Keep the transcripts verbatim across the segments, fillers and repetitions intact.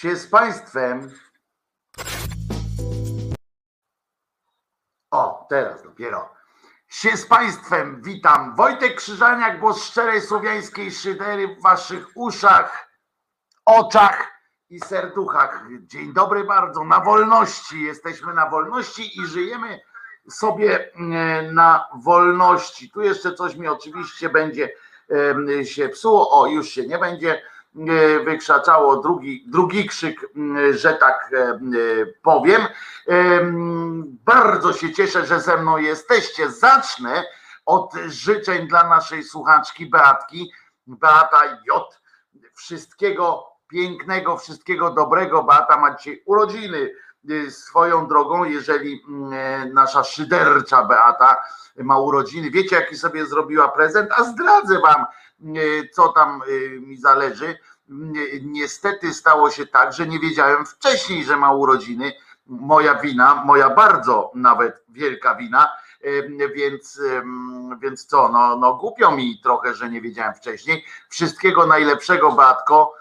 się z Państwem. O, teraz dopiero. Się z Państwem witam. Wojtek Krzyżaniak, głos szczerej słowiańskiej szydery w Waszych uszach, oczach i serduchach. Dzień dobry bardzo. Na wolności. Jesteśmy na wolności i żyjemy sobie na wolności. Tu jeszcze coś mi oczywiście będzie się psuło. O, już się nie będzie wykrzaczało. Drugi, drugi krzyk, że tak powiem. Bardzo się cieszę, że ze mną jesteście. Zacznę od życzeń dla naszej słuchaczki Beatki. Beata J. Wszystkiego pięknego, wszystkiego dobrego. Beata ma dzisiaj urodziny. Swoją drogą, jeżeli nasza szydercza Beata ma urodziny, wiecie jaki sobie zrobiła prezent, a zdradzę wam, co tam mi zależy. Niestety stało się tak, że nie wiedziałem wcześniej, że ma urodziny. Moja wina, moja bardzo nawet wielka wina, więc, więc co, no, no głupio mi trochę, że nie wiedziałem wcześniej. Wszystkiego najlepszego, Beatko.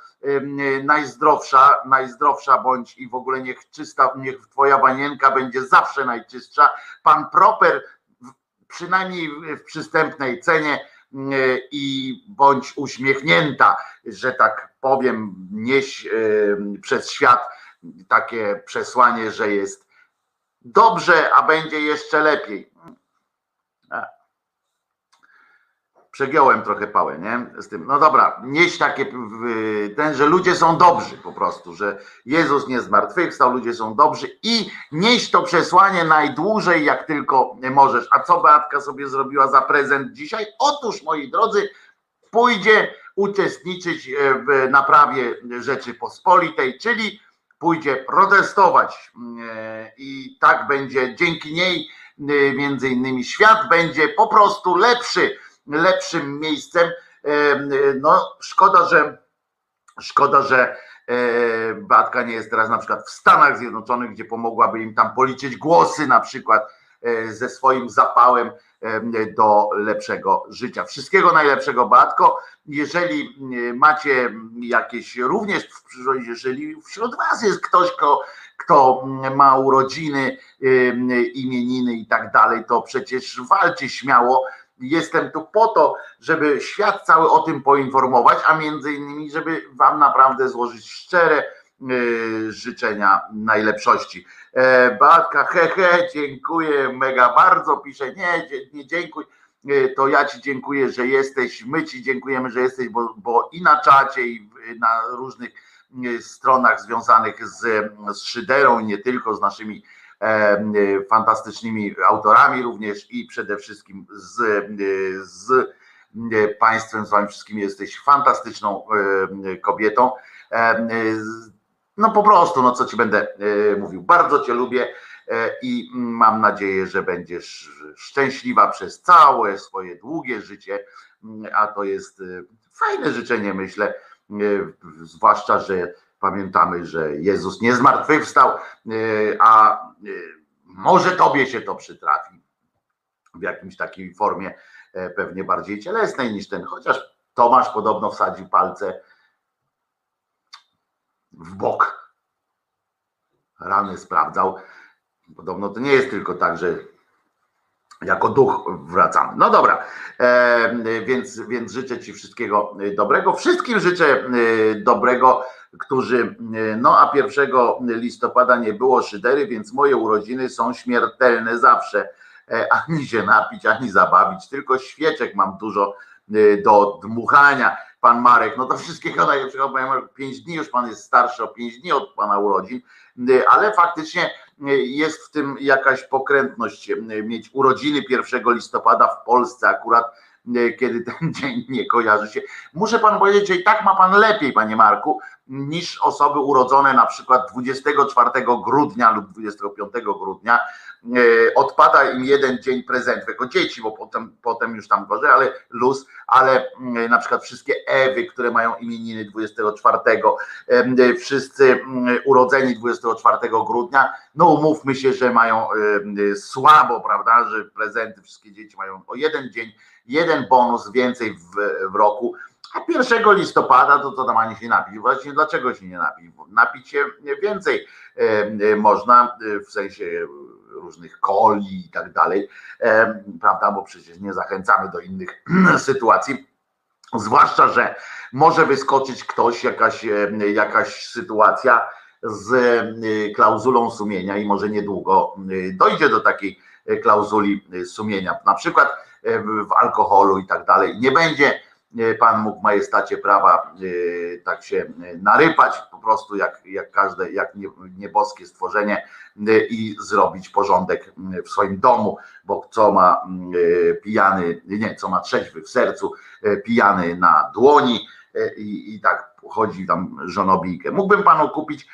Najzdrowsza, najzdrowsza bądź i w ogóle niech czysta, niech twoja wanienka będzie zawsze najczystsza. Pan Proper przynajmniej w przystępnej cenie i bądź uśmiechnięta, że tak powiem, nieś przez świat takie przesłanie, że jest dobrze, a będzie jeszcze lepiej. Przegiąłem trochę pałę, nie? Z tym. No dobra, nieś takie, ten, że ludzie są dobrzy po prostu, że Jezus nie zmartwychwstał, ludzie są dobrzy i nieś to przesłanie najdłużej, jak tylko możesz. A co Beatka sobie zrobiła za prezent dzisiaj? Otóż, moi drodzy, pójdzie uczestniczyć w naprawie Rzeczypospolitej, czyli pójdzie protestować i tak będzie, dzięki niej między innymi świat będzie po prostu lepszy. lepszym miejscem. No szkoda, że szkoda, że Beatka nie jest teraz na przykład w Stanach Zjednoczonych, gdzie pomogłaby im tam policzyć głosy na przykład ze swoim zapałem do lepszego życia. Wszystkiego najlepszego, Beatko. Jeżeli macie jakieś, również jeżeli wśród was jest ktoś, kto, kto ma urodziny, imieniny i tak dalej, to przecież walcie śmiało. Jestem tu po to, żeby świat cały o tym poinformować, a między innymi, żeby wam naprawdę złożyć szczere y, życzenia najlepszości. E, Beatka, hehe, dziękuję mega bardzo, pisze, nie, nie dziękuj, e, to ja ci dziękuję, że jesteś, my ci dziękujemy, że jesteś, bo, bo i na czacie, i na różnych y, stronach związanych z, z szyderą, nie tylko z naszymi fantastycznymi autorami również i przede wszystkim z, z Państwem, z Wami wszystkimi. Jesteś fantastyczną kobietą. No po prostu, no co Ci będę mówił. Bardzo Cię lubię i mam nadzieję, że będziesz szczęśliwa przez całe swoje długie życie, a to jest fajne życzenie, myślę, zwłaszcza, że pamiętamy, że Jezus nie zmartwychwstał, a może tobie się to przytrafi w jakimś takiej formie, pewnie bardziej cielesnej niż ten, chociaż Tomasz podobno wsadził palce w bok. Rany sprawdzał. Podobno to nie jest tylko tak, że jako duch wracamy. No dobra, e, więc, więc życzę Ci wszystkiego dobrego. Wszystkim życzę dobrego, którzy, no a pierwszego listopada nie było szydery, więc moje urodziny są śmiertelne zawsze. E, ani się napić, ani zabawić, tylko świeczek mam dużo do dmuchania. Pan Marek, no to wszystkiego najlepszego, panie Marek, pięć dni, już pan jest starszy o pięć dni od pana urodzin, ale faktycznie jest w tym jakaś pokrętność mieć urodziny pierwszego listopada w Polsce akurat, kiedy ten dzień nie kojarzy się. Muszę panu powiedzieć, że i tak ma pan lepiej, panie Marku, niż osoby urodzone na przykład dwudziestego czwartego grudnia lub dwudziestego piątego grudnia. Odpada im jeden dzień prezent jako dzieci, bo potem, potem już tam gorzej, ale luz, ale na przykład wszystkie Ewy, które mają imieniny dwudziestego czwartego, wszyscy urodzeni dwudziestego czwartego grudnia, no umówmy się, że mają słabo, prawda, że prezenty wszystkie dzieci mają o jeden dzień, jeden bonus więcej w, w roku, A pierwszego listopada to co tam ani się napił? Właśnie dlaczego się nie napił? Napić się więcej można, w sensie różnych coli i tak dalej, prawda, bo przecież nie zachęcamy do innych sytuacji. Zwłaszcza, że może wyskoczyć ktoś, jakaś, jakaś sytuacja z klauzulą sumienia i może niedługo dojdzie do takiej klauzuli sumienia, na przykład w alkoholu i tak dalej. Nie będzie pan mógł w majestacie prawa tak się narypać po prostu jak, jak każde, jak nieboskie stworzenie i zrobić porządek w swoim domu, bo co ma pijany, nie, co ma trzeźwy w sercu, pijany na dłoni i, i tak chodzi tam żonobijkę. Mógłbym panu kupić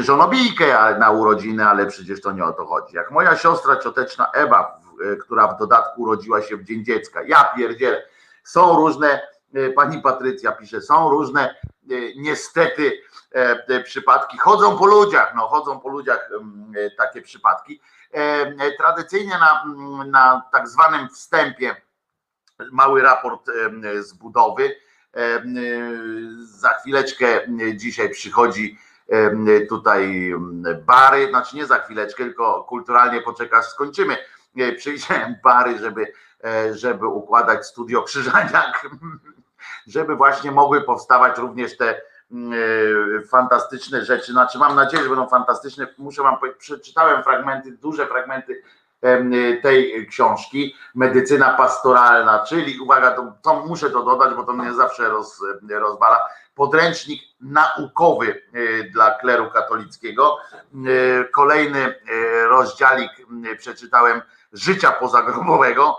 żonobijkę na urodziny, ale przecież to nie o to chodzi. Jak moja siostra cioteczna Ewa, która w dodatku urodziła się w Dzień Dziecka, ja pierdzielę. Są różne, pani Patrycja pisze, są różne niestety przypadki, chodzą po ludziach, no chodzą po ludziach takie przypadki. Tradycyjnie na, na tak zwanym wstępie mały raport z budowy. Za chwileczkę dzisiaj przychodzi tutaj Bary, znaczy nie za chwileczkę, tylko kulturalnie poczekasz, skończymy. Przyjdzie Bary, żeby żeby układać studio Krzyżaniak, żeby właśnie mogły powstawać również te fantastyczne rzeczy. Znaczy mam nadzieję, że będą fantastyczne. Muszę wam powiedzieć, przeczytałem fragmenty, duże fragmenty tej książki Medycyna pastoralna, czyli uwaga, to, to muszę to dodać, bo to mnie zawsze roz, rozwala. Podręcznik naukowy dla kleru katolickiego. Kolejny rozdziałik przeczytałem życia pozagrobowego,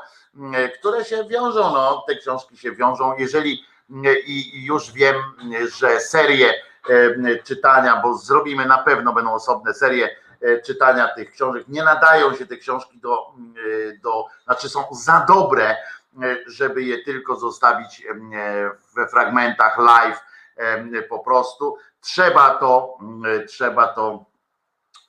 które się wiążą, no te książki się wiążą, jeżeli i już wiem, że serie czytania, bo zrobimy na pewno, będą osobne serie czytania tych książek, nie nadają się te książki do, do znaczy są za dobre, żeby je tylko zostawić we fragmentach live po prostu, trzeba to, trzeba to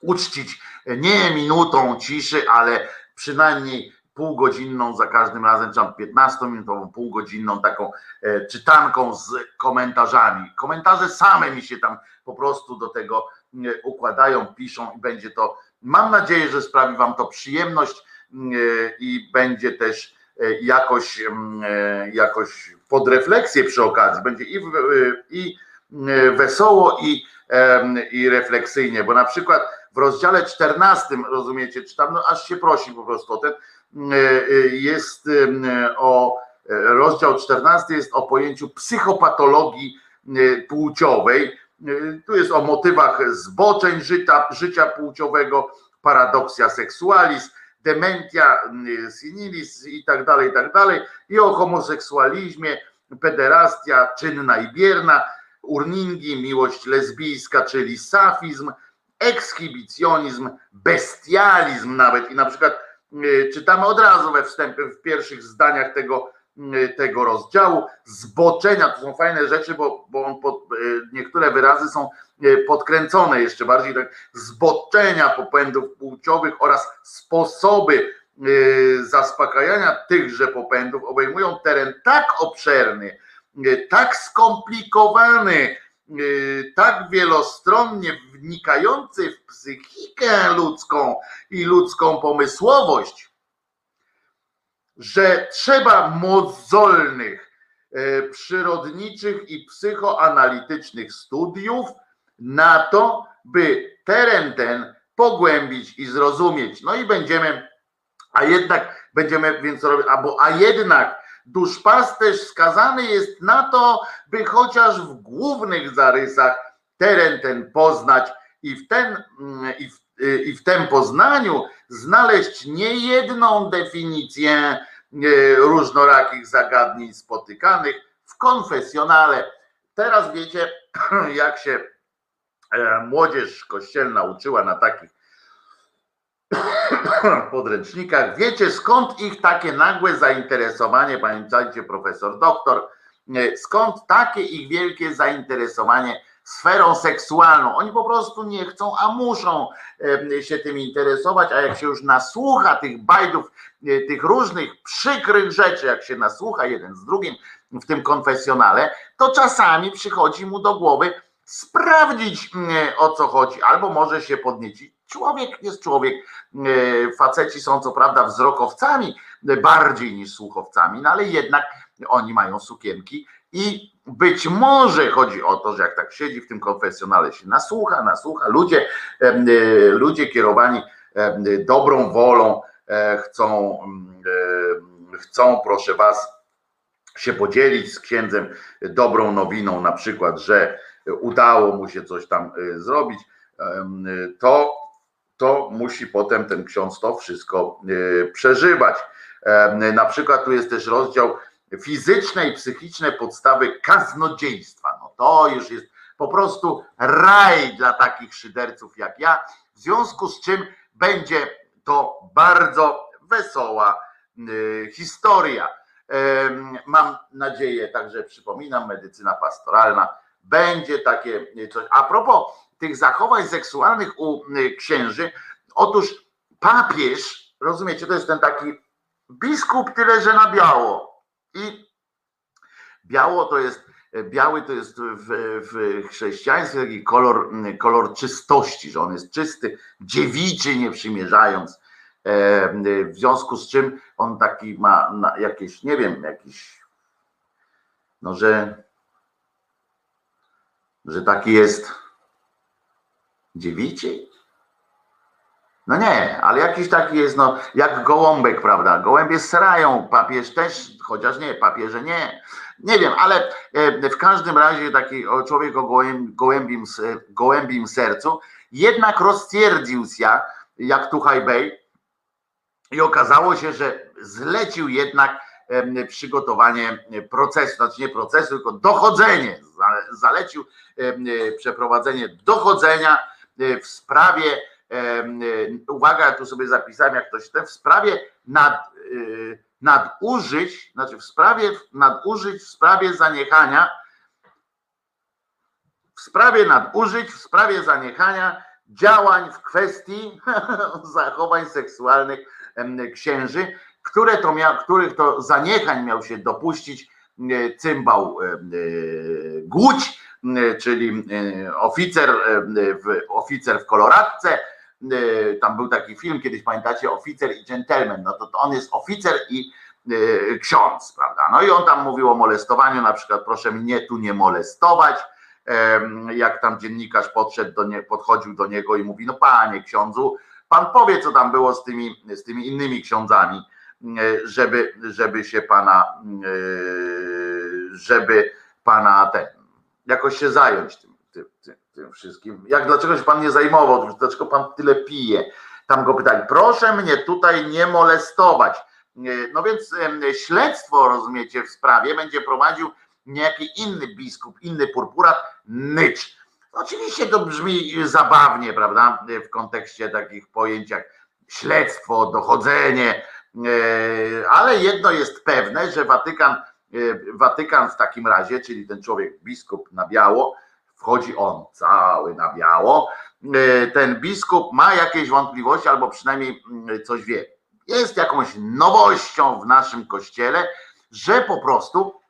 uczcić, nie minutą ciszy, ale przynajmniej półgodzinną, za każdym razem, czy piętnastominutową, półgodzinną taką czytanką z komentarzami. Komentarze same mi się tam po prostu do tego układają, piszą i będzie to, mam nadzieję, że sprawi wam to przyjemność i będzie też jakoś, jakoś pod refleksję przy okazji. Będzie i, i wesoło, i, i refleksyjnie, bo na przykład w rozdziale czternastym, rozumiecie, czytam, no aż się prosi po prostu o ten, jest o, rozdział czternasty jest o pojęciu psychopatologii płciowej, tu jest o motywach zboczeń życia, życia płciowego, paradoksia sexualis, dementia sinilis i tak dalej, i tak dalej, i o homoseksualizmie, pederastia czynna i bierna, urningi, miłość lesbijska, czyli safizm, ekshibicjonizm, bestializm nawet i na przykład y, czytamy od razu we wstępie, w pierwszych zdaniach tego, y, tego rozdziału, zboczenia, to są fajne rzeczy, bo, bo on pod, y, niektóre wyrazy są y, podkręcone jeszcze bardziej, tak, zboczenia popędów płciowych oraz sposoby y, zaspokajania tychże popędów obejmują teren tak obszerny, y, tak skomplikowany, tak wielostronnie wnikający w psychikę ludzką i ludzką pomysłowość, że trzeba mozolnych, przyrodniczych i psychoanalitycznych studiów na to, by teren ten pogłębić i zrozumieć. No i będziemy, a jednak będziemy więc robić, albo a jednak duszpasterz skazany jest na to, by chociaż w głównych zarysach teren ten poznać i w, ten, i, w, i w tym poznaniu znaleźć niejedną definicję różnorakich zagadnień spotykanych w konfesjonale. Teraz wiecie, jak się młodzież kościelna uczyła na takich podręcznikach. Wiecie, skąd ich takie nagłe zainteresowanie, pamiętajcie, profesor doktor, skąd takie ich wielkie zainteresowanie sferą seksualną. Oni po prostu nie chcą, a muszą się tym interesować, a jak się już nasłucha tych bajdów, tych różnych przykrych rzeczy, jak się nasłucha jeden z drugim w tym konfesjonale, to czasami przychodzi mu do głowy sprawdzić, o co chodzi, albo może się podniecić. Człowiek jest człowiek, faceci są co prawda wzrokowcami bardziej niż słuchowcami, no ale jednak oni mają sukienki i być może chodzi o to, że jak tak siedzi w tym konfesjonale, się nasłucha, nasłucha, ludzie, ludzie kierowani dobrą wolą chcą, chcą, proszę was, się podzielić z księdzem dobrą nowiną, na przykład, że udało mu się coś tam zrobić, to, to musi potem ten ksiądz to wszystko przeżywać. Na przykład tu jest też rozdział fizyczne i psychiczne podstawy kaznodziejstwa. No to już jest po prostu raj dla takich szyderców jak ja, w związku z czym będzie to bardzo wesoła historia. Mam nadzieję, także przypominam, medycyna pastoralna, będzie takie coś. A propos tych zachowań seksualnych u księży, otóż papież, rozumiecie, to jest ten taki biskup tyle, że na biało. I biało to jest, biały to jest w, w chrześcijaństwie taki kolor, kolor czystości, że on jest czysty, dziewiczy nie przymierzając, w związku z czym on taki ma jakieś, nie wiem, jakiś, no że że taki jest dziewiczy? No nie, ale jakiś taki jest, no jak gołąbek, prawda? Gołębie srają, papież też, chociaż nie, papieże nie. Nie wiem, ale w każdym razie taki człowiek o gołębim, gołębim, gołębim sercu jednak rozstwierdził się, jak Tuchaj Bey, i okazało się, że zlecił jednak przygotowanie procesu, znaczy nie procesu, tylko dochodzenie. Zalecił przeprowadzenie dochodzenia w sprawie, uwaga, tu sobie zapisałem, jak to się ten, w sprawie nad, nadużyć, znaczy w sprawie nadużyć, w sprawie zaniechania, w sprawie nadużyć, w sprawie zaniechania działań w kwestii zachowań seksualnych księży, które to miał, których to zaniechań miał się dopuścić cymbał Głódź, czyli oficer w, oficer w koloradce. Tam był taki film, kiedyś pamiętacie, Oficer i Gentleman. No to on jest oficer i ksiądz, prawda? No i on tam mówił o molestowaniu, na przykład proszę mnie tu nie molestować. Jak tam dziennikarz podszedł do nie, podchodził do niego i mówi, no panie ksiądzu, pan powie, co tam było z tymi, z tymi innymi ksiądzami, żeby, żeby się pana, żeby pana ten, jakoś się zająć tym, tym, tym, tym wszystkim. Jak, dlaczego się pan nie zajmował, dlaczego pan tyle pije? Tam go pytali, proszę mnie tutaj nie molestować. No więc śledztwo, rozumiecie, w sprawie będzie prowadził niejaki inny biskup, inny purpurat, Nycz. Oczywiście to brzmi zabawnie, prawda, w kontekście takich pojęć jak śledztwo, dochodzenie, ale jedno jest pewne, że Watykan, Watykan w takim razie, czyli ten człowiek, biskup na biało, wchodzi on cały na biało, ten biskup ma jakieś wątpliwości albo przynajmniej coś wie. Jest jakąś nowością w naszym kościele, że po prostu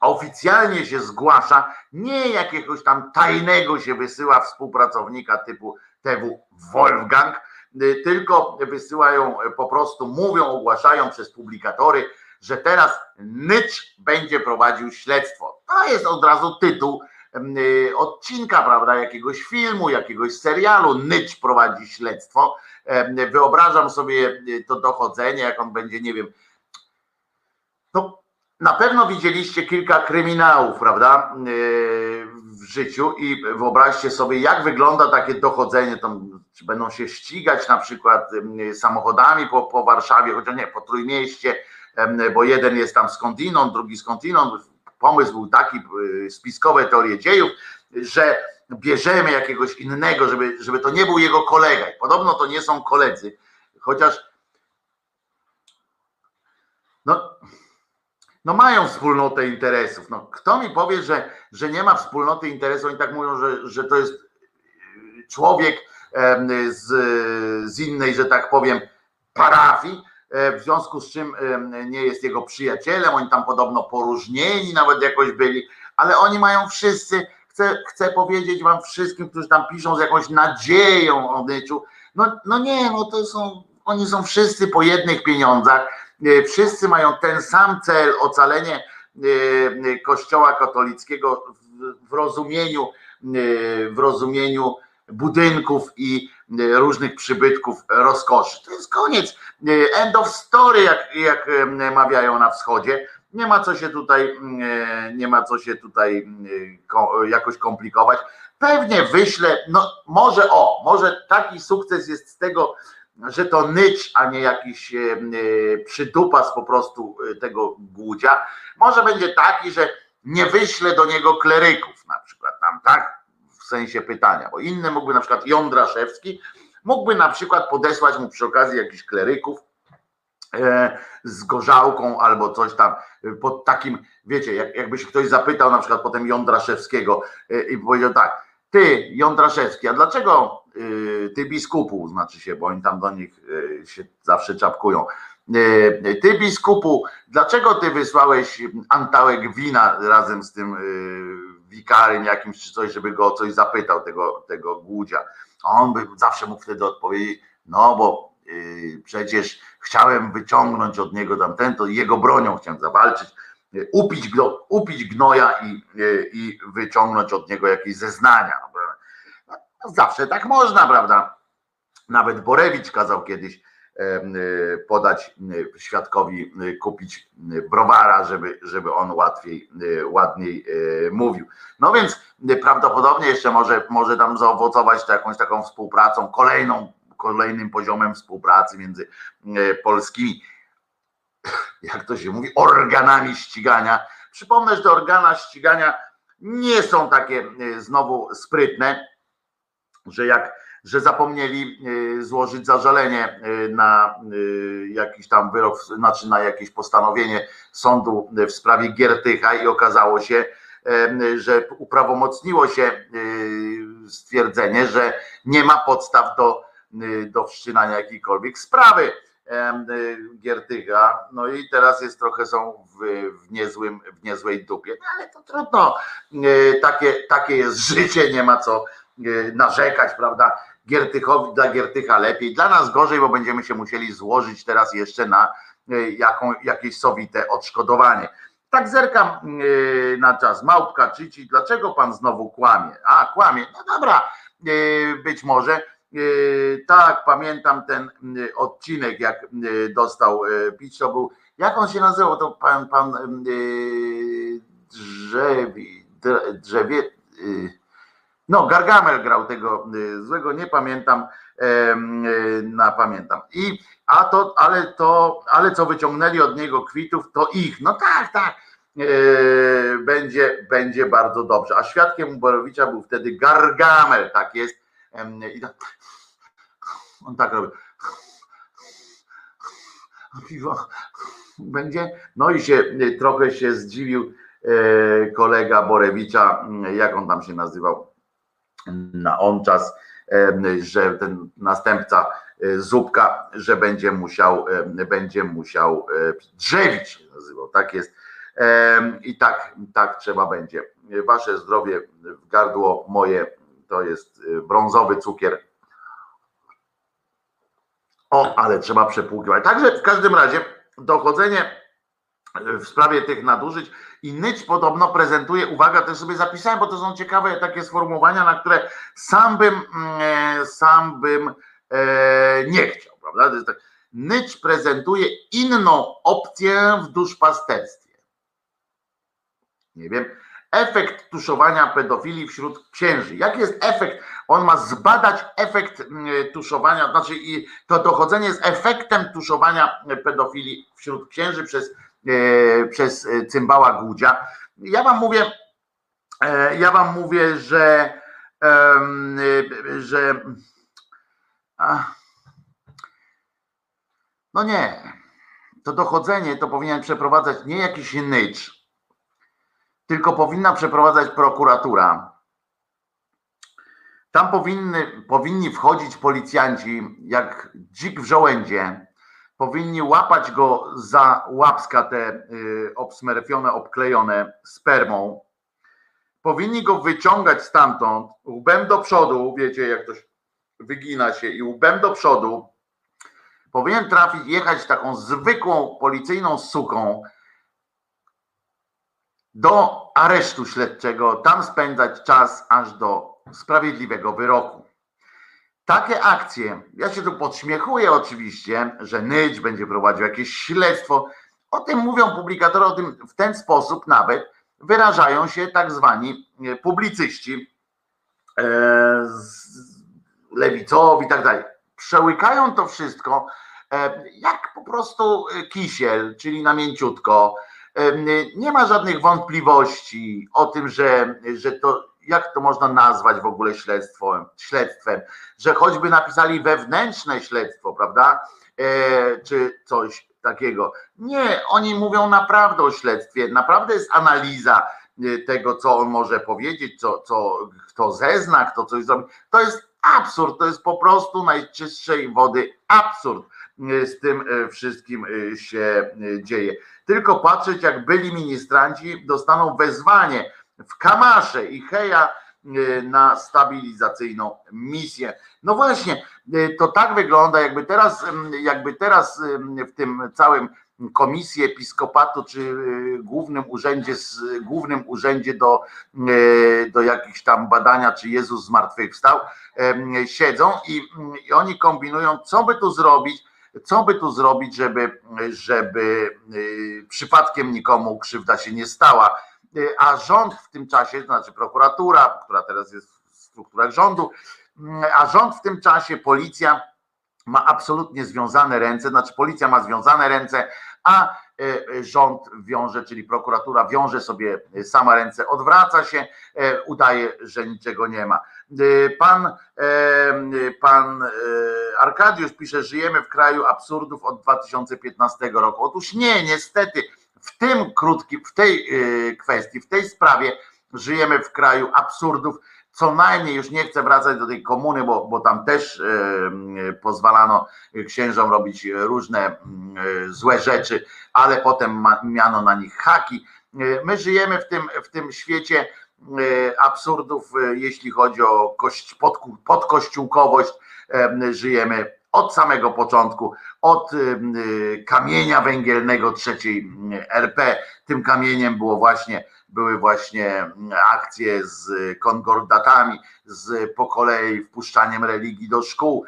oficjalnie się zgłasza, nie jakiegoś tam tajnego się wysyła współpracownika typu T W Wolfgang, tylko wysyłają, po prostu mówią, ogłaszają przez publikatory, że teraz Nycz będzie prowadził śledztwo. To jest od razu tytuł odcinka, prawda, jakiegoś filmu, jakiegoś serialu, Nycz prowadzi śledztwo. Wyobrażam sobie to dochodzenie, jak on będzie, nie wiem, no, na pewno widzieliście kilka kryminałów, prawda, w życiu i wyobraźcie sobie, jak wygląda takie dochodzenie, tam, czy będą się ścigać na przykład samochodami po, po Warszawie, chociaż nie, po Trójmieście, bo jeden jest tam skądinąd, drugi skądinąd. Pomysł był taki, spiskowe teorie dziejów, że bierzemy jakiegoś innego, żeby, żeby to nie był jego kolega. I podobno to nie są koledzy, chociaż no... no mają wspólnotę interesów. No, kto mi powie, że, że nie ma wspólnoty interesów? Oni tak mówią, że, że to jest człowiek z, z innej, że tak powiem, parafii, w związku z czym nie jest jego przyjacielem, oni tam podobno poróżnieni nawet jakoś byli, ale oni mają wszyscy, chcę, chcę powiedzieć wam wszystkim, którzy tam piszą z jakąś nadzieją o Nyczu, no, no nie, no to są, oni są wszyscy po jednych pieniądzach, wszyscy mają ten sam cel, ocalenie Kościoła katolickiego w rozumieniu, w rozumieniu budynków i różnych przybytków, rozkoszy. To jest koniec. End of story, jak, jak mawiają na wschodzie. Nie ma co się tutaj, nie ma co się tutaj jakoś komplikować. Pewnie wyślę, no może o, może taki sukces jest z tego, że to Nycz, a nie jakiś przydupas po prostu tego Głódzia. Może będzie taki, że nie wyślę do niego kleryków na przykład tam, tak? W sensie pytania, bo inny mógłby na przykład Jądraszewski, mógłby na przykład podesłać mu przy okazji jakichś kleryków e, z gorzałką albo coś tam, pod takim, wiecie, jak, jakby się ktoś zapytał na przykład potem Jądraszewskiego e, i powiedział tak, ty Jądraszewski, a dlaczego e, ty biskupu, znaczy się, bo oni tam do nich e, się zawsze czapkują, e, ty biskupu, dlaczego ty wysłałeś antałek wina razem z tym e, wikarym jakimś czy coś, żeby go o coś zapytał, tego, tego Głódzia. A on by zawsze mógł wtedy odpowiedzieć, no bo yy, przecież chciałem wyciągnąć od niego tamten, to jego bronią chciałem zawalczyć, yy, upić, gno, upić gnoja i, yy, i wyciągnąć od niego jakieś zeznania. No, zawsze tak można, prawda? Nawet Borewicz kazał kiedyś podać świadkowi, kupić browara, żeby, żeby on łatwiej, ładniej mówił. No więc prawdopodobnie jeszcze może, może tam zaowocować to jakąś taką współpracą, kolejną, kolejnym poziomem współpracy między polskimi, jak to się mówi, organami ścigania. Przypomnę, że te organa ścigania nie są takie znowu sprytne, że jak że zapomnieli złożyć zażalenie na jakiś tam wyrok, znaczy na jakieś postanowienie sądu w sprawie Giertycha i okazało się, że uprawomocniło się stwierdzenie, że nie ma podstaw do, do wszczynania jakiejkolwiek sprawy Giertycha. No i teraz jest trochę są w, w, niezłym, w niezłej dupie, no ale to trudno, takie, takie jest życie, nie ma co narzekać, prawda? Giertychowi, dla Giertycha lepiej, dla nas gorzej, bo będziemy się musieli złożyć teraz jeszcze na jaką, jakieś sowite odszkodowanie. Tak zerkam na czas. Małpka Czyci, dlaczego pan znowu kłamie? A, kłamie, no dobra, być może. Tak, pamiętam ten odcinek, jak dostał pić, to był, jak on się nazywał, to pan, pan Drzewi, Drzewie, no, Gargamel grał tego złego, nie pamiętam, e, na pamiętam. I, a to, ale to, ale co wyciągnęli od niego kwitów, to ich. No tak, tak, e, będzie, będzie bardzo dobrze. A świadkiem Borowicza był wtedy Gargamel, tak jest. E, i tak, on tak robi. Będzie. No i się trochę się zdziwił e, kolega Borewicza, jak on tam się nazywał. Na on czas, że ten następca Zupka, że będzie musiał, będzie musiał Drzewić się nazywał, tak jest. I tak, tak trzeba będzie. Wasze zdrowie w gardło, moje to jest brązowy cukier. O, ale trzeba przepłukiwać. Także w każdym razie dochodzenie w sprawie tych nadużyć i Nycz podobno prezentuje, uwaga, też sobie zapisałem, bo to są ciekawe takie sformułowania, na które sam bym, sam bym nie chciał, prawda? Nycz prezentuje inną opcję w duszpasterstwie. Nie wiem. Efekt tuszowania pedofilii wśród księży. Jaki jest efekt? On ma zbadać efekt tuszowania, znaczy i to dochodzenie jest efektem tuszowania pedofilii wśród księży przez przez cymbała Głódzia. Ja wam mówię, ja wam mówię, że, że no nie, to dochodzenie to powinien przeprowadzać nie jakiś Nycz, tylko powinna przeprowadzać prokuratura. Tam powinny, powinni wchodzić policjanci jak dzik w żołędzie, powinni łapać go za łapska te y, obsmerfione, obklejone spermą, powinni go wyciągać stamtąd, łbem do przodu, wiecie jak ktoś wygina się i łbem do przodu, powinien trafić, jechać taką zwykłą policyjną suką do aresztu śledczego, tam spędzać czas aż do sprawiedliwego wyroku. Takie akcje, ja się tu podśmiechuję oczywiście, że Nycz będzie prowadził jakieś śledztwo, o tym mówią publikatorzy, o tym w ten sposób nawet wyrażają się tak zwani publicyści e, lewicowi i tak dalej. Przełykają to wszystko e, jak po prostu kisiel, czyli na mięciutko. E, nie ma żadnych wątpliwości o tym, że, że to jak to można nazwać w ogóle śledztwem, śledztwem, że choćby napisali wewnętrzne śledztwo, prawda, e, czy coś takiego. Nie, oni mówią naprawdę o śledztwie, naprawdę jest analiza tego, co on może powiedzieć, co, co, kto zezna, kto coś zrobi. To jest absurd, to jest po prostu najczystszej wody absurd. Z tym wszystkim się dzieje. Tylko patrzeć, jak byli ministranci dostaną wezwanie w Kamasze i Heja na stabilizacyjną misję. No właśnie, to tak wygląda, jakby teraz, jakby teraz w tym całym komisji episkopatu, czy głównym urzędzie, głównym urzędzie do, do jakichś tam badania, czy Jezus zmartwychwstał, siedzą i, i oni kombinują, co by tu zrobić, co by tu zrobić, żeby, żeby przypadkiem nikomu krzywda się nie stała. A rząd w tym czasie, to znaczy prokuratura, która teraz jest w strukturach rządu, a rząd w tym czasie, policja ma absolutnie związane ręce, znaczy policja ma związane ręce, a rząd wiąże, czyli prokuratura wiąże sobie sama ręce, odwraca się, udaje, że niczego nie ma. Pan, pan Arkadiusz pisze, żyjemy w kraju absurdów od dwa tysiące piętnastego roku. Otóż nie, niestety. W tym krótkim, w tej kwestii, w tej sprawie żyjemy w kraju absurdów. Co najmniej, już nie chcę wracać do tej komuny, bo, bo tam też pozwalano księżom robić różne złe rzeczy, ale potem miano na nich haki. My żyjemy w tym, w tym świecie absurdów, jeśli chodzi o kości, pod, podkościółkowość, żyjemy od samego początku, od kamienia węgielnego trzeciej R P. Tym kamieniem było właśnie, były właśnie akcje z konkordatami, z po kolei wpuszczaniem religii do szkół,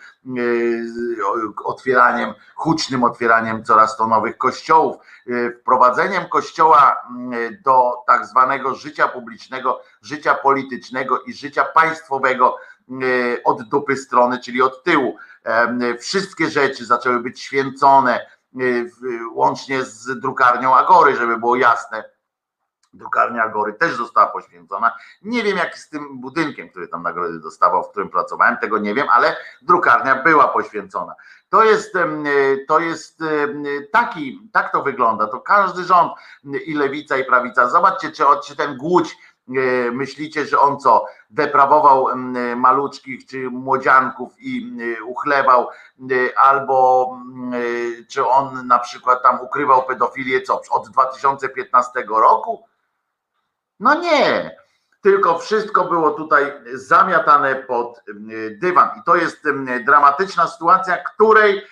otwieraniem, hucznym otwieraniem coraz to nowych kościołów, wprowadzeniem kościoła do tak zwanego życia publicznego, życia politycznego i życia państwowego od dupy strony, czyli od tyłu. Wszystkie rzeczy zaczęły być święcone, łącznie z drukarnią Agory, żeby było jasne. Drukarnia Agory też została poświęcona. Nie wiem, jak z tym budynkiem, który tam nagrody dostawał, w którym pracowałem, tego nie wiem, ale drukarnia była poświęcona. To jest, to jest taki, tak to wygląda. To każdy rząd, i lewica, i prawica. Zobaczcie, czy, czy ten Głódź, myślicie, że on co, deprawował maluczkich czy młodzianków i uchlewał, albo czy on na przykład tam ukrywał pedofilię co, od dwa tysiące piętnastego roku? No nie, tylko wszystko było tutaj zamiatane pod dywan i to jest dramatyczna sytuacja, której,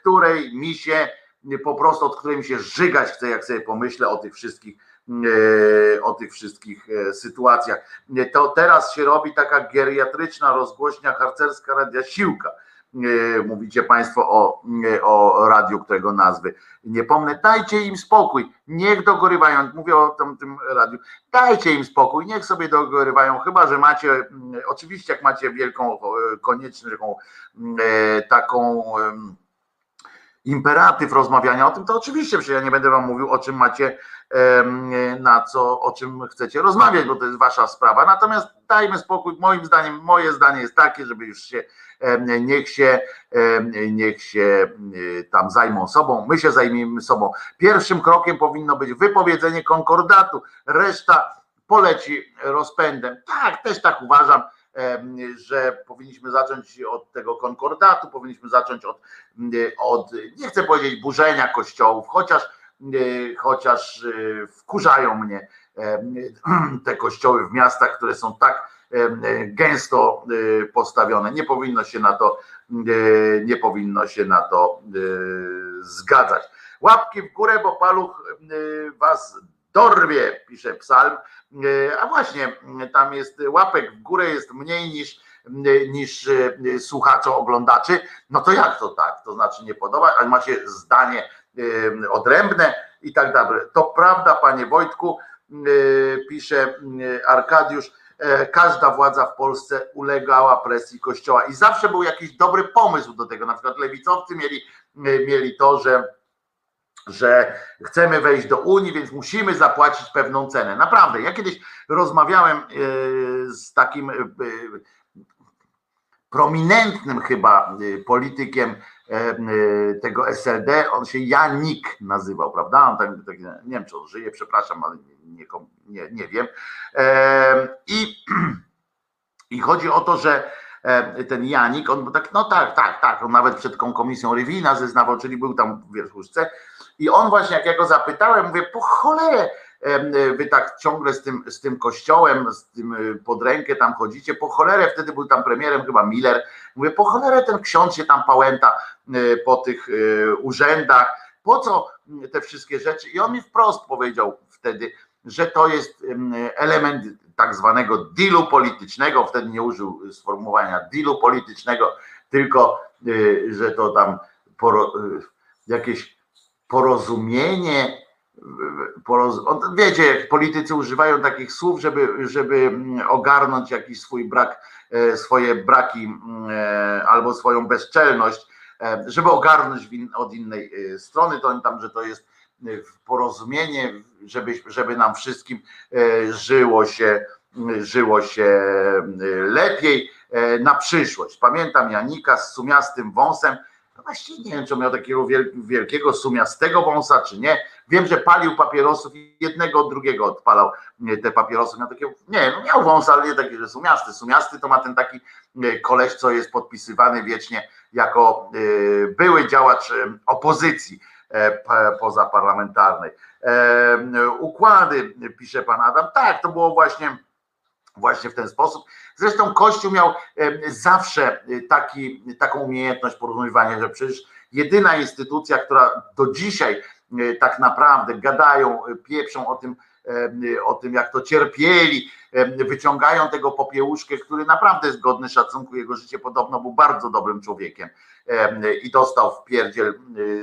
której mi się po prostu, od której mi się żygać chce, jak sobie pomyślę o tych wszystkich o tych wszystkich sytuacjach. To teraz się robi taka geriatryczna rozgłośnia harcerska Radia Siłka. Mówicie Państwo o, o radiu, którego nazwy nie pomnę. Dajcie im spokój, niech dogorywają. Mówię o tym, tym radiu. Dajcie im spokój, niech sobie dogorywają, chyba że macie, oczywiście jak macie wielką, konieczną taką imperatyw rozmawiania o tym, to oczywiście że ja nie będę wam mówił, o czym macie, na co, o czym chcecie rozmawiać, bo to jest wasza sprawa. Natomiast dajmy spokój, moim zdaniem, moje zdanie jest takie, żeby już się, niech się, niech się tam zajmą sobą, my się zajmiemy sobą. Pierwszym krokiem powinno być wypowiedzenie konkordatu, reszta poleci rozpędem. Tak, też tak uważam, że powinniśmy zacząć od tego konkordatu, powinniśmy zacząć od, od nie chcę powiedzieć burzenia kościołów, chociaż, chociaż wkurzają mnie te kościoły w miastach, które są tak gęsto postawione. Nie powinno się na to, nie powinno się na to zgadzać. Łapki w górę, bo paluch was dorwie, pisze psalm, a właśnie tam jest łapek w górę jest mniej niż, niż słuchaczy, oglądaczy, no to jak to tak, to znaczy nie podoba, ale macie zdanie odrębne i tak dalej. To prawda, panie Wojtku, pisze Arkadiusz, każda władza w Polsce ulegała presji Kościoła i zawsze był jakiś dobry pomysł do tego, na przykład lewicowcy mieli, mieli to, że że chcemy wejść do Unii, więc musimy zapłacić pewną cenę. Naprawdę, ja kiedyś rozmawiałem z takim prominentnym chyba politykiem tego S L D, on się Janik nazywał, prawda? On tam, tak, nie wiem, czy on żyje, przepraszam, ale nie, nie, nie wiem. I, i chodzi o to, że ten Janik, on tak, no tak, tak, tak, on nawet przed tą komisją Rywina zeznawał, czyli był tam w wierzchuszce i on właśnie, jak ja go zapytałem, mówię, po cholerę wy tak ciągle z tym, z tym kościołem, z tym pod rękę tam chodzicie, po cholerę, wtedy był tam premierem chyba Miller, mówię, po cholerę ten ksiądz się tam pałęta po tych urzędach, po co te wszystkie rzeczy i on mi wprost powiedział wtedy, że to jest element tak zwanego dealu politycznego, wtedy nie użył sformułowania dealu politycznego, tylko że to tam poro, jakieś porozumienie, poroz, wiecie, jak politycy używają takich słów, żeby, żeby ogarnąć jakiś swój brak, swoje braki albo swoją bezczelność, żeby ogarnąć od innej strony, to tam, że to jest porozumienie, żeby, żeby nam wszystkim żyło się, żyło się lepiej na przyszłość. Pamiętam Janika z sumiastym wąsem, no właściwie nie wiem, czy miał takiego wielkiego sumiastego wąsa, czy nie. Wiem, że palił papierosów i jednego od drugiego odpalał te papierosy. Miał takie, nie, miał wąs, ale nie taki, że sumiasty. Sumiasty to ma ten taki koleś, co jest podpisywany wiecznie jako były działacz opozycji pozaparlamentarnej. Układy, pisze pan Adam, tak, to było właśnie, właśnie w ten sposób. Zresztą Kościół miał zawsze taki, taką umiejętność porównywania, że przecież jedyna instytucja, która do dzisiaj tak naprawdę gadają, pieprzą o tym, o tym jak to cierpieli, wyciągają tego Popiełuszkę, który naprawdę jest godny szacunku, jego życie podobno był bardzo dobrym człowiekiem i dostał w pierdziel,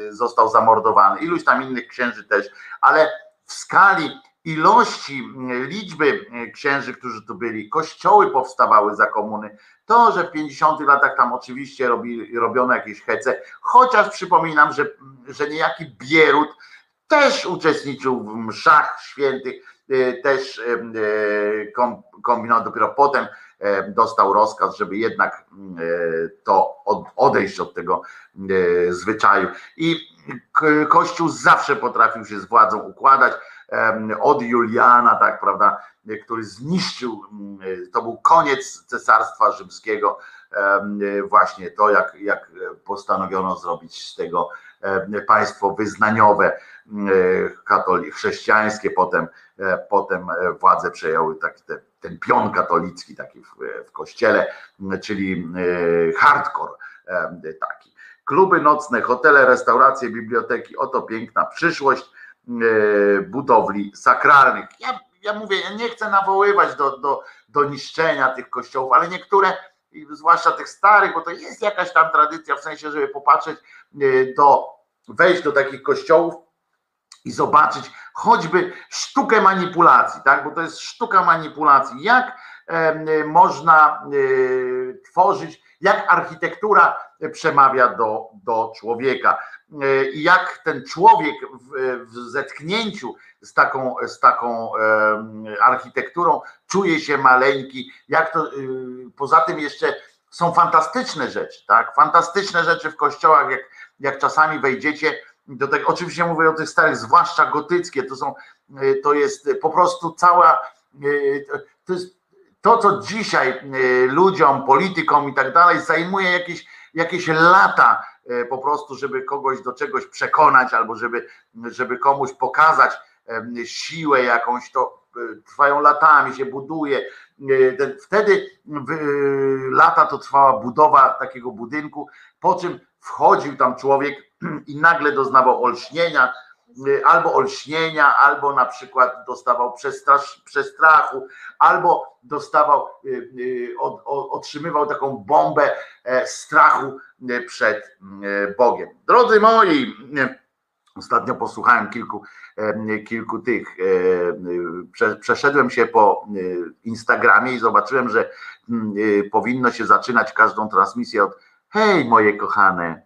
został zamordowany, iluś tam innych księży też, ale w skali ilości, liczby księży, którzy tu byli, kościoły powstawały za komuny, to, że w pięćdziesiątych latach tam oczywiście robi, robiono jakieś hece, chociaż przypominam, że, że niejaki Bierut też uczestniczył w mszach świętych, też kombinował, dopiero potem dostał rozkaz, żeby jednak to odejść od tego zwyczaju. I Kościół zawsze potrafił się z władzą układać, od Juliana, tak, prawda, który zniszczył, to był koniec Cesarstwa Rzymskiego, właśnie to, jak, jak postanowiono zrobić z tego państwo wyznaniowe, katolik, chrześcijańskie, potem, potem władzę przejęły tak, te, ten pion katolicki taki w, w kościele, czyli hardcore taki. Kluby nocne, hotele, restauracje, biblioteki, oto piękna przyszłość budowli sakralnych. Ja, ja mówię, ja nie chcę nawoływać do, do, do niszczenia tych kościołów, ale niektóre, zwłaszcza tych starych, bo to jest jakaś tam tradycja, w sensie, żeby popatrzeć, do, wejść do takich kościołów i zobaczyć choćby sztukę manipulacji, tak? Bo to jest sztuka manipulacji. Jak e, można e, tworzyć, jak architektura przemawia do, do człowieka. i jak ten człowiek w zetknięciu z taką, z taką architekturą czuje się maleńki, jak to, poza tym jeszcze są fantastyczne rzeczy, tak? Fantastyczne rzeczy w kościołach, jak, jak czasami wejdziecie do tego, oczywiście mówię o tych starych, zwłaszcza gotyckie, to są, to jest po prostu cała, to jest to, co dzisiaj ludziom, politykom i tak dalej zajmuje jakieś, jakieś lata po prostu, żeby kogoś do czegoś przekonać albo żeby, żeby komuś pokazać siłę jakąś, to trwają latami, się buduje. Wtedy lata to trwała budowa takiego budynku, po czym wchodził tam człowiek i nagle doznawał olśnienia, albo olśnienia, albo na przykład dostawał przestrasz, przestrachu, albo dostawał, od, otrzymywał taką bombę strachu przed Bogiem. Drodzy moi, ostatnio posłuchałem kilku, kilku tych, przeszedłem się po Instagramie i zobaczyłem, że powinno się zaczynać każdą transmisję od hej moje kochane.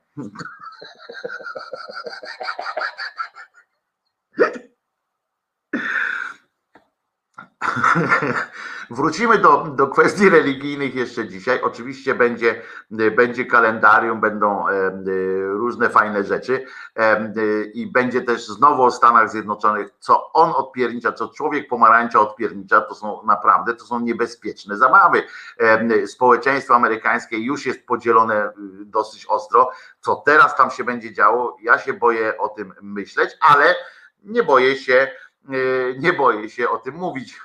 Wrócimy do, do kwestii religijnych jeszcze dzisiaj. Oczywiście będzie, będzie kalendarium, będą różne fajne rzeczy i będzie też znowu o Stanach Zjednoczonych, co on odpiernicza, co człowiek pomarańcza odpiernicza, to są naprawdę, to są niebezpieczne zabawy. Społeczeństwo amerykańskie już jest podzielone dosyć ostro. Co teraz tam się będzie działo, ja się boję o tym myśleć, ale nie boję się, nie boję się o tym mówić.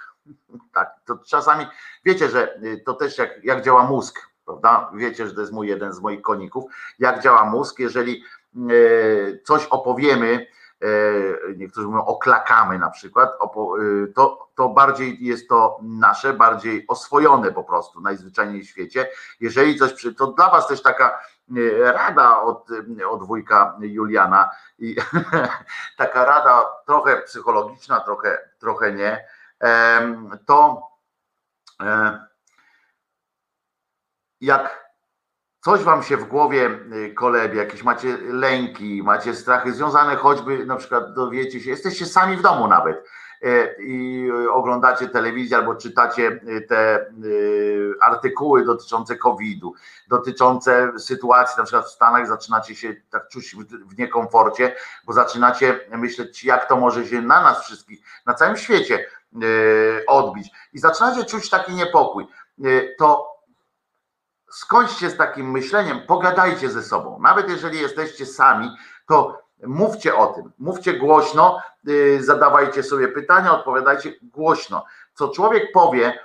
Tak, to czasami wiecie, że to też jak, jak działa mózg, prawda? Wiecie, że to jest mój jeden z moich koników. Jak działa mózg, jeżeli coś opowiemy, niektórzy mówią oklakamy na przykład, to, to bardziej jest to nasze, bardziej oswojone po prostu najzwyczajniej w świecie. Jeżeli coś przy, to dla was też taka rada od, od wujka Juliana i taka rada trochę psychologiczna, trochę, trochę nie, to jak coś wam się w głowie kolebie, jakieś macie lęki, macie strachy związane choćby, na przykład dowiecie się, jesteście sami w domu nawet i oglądacie telewizję albo czytacie te artykuły dotyczące kowida, dotyczące sytuacji na przykład w Stanach, zaczynacie się tak czuć w niekomforcie, bo zaczynacie myśleć, jak to może się na nas wszystkich, na całym świecie odbić i zaczynacie czuć taki niepokój, to skończcie z takim myśleniem, pogadajcie ze sobą. Nawet jeżeli jesteście sami, to mówcie o tym, mówcie głośno, zadawajcie sobie pytania, odpowiadajcie głośno. Co człowiek powie,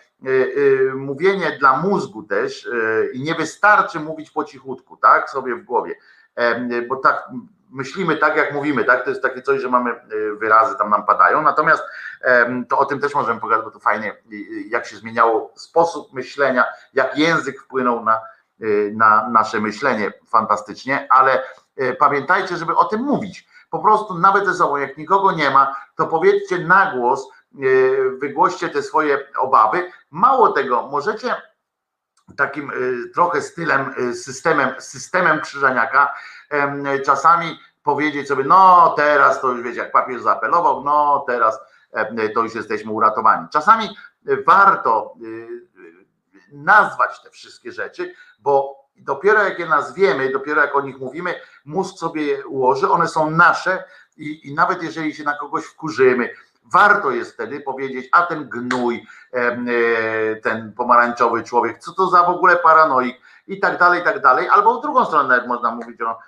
mówienie dla mózgu też i nie wystarczy mówić po cichutku, tak, sobie w głowie, bo tak myślimy tak, jak mówimy, tak? To jest takie coś, że mamy wyrazy, tam nam padają. Natomiast to o tym też możemy pogadać, bo to fajnie, jak się zmieniało sposób myślenia, jak język wpłynął na, na nasze myślenie fantastycznie, ale pamiętajcie, żeby o tym mówić. Po prostu nawet ze sobą, jak nikogo nie ma, to powiedzcie na głos, wygłoście te swoje obawy. Mało tego, możecie takim trochę stylem, systemem, systemem Krzyżaniaka czasami powiedzieć sobie, no teraz to już wiecie, jak papież zaapelował, no teraz to już jesteśmy uratowani. Czasami warto nazwać te wszystkie rzeczy, bo dopiero jak je nazwiemy, dopiero jak o nich mówimy, mózg sobie je ułoży, one są nasze i, i nawet jeżeli się na kogoś wkurzymy, warto jest wtedy powiedzieć, a ten gnój, ten pomarańczowy człowiek, co to za w ogóle paranoik i tak dalej, i tak dalej, albo w drugą stronę nawet można mówić o,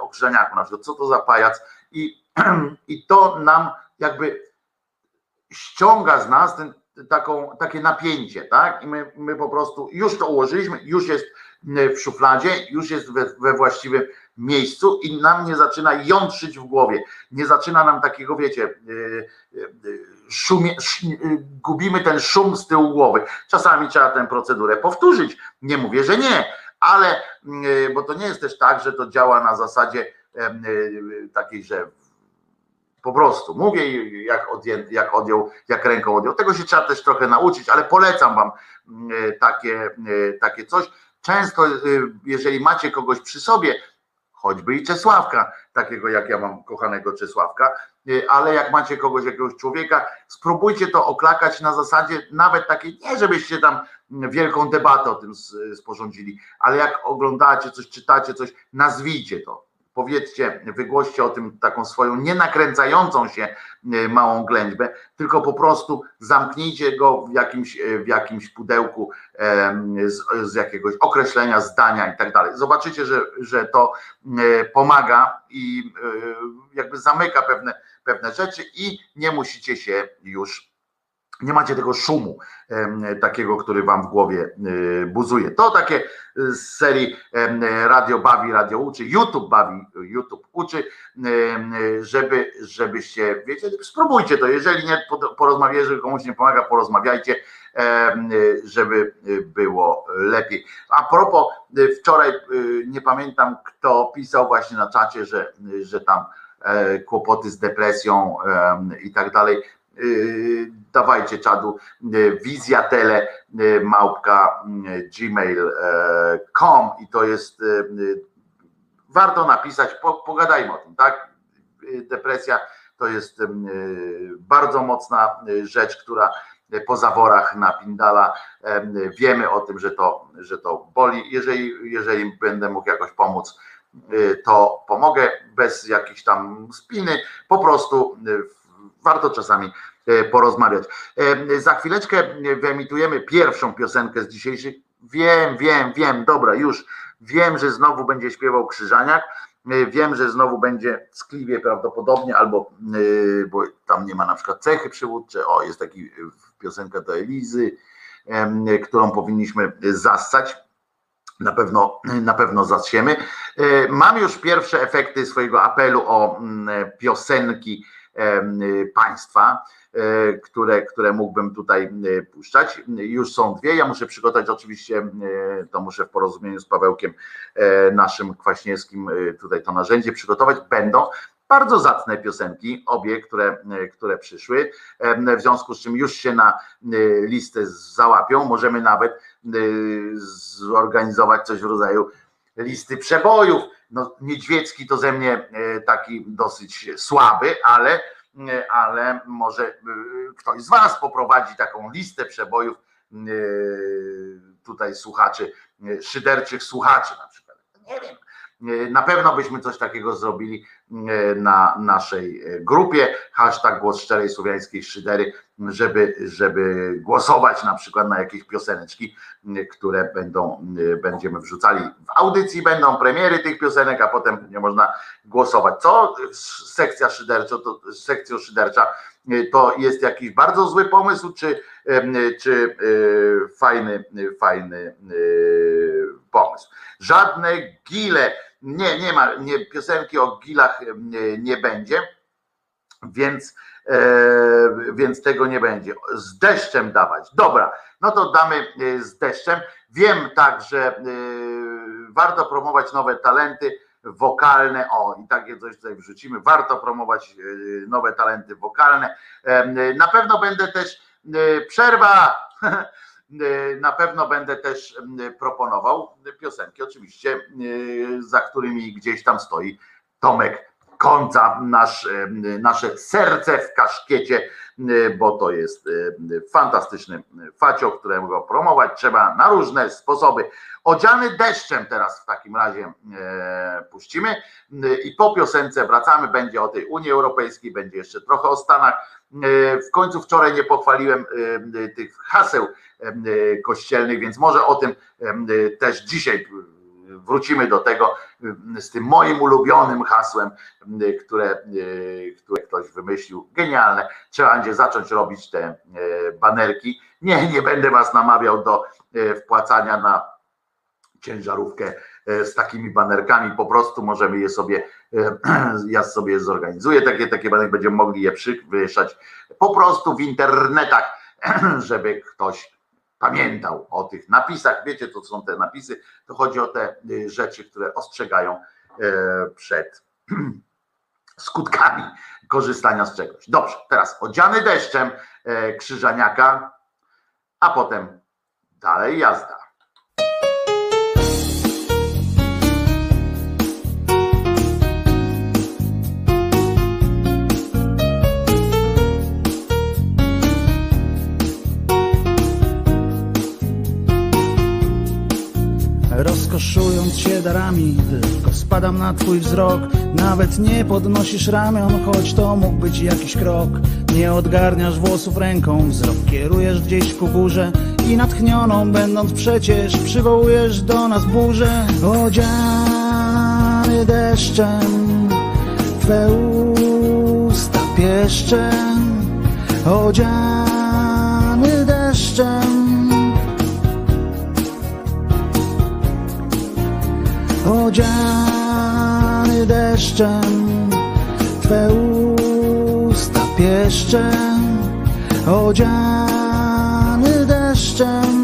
o Krzyżaniaku na przykład, co to za pajac i, i to nam jakby ściąga z nas ten, taką, takie napięcie, tak? I my, my po prostu już to ułożyliśmy, już jest w szufladzie, już jest we, we właściwym miejscu i nam nie zaczyna jątrzyć w głowie, nie zaczyna nam takiego, wiecie, szumie, szum, gubimy ten szum z tyłu głowy. Czasami trzeba tę procedurę powtórzyć, nie mówię, że nie, ale, bo to nie jest też tak, że to działa na zasadzie takiej, że po prostu mówię, jak, odję, jak odjął, jak ręką odjął. Tego się trzeba też trochę nauczyć, ale polecam wam takie, takie coś. Często, jeżeli macie kogoś przy sobie, choćby i Czesławka, takiego jak ja mam kochanego Czesławka, ale jak macie kogoś, jakiegoś człowieka, spróbujcie to oklakać na zasadzie nawet takiej, nie żebyście tam wielką debatę o tym sporządzili, ale jak oglądacie coś, czytacie coś, nazwijcie to. Powiedzcie, wygłoście o tym taką swoją nienakręcającą się małą ględźbę, tylko po prostu zamknijcie go w jakimś, w jakimś pudełku z, z jakiegoś określenia, zdania i tak dalej. Zobaczycie, że, że to pomaga i jakby zamyka pewne, pewne rzeczy i nie musicie się już... Nie macie tego szumu takiego, który wam w głowie buzuje. To takie z serii radio bawi, radio uczy, YouTube bawi, YouTube uczy, żeby, żebyście, wiecie, spróbujcie to. Jeżeli nie porozmawiacie, jeżeli komuś nie pomaga, porozmawiajcie, żeby było lepiej. A propos, wczoraj nie pamiętam, kto pisał właśnie na czacie, że, że tam kłopoty z depresją i tak dalej. Yy, dawajcie czadu, yy, wizjatele yy, małpka yy, gmail kropka com i to jest yy, warto napisać, po, pogadajmy o tym, tak? Yy, depresja to jest yy, bardzo mocna yy, rzecz, która yy, po zaworach na Pindala yy, wiemy o tym, że to, że to boli. Jeżeli, jeżeli będę mógł jakoś pomóc, yy, to pomogę bez jakichś tam spiny, po prostu yy, warto czasami porozmawiać. Za chwileczkę wyemitujemy pierwszą piosenkę z dzisiejszych. Wiem, wiem, wiem, dobra, już wiem, że znowu będzie śpiewał Krzyżaniak, wiem, że znowu będzie w Skliwie prawdopodobnie, albo bo tam nie ma na przykład cechy przywódcze. O, jest taki piosenka do Elizy, którą powinniśmy zassać. Na pewno, na pewno zasiemy. Mam już pierwsze efekty swojego apelu o piosenki państwa, które, które mógłbym tutaj puszczać. Już są dwie, ja muszę przygotować oczywiście, to muszę w porozumieniu z Pawełkiem, naszym Kwaśniewskim, tutaj to narzędzie przygotować. Będą bardzo zacne piosenki, obie, które, które przyszły, w związku z czym już się na listę załapią. Możemy nawet zorganizować coś w rodzaju listy przebojów. No, Niedźwiecki to ze mnie taki dosyć słaby, ale, ale może ktoś z was poprowadzi taką listę przebojów tutaj słuchaczy, szyderczych słuchaczy na przykład. Nie wiem. Na pewno byśmy coś takiego zrobili na naszej grupie, hashtag głos szczerej słowiańskiej szydery, żeby, żeby głosować na przykład na jakieś pioseneczki, które będą, będziemy wrzucali w audycji, będą premiery tych piosenek, a potem można głosować. Co? Sekcja szydercza, to, sekcja szydercza, to jest jakiś bardzo zły pomysł, czy, czy fajny, fajny pomysł. Żadne gile. Nie, nie ma, nie, piosenki o gilach nie, nie będzie, więc, e, więc tego nie będzie. Z deszczem dawać. Dobra, no to damy z deszczem. Wiem tak, że e, warto promować nowe talenty wokalne. O, i takie coś tutaj wrzucimy. Warto promować e, nowe talenty wokalne. E, na pewno będę też e, przerwa. Na pewno będę też proponował piosenki, oczywiście, za którymi gdzieś tam stoi Tomek Końca, nasz, nasze serce w kaszkiecie, bo to jest fantastyczny facio, którego promować trzeba na różne sposoby. Odziany deszczem teraz w takim razie puścimy i po piosence wracamy, będzie o tej Unii Europejskiej, będzie jeszcze trochę o Stanach. W końcu wczoraj nie pochwaliłem tych haseł kościelnych, więc może o tym też dzisiaj wrócimy do tego z tym moim ulubionym hasłem, które, które ktoś wymyślił. Genialne. Trzeba będzie zacząć robić te banerki. Nie, nie będę was namawiał do wpłacania na ciężarówkę z takimi banerkami, po prostu możemy je sobie, ja sobie zorganizuję takie, takie banerki, będziemy mogli je przywieszać po prostu w internetach, żeby ktoś pamiętał o tych napisach. Wiecie, to są te napisy, to chodzi o te rzeczy, które ostrzegają przed skutkami korzystania z czegoś. Dobrze, teraz odziany deszczem Krzyżaniaka, a potem dalej jazda. Tuszując się darami, tylko spadam na twój wzrok. Nawet nie podnosisz ramion, choć to mógł być jakiś krok. Nie odgarniasz włosów ręką, wzrok kierujesz gdzieś ku górze i natchnioną będąc przecież przywołujesz do nas burzę. Odziany deszczem, twe usta pieszczem, odziany deszczem, odziany deszczem, twe usta pieszczem, odziany deszczem.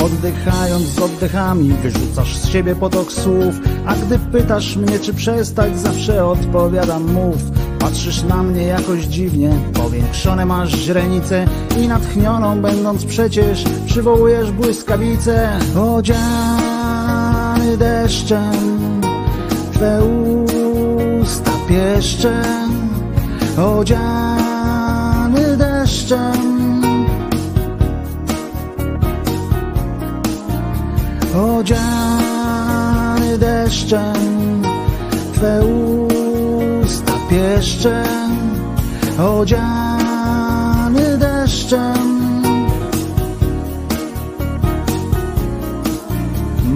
Oddychając z oddechami, wyrzucasz z siebie potok słów. A gdy pytasz mnie, czy przestać, zawsze odpowiadam mów. Patrzysz na mnie jakoś dziwnie, powiększone masz źrenice i natchnioną będąc przecież przywołujesz błyskawice. Odziany deszczem, twe usta pieszczem, odziany deszczem, odziany deszczem, twe usta pieszczem, odziany deszczem.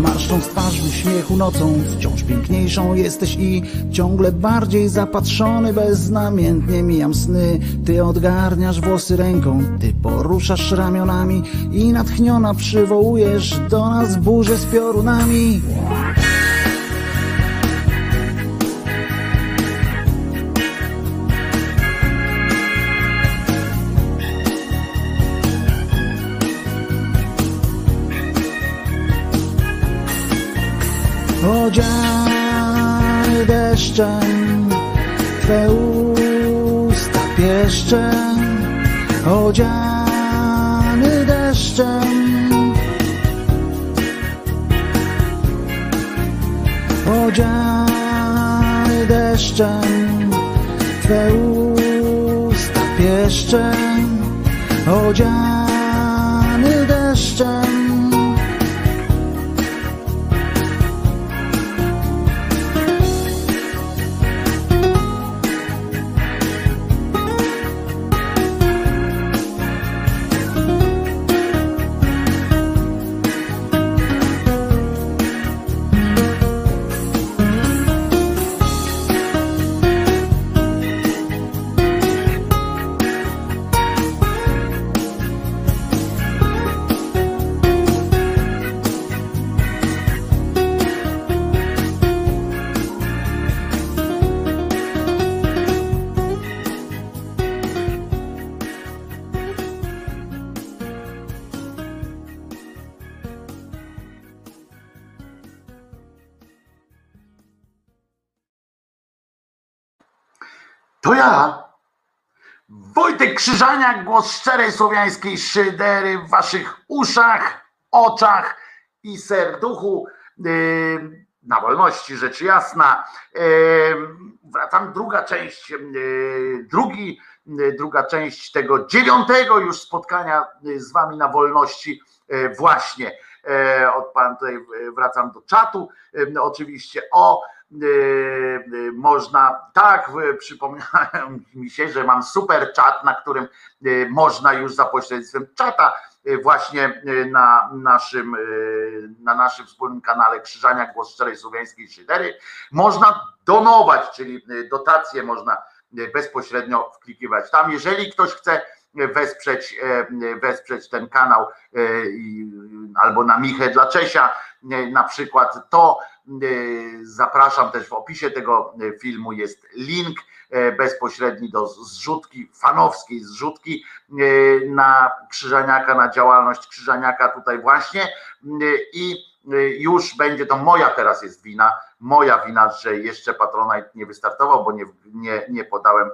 Marszcząc twarz w uśmiechu nocą, wciąż piękniejszą jesteś i ciągle bardziej zapatrzony, beznamiętnie mijam sny. Ty odgarniasz włosy ręką, ty poruszasz ramionami i natchniona przywołujesz do nas burzę z piorunami. Odziany deszczem, twe usta pieszczem, odziany deszczem, odziany deszczem, twe usta pieszczem, odziany deszczem. To ja, Wojtek Krzyżaniak, głos szczerej słowiańskiej szydery w waszych uszach, oczach i serduchu, yy, na wolności rzecz jasna. Yy, tam druga część, yy, drugi, yy, druga część tego dziewiątego już spotkania z wami na wolności yy, właśnie. Yy, od pana tutaj wracam do czatu, yy, oczywiście o... Można, tak, przypomniałem mi się, że mam super czat, na którym można już za pośrednictwem czata właśnie na naszym, na naszym wspólnym kanale Krzyżaniak, głos szczerej słowiańskiej szydery, można donować, czyli dotacje można bezpośrednio wklikiwać tam, jeżeli ktoś chce wesprzeć, wesprzeć ten kanał albo na Michę dla Czesia na przykład, to zapraszam, też w opisie tego filmu jest link bezpośredni do zrzutki, fanowskiej zrzutki na Krzyżaniaka, na działalność Krzyżaniaka tutaj właśnie i już będzie to moja, teraz jest wina, moja wina, że jeszcze Patronite nie wystartował, bo nie, nie, nie podałem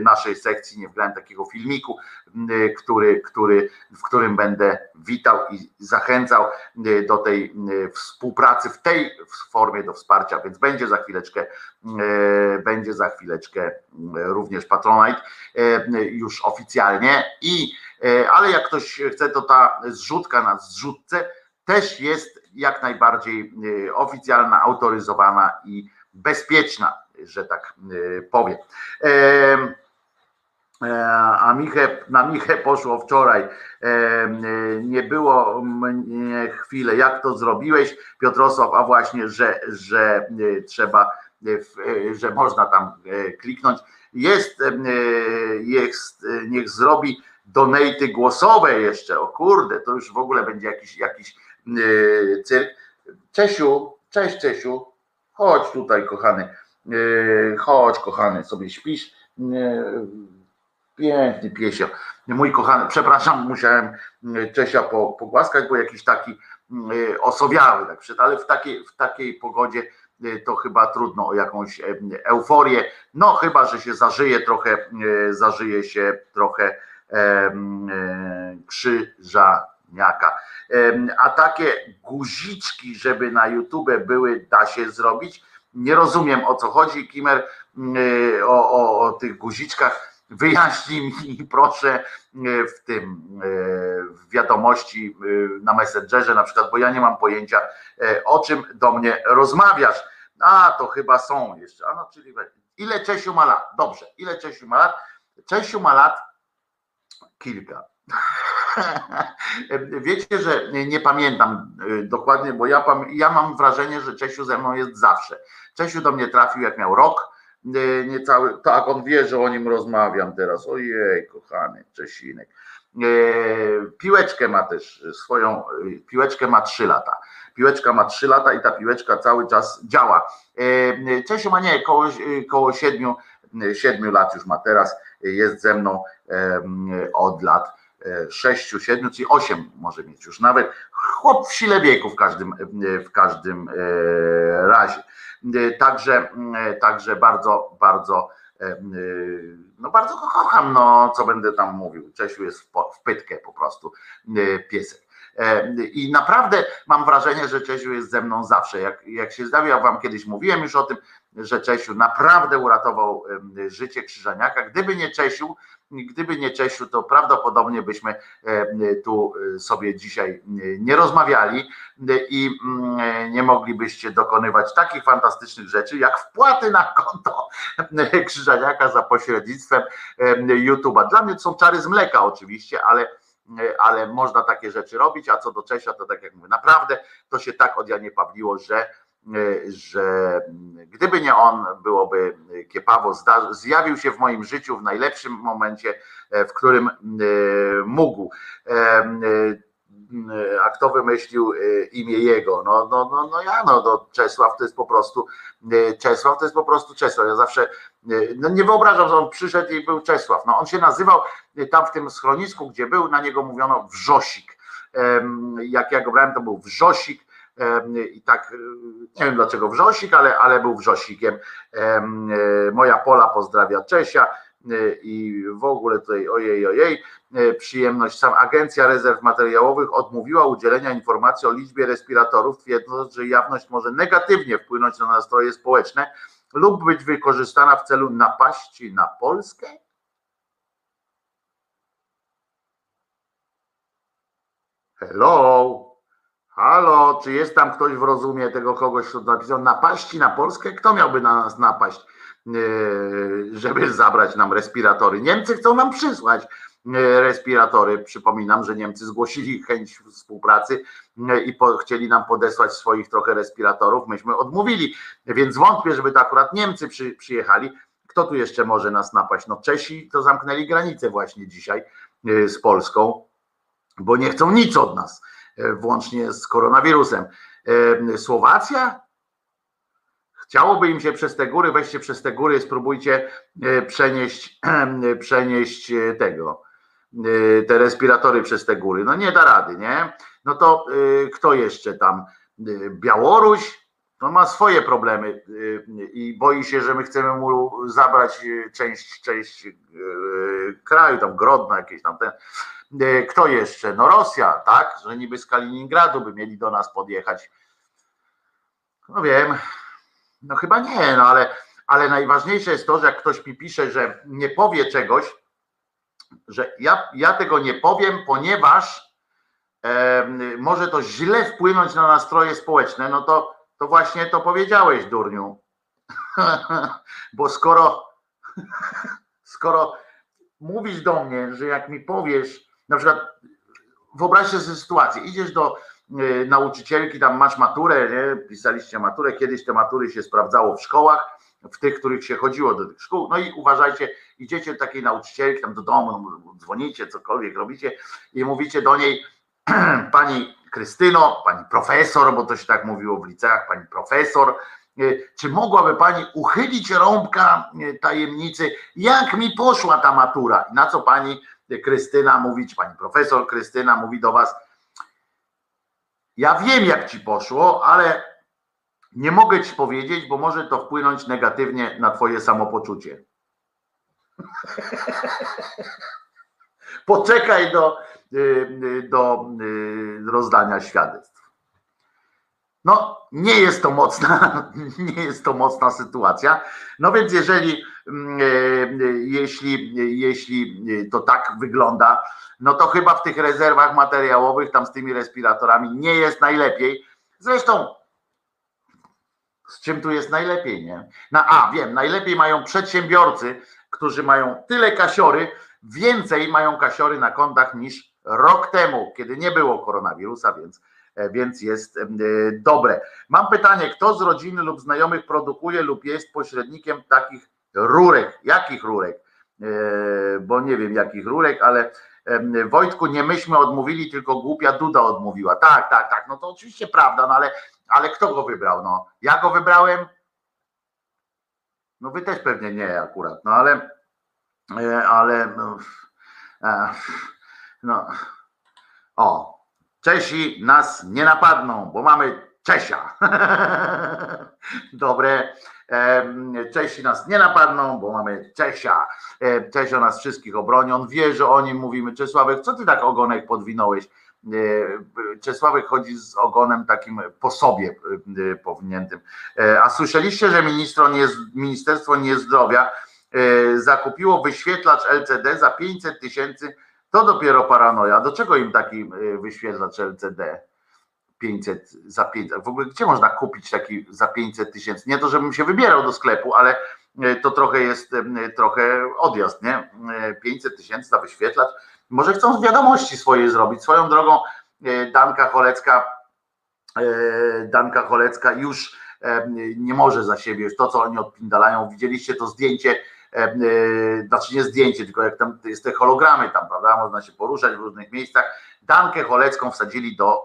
naszej sekcji, nie wgrałem takiego filmiku, który, który, w którym będę witał i zachęcał do tej współpracy w tej formie do wsparcia, więc będzie za chwileczkę, będzie za chwileczkę również Patronite już oficjalnie, i ale jak ktoś chce, to ta zrzutka na zrzutce też jest jak najbardziej oficjalna, autoryzowana i bezpieczna, że tak powiem. A Michę, na Michę poszło wczoraj, nie było mnie chwilę, jak to zrobiłeś, Piotrosław, a właśnie, że, że trzeba, że można tam kliknąć. Jest, jest niech zrobi donaty głosowe jeszcze, o kurde, to już w ogóle będzie jakiś, jakiś cyrk. Czesiu, cześć Czesiu, chodź tutaj kochany, chodź kochany, sobie śpisz, piękny piesio, mój kochany, przepraszam, musiałem Czesia pogłaskać, bo jakiś taki osowiały, ale w takiej, w takiej pogodzie to chyba trudno o jakąś euforię, no chyba, że się zażyje trochę, zażyje się trochę Krzyżaniaka. A takie guziczki, żeby na YouTube były, da się zrobić. Nie rozumiem, o co chodzi, Kimer, o, o, o tych guziczkach. Wyjaśnij mi proszę w tym w wiadomości na Messengerze na przykład, bo ja nie mam pojęcia, o czym do mnie rozmawiasz. A to chyba są jeszcze. A no, czyli ile Czesiu ma lat? Dobrze, ile Czesiu ma lat? Czesiu ma lat kilka. Wiecie, że nie pamiętam dokładnie, bo ja, ja mam wrażenie, że Czesiu ze mną jest zawsze. Czesiu do mnie trafił, jak miał rok niecały. Tak, on wie, że o nim rozmawiam teraz. Ojej, kochany Czesinek. Piłeczkę ma też swoją, piłeczkę ma trzy lata. Piłeczka ma trzy lata i ta piłeczka cały czas działa. Czesiu ma nie, koło, koło siedmiu, siedmiu lat już ma teraz. Jest ze mną od lat sześciu, siedmiu, czyli osiem może mieć już nawet. Chłop w sile wieku w każdym, w każdym razie. Także, także bardzo, bardzo, no bardzo go kocham, no co będę tam mówił. Czesiu jest w pytkę po prostu, piesek. I naprawdę mam wrażenie, że Czesiu jest ze mną zawsze. Jak, jak się zdawi, ja wam kiedyś mówiłem już o tym, że Czesiu naprawdę uratował życie Krzyżaniaka. Gdyby nie Czesiu, gdyby nie Czesiu, to prawdopodobnie byśmy tu sobie dzisiaj nie rozmawiali i nie moglibyście dokonywać takich fantastycznych rzeczy, jak wpłaty na konto Krzyżaniaka za pośrednictwem YouTube'a. Dla mnie to są czary z mleka oczywiście, ale ale można takie rzeczy robić, a co do Czesia, to tak jak mówię, naprawdę to się tak od Janie Pawliło, że, że gdyby nie on, byłoby kiepawo. Zjawił się w moim życiu w najlepszym momencie, w którym mógł. A kto wymyślił imię jego? No, no, no, no ja, no to Czesław to jest po prostu Czesław, to jest po prostu Czesław. Ja zawsze no nie wyobrażam, że on przyszedł i był Czesław. No on się nazywał tam w tym schronisku, gdzie był, na niego mówiono Wrzosik. Jak ja go brałem, to był Wrzosik i tak, nie wiem dlaczego Wrzosik, ale, ale był Wrzosikiem. Moja Pola pozdrawia Czesia. I w ogóle tutaj ojej, ojej, przyjemność. Sam Agencja Rezerw Materiałowych odmówiła udzielenia informacji o liczbie respiratorów, twierdząc, że jawność może negatywnie wpłynąć na nastroje społeczne lub być wykorzystana w celu napaści na Polskę. Hello, halo, czy jest tam ktoś w rozumie tego kogoś, kto napisał napaści na Polskę? Kto miałby na nas napaść, żeby zabrać nam respiratory? Niemcy chcą nam przysłać respiratory. Przypominam, że Niemcy zgłosili chęć współpracy i po, chcieli nam podesłać swoich trochę respiratorów. Myśmy odmówili, więc wątpię, żeby to akurat Niemcy przy, przyjechali. Kto tu jeszcze może nas napaść? No Czesi to zamknęli granicę właśnie dzisiaj z Polską, bo nie chcą nic od nas, włącznie z koronawirusem. Słowacja? Chciałoby im się przez te góry, weźcie przez te góry, spróbujcie przenieść, przenieść tego, te respiratory przez te góry. No nie da rady, nie? no to kto jeszcze tam? Białoruś, no ma swoje problemy i boi się, że my chcemy mu zabrać część, część kraju, tam Grodno jakieś tam ten. Kto jeszcze? No Rosja, tak? Że niby z Kaliningradu by mieli do nas podjechać. No wiem, no chyba nie, no ale, ale najważniejsze jest to, że jak ktoś mi pisze, że nie powie czegoś, że ja, ja tego nie powiem, ponieważ e, może to źle wpłynąć na nastroje społeczne, no to, to właśnie to powiedziałeś, durniu. Bo skoro, skoro mówisz do mnie, że jak mi powiesz, na przykład wyobraźcie sobie sytuację, idziesz do y, nauczycielki, tam masz maturę, nie? Pisaliście maturę, kiedyś te matury się sprawdzało w szkołach, w tych, których się chodziło do tych szkół, no i uważajcie, idziecie do takiej nauczycielki, tam do domu, no, dzwonicie, cokolwiek robicie i mówicie do niej, pani Krystyno, pani profesor, bo to się tak mówiło w liceach, pani profesor, czy mogłaby pani uchylić rąbka tajemnicy, jak mi poszła ta matura? I na co pani Krystyna mówi, czy pani profesor Krystyna mówi do was, ja wiem jak ci poszło, ale nie mogę ci powiedzieć, bo może to wpłynąć negatywnie na twoje samopoczucie. Poczekaj do, do rozdania świadectw. No, nie jest to mocna, nie jest to mocna sytuacja. No więc jeżeli, jeśli, jeśli to tak wygląda, no to chyba w tych rezerwach materiałowych, tam z tymi respiratorami nie jest najlepiej. Zresztą z czym tu jest najlepiej, nie? No, a, wiem, najlepiej mają przedsiębiorcy, którzy mają tyle kasiory, więcej mają kasiory na kontach niż rok temu, kiedy nie było koronawirusa, więc, więc jest dobre. Mam pytanie, kto z rodziny lub znajomych produkuje lub jest pośrednikiem takich rurek? Jakich rurek? Bo nie wiem, jakich rurek, ale Wojtku, nie myśmy odmówili, tylko głupia Duda odmówiła. Tak, tak, tak, no to oczywiście prawda, no ale, ale kto go wybrał? No, ja go wybrałem? No wy też pewnie nie akurat, no ale ale no, no o, Czesi nas nie napadną, bo mamy Czesia. Dobre. Czesi nas nie napadną, bo mamy Czesia. Czesio nas wszystkich obroni. On wie, że o nim mówimy. Czesławek, co ty tak ogonek podwinąłeś? Czesławek chodzi z ogonem takim po sobie powiniętym. A słyszeliście, że Ministerstwo Niezdrowia zakupiło wyświetlacz L C D za pięćset tysięcy? To dopiero paranoja. Do czego im taki wyświetlacz L C D? pięćset, za pięćset, w ogóle gdzie można kupić taki za pięćset tysięcy? Nie to, żebym się wybierał do sklepu, ale to trochę jest, trochę odjazd, nie? pięćset tysięcy za wyświetlacz. Może chcą z wiadomości swoje zrobić. Swoją drogą Danka Holecka, Danka Holecka już nie może za siebie, już to, co oni odpindalają. Widzieliście to zdjęcie, znaczy nie zdjęcie, tylko jak tam jest te hologramy tam, prawda? Można się poruszać w różnych miejscach. Dankę Holecką wsadzili do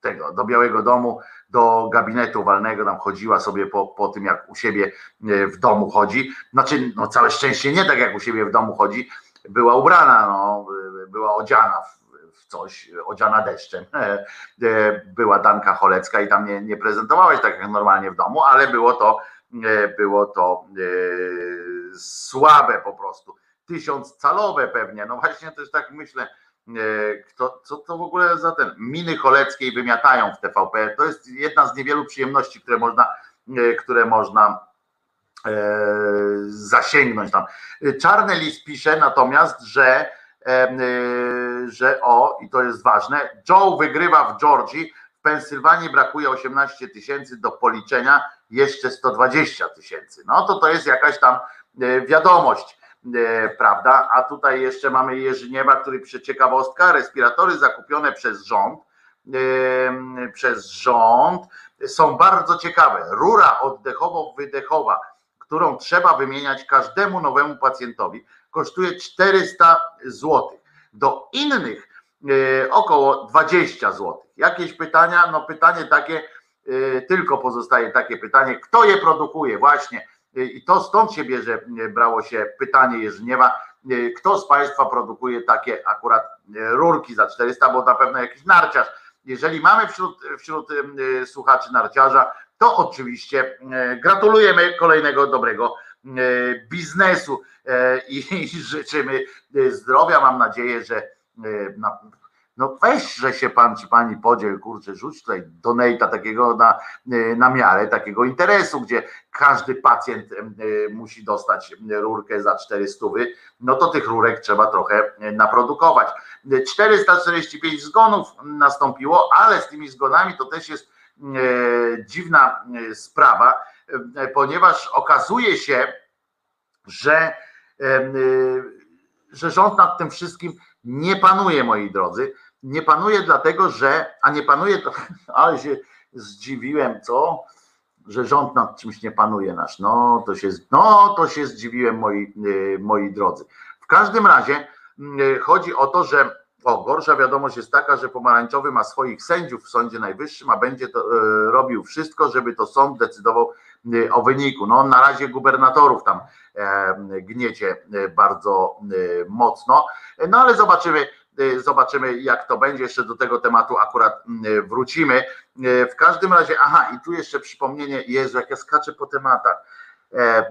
tego, do Białego Domu, do gabinetu walnego, tam chodziła sobie po, po tym, jak u siebie w domu chodzi. Znaczy, no całe szczęście nie tak, jak u siebie w domu chodzi. Była ubrana, no, była odziana w, w coś, odziana deszczem. Była Danka Holecka i tam nie, nie prezentowała się tak, jak normalnie w domu, ale było to, było to e, słabe po prostu. Tysiąccalowe pewnie, no właśnie też tak myślę, Kto, co to w ogóle za ten, miny Holeckiej wymiatają w T V P, to jest jedna z niewielu przyjemności, które można, które można e, zasięgnąć tam. Czarny List pisze natomiast, że, e, że o, i to jest ważne, Joe wygrywa w Georgii, w Pensylwanii brakuje osiemnaście tysięcy do policzenia, jeszcze sto dwadzieścia tysięcy, no to to jest jakaś tam wiadomość, prawda, a tutaj jeszcze mamy Jerzyniewa, który przeciekawostka, respiratory zakupione przez rząd, yy, przez rząd są bardzo ciekawe. Rura oddechowo-wydechowa, którą trzeba wymieniać każdemu nowemu pacjentowi, kosztuje czterysta złotych. Do innych yy, około dwadzieścia złotych. Jakieś pytania? No pytanie takie, yy, tylko pozostaje takie pytanie, kto je produkuje? Właśnie. I to stąd się bierze, brało się pytanie Jerzyniewa, kto z Państwa produkuje takie akurat rurki za czterysta, bo na pewno jakiś narciarz. Jeżeli mamy wśród, wśród słuchaczy narciarza, to oczywiście gratulujemy kolejnego dobrego biznesu i życzymy zdrowia. Mam nadzieję, że no weź, że się pan czy pani podziel, kurczę, rzuć tutaj donate'a takiego na, na miarę takiego interesu, gdzie każdy pacjent musi dostać rurkę za czterysta, no to tych rurek trzeba trochę naprodukować. czterysta czterdzieści pięć zgonów nastąpiło, ale z tymi zgonami to też jest dziwna sprawa, ponieważ okazuje się, że, że rząd nad tym wszystkim nie panuje, moi drodzy. Nie panuje dlatego, że, a nie panuje, ale się zdziwiłem, co? Że rząd nad czymś nie panuje nasz. No to się, no, to się zdziwiłem, moi, moi drodzy. W każdym razie chodzi o to, że o, gorsza wiadomość jest taka, że Pomarańczowy ma swoich sędziów w Sądzie Najwyższym, a będzie to, e, robił wszystko, żeby to sąd decydował e, o wyniku. No na razie gubernatorów tam e, gniecie e, bardzo e, mocno, no ale zobaczymy, e, zobaczymy jak to będzie, jeszcze do tego tematu akurat e, wrócimy. E, w każdym razie, aha i tu jeszcze przypomnienie, Jezu jak ja skaczę po tematach, e, e,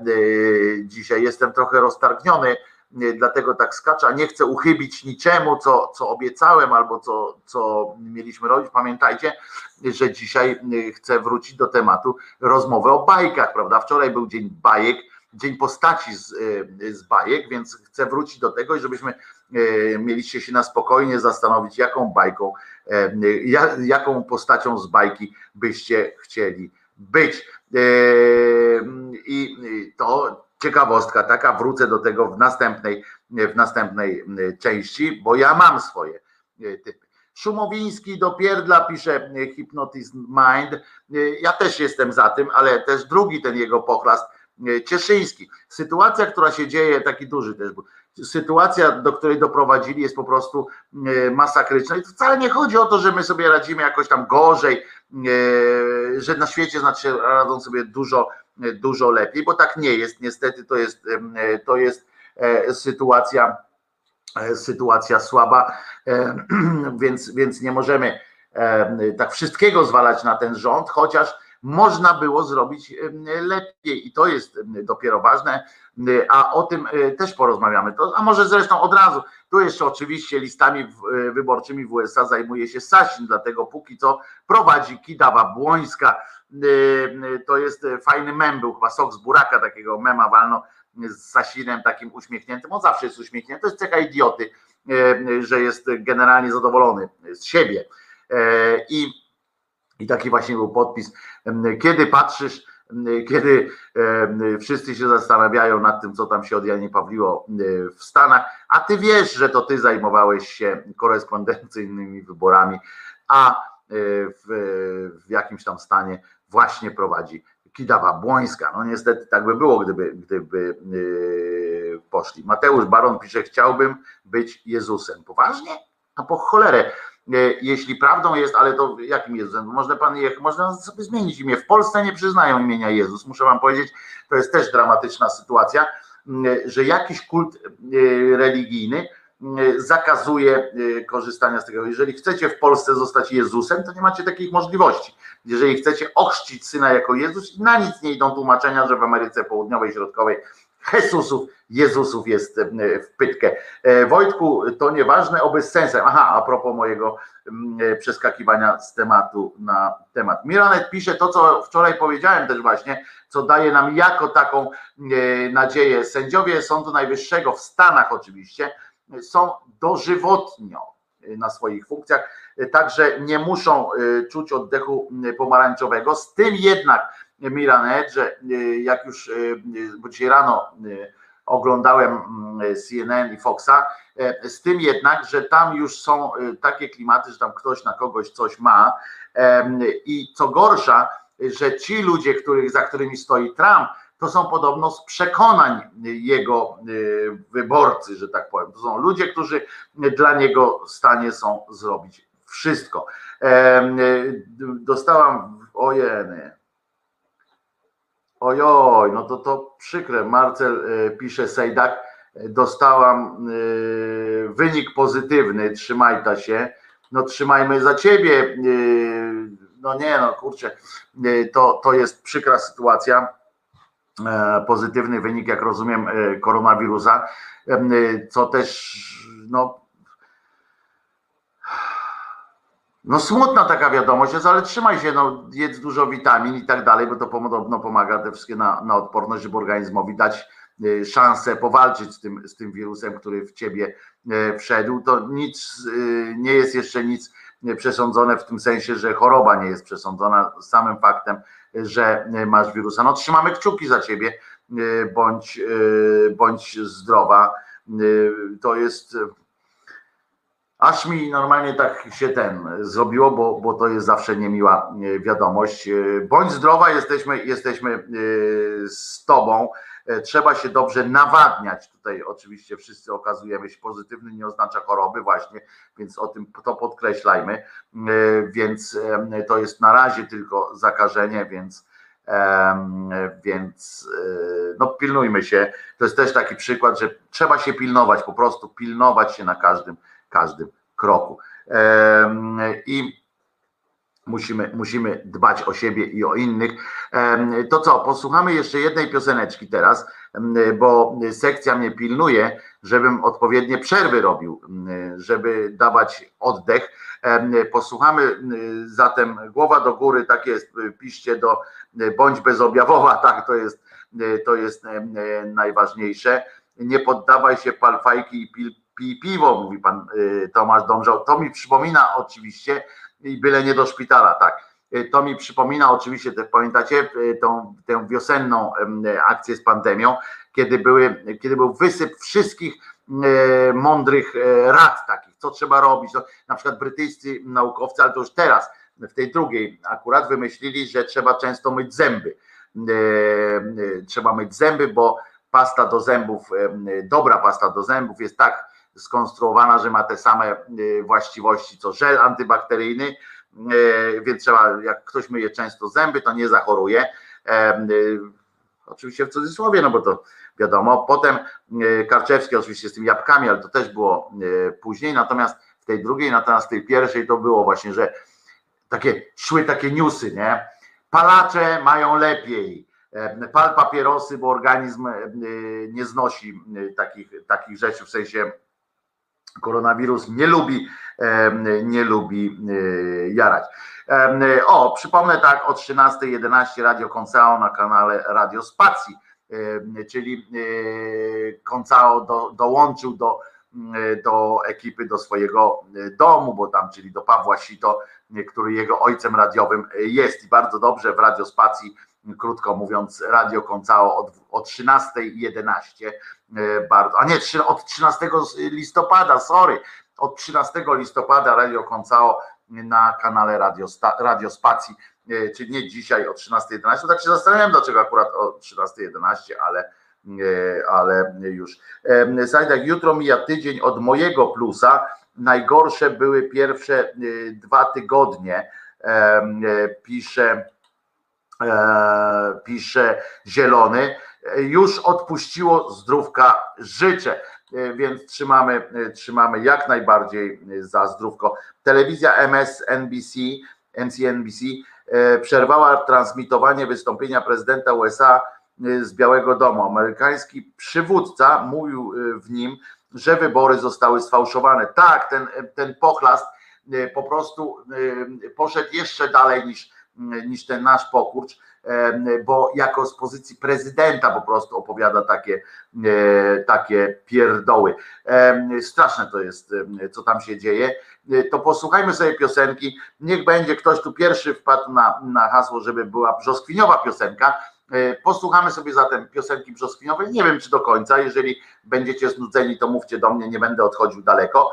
dzisiaj jestem trochę roztargniony, dlatego tak skaczę, a nie chcę uchybić niczemu, co, co obiecałem albo co, co mieliśmy robić. Pamiętajcie, że dzisiaj chcę wrócić do tematu rozmowy o bajkach, prawda? Wczoraj był dzień bajek, dzień postaci z, z bajek, więc chcę wrócić do tego i żebyśmy mieliście się na spokojnie zastanowić, jaką bajką, jaką postacią z bajki byście chcieli być. I to ciekawostka taka, wrócę do tego w następnej, w następnej części, bo ja mam swoje typy. Szumowiński do pierdla, pisze Hypnotized Mind. Ja też jestem za tym, ale też drugi ten jego pochlast, Cieszyński. Sytuacja, która się dzieje, taki duży też był, sytuacja, do której doprowadzili, jest po prostu masakryczna i to wcale nie chodzi o to, że my sobie radzimy jakoś tam gorzej, że na świecie znaczy radzą sobie dużo dużo lepiej, bo tak nie jest. Niestety to jest, to jest sytuacja, sytuacja słaba, więc, więc nie możemy tak wszystkiego zwalać na ten rząd, chociaż można było zrobić lepiej i to jest dopiero ważne, a o tym też porozmawiamy. To, a może zresztą od razu, tu jeszcze oczywiście listami wyborczymi w U S A zajmuje się Sasin, dlatego póki co prowadzi Kidawa Błońska. To jest fajny mem, był chyba sok z buraka, takiego mema walno z Sasinem takim uśmiechniętym, on zawsze jest uśmiechnięty, to jest cecha idioty, że jest generalnie zadowolony z siebie. I I taki właśnie był podpis, kiedy patrzysz, kiedy wszyscy się zastanawiają nad tym, co tam się od Janie Pawliło w Stanach, a ty wiesz, że to ty zajmowałeś się korespondencyjnymi wyborami, a w, w jakimś tam stanie właśnie prowadzi Kidawa Błońska. No niestety tak by było, gdyby, gdyby yy, poszli. Mateusz Baron pisze, chciałbym być Jezusem. Poważnie? A po cholerę. Jeśli prawdą jest, ale to jakim Jezusem? Można pan, można sobie zmienić imię. W Polsce nie przyznają imienia Jezus. Muszę wam powiedzieć, to jest też dramatyczna sytuacja, że jakiś kult religijny zakazuje korzystania z tego. Jeżeli chcecie w Polsce zostać Jezusem, to nie macie takich możliwości. Jeżeli chcecie ochrzcić syna jako Jezus, na nic nie idą tłumaczenia, że w Ameryce Południowej, Środkowej Jesusów, Jezusów jest w pytkę. Wojtku, to nieważne, oby z sensem. Aha, a propos mojego przeskakiwania z tematu na temat. Mironet pisze to, co wczoraj powiedziałem też właśnie, co daje nam jako taką nadzieję. Sędziowie Sądu Najwyższego w Stanach oczywiście są dożywotnio na swoich funkcjach, także nie muszą czuć oddechu pomarańczowego. Z tym jednak Mironet, że jak już, bo dzisiaj rano oglądałem C N N i Foxa, z tym jednak, że tam już są takie klimaty, że tam ktoś na kogoś coś ma i co gorsza, że ci ludzie, których, za którymi stoi Trump, to są podobno z przekonań jego wyborcy, że tak powiem. To są ludzie, którzy dla niego w stanie są zrobić wszystko. Dostałam, ojej, Ojoj, no to to przykre. Marcel y, pisze Sejdak, dostałam y, wynik pozytywny, trzymaj ta się, no trzymajmy za ciebie, y, no nie no kurczę, y, to, to jest przykra sytuacja, y, pozytywny wynik, jak rozumiem, y, koronawirusa, y, co też no No smutna taka wiadomość jest, ale trzymaj się, no, jedz dużo witamin i tak dalej, bo to podobno pomaga te wszystkie na, na odporność, żeby organizmowi dać y, szansę powalczyć z tym, z tym wirusem, który w ciebie y, wszedł. To nic, y, nie jest jeszcze nic przesądzone w tym sensie, że choroba nie jest przesądzona samym faktem, że y, masz wirusa. No trzymamy kciuki za ciebie, y, bądź, y, bądź zdrowa. Y, to jest... Aż mi normalnie tak się ten zrobiło, bo, bo to jest zawsze niemiła wiadomość. Bądź zdrowa, jesteśmy, jesteśmy z tobą. Trzeba się dobrze nawadniać. Tutaj oczywiście wszyscy okazujemy się pozytywny, nie oznacza choroby właśnie, więc o tym to podkreślajmy. Więc to jest na razie tylko zakażenie, więc, więc no pilnujmy się. To jest też taki przykład, że trzeba się pilnować, po prostu pilnować się na każdym każdym kroku. I musimy, musimy dbać o siebie i o innych. To co, posłuchamy jeszcze jednej pioseneczki teraz, bo sekcja mnie pilnuje, żebym odpowiednie przerwy robił, żeby dawać oddech. Posłuchamy zatem Głowa do góry, tak jest, piszcie do bądź bezobjawowa, tak to jest, to jest najważniejsze. Nie poddawaj się, pal fajki i pil Pi, piwo, mówi pan y, Tomasz Dążał. To mi przypomina oczywiście, i byle nie do szpitala, tak. Y, to mi przypomina oczywiście, te, pamiętacie, y, tą, tę wiosenną y, akcję z pandemią, kiedy, były, kiedy był wysyp wszystkich y, mądrych y, rad takich, co trzeba robić. No, na przykład brytyjscy naukowcy, ale to już teraz, w tej drugiej akurat wymyślili, że trzeba często myć zęby. Y, y, trzeba myć zęby, bo pasta do zębów, y, dobra pasta do zębów jest tak skonstruowana, że ma te same właściwości co żel antybakteryjny, więc trzeba, jak ktoś myje często zęby, to nie zachoruje. Oczywiście w cudzysłowie, no bo to wiadomo. Potem Karczewski oczywiście z tymi jabłkami, ale to też było później, natomiast w tej drugiej, natomiast w tej pierwszej to było właśnie, że takie szły takie newsy, nie? Palacze mają lepiej. Pal papierosy, bo organizm nie znosi takich, takich rzeczy, w sensie koronawirus nie lubi, nie lubi jarać. O, przypomnę tak, o trzynastej jedenaście Radio Koncao na kanale Radio Spacji, czyli Koncao do, dołączył do, do ekipy, do swojego domu, bo tam, czyli do Pawła Sito, który jego ojcem radiowym jest i bardzo dobrze w Radio Spacji. Krótko mówiąc, Radio Koncao od, od trzynastej jedenaście, bardzo, a nie, od trzynastego listopada, sorry, od trzynastego listopada Radio Koncao na kanale Radio, Radio Spacji, czyli nie dzisiaj o trzynastej jedenaście, tak się zastanawiam, dlaczego akurat o trzynastej jedenaście, ale, ale już. Sajdek, jutro mija tydzień od mojego plusa, najgorsze były pierwsze dwa tygodnie, pisze... pisze Zielony, już odpuściło, zdrówka życzę, więc trzymamy, trzymamy jak najbardziej za zdrówko. Telewizja M S N B C, N C N B C przerwała transmitowanie wystąpienia prezydenta U S A z Białego Domu. Amerykański przywódca mówił w nim, że wybory zostały sfałszowane. Tak, ten, ten pochlast po prostu poszedł jeszcze dalej niż niż ten nasz pokurcz, bo jako z pozycji prezydenta po prostu opowiada takie, takie pierdoły. Straszne to jest, co tam się dzieje. To posłuchajmy sobie piosenki. Niech będzie, ktoś tu pierwszy wpadł na, na hasło, żeby była brzoskwiniowa piosenka. Posłuchamy sobie zatem piosenki brzoskwiniowej. Nie wiem, czy do końca. Jeżeli będziecie znudzeni, to mówcie do mnie, nie będę odchodził daleko.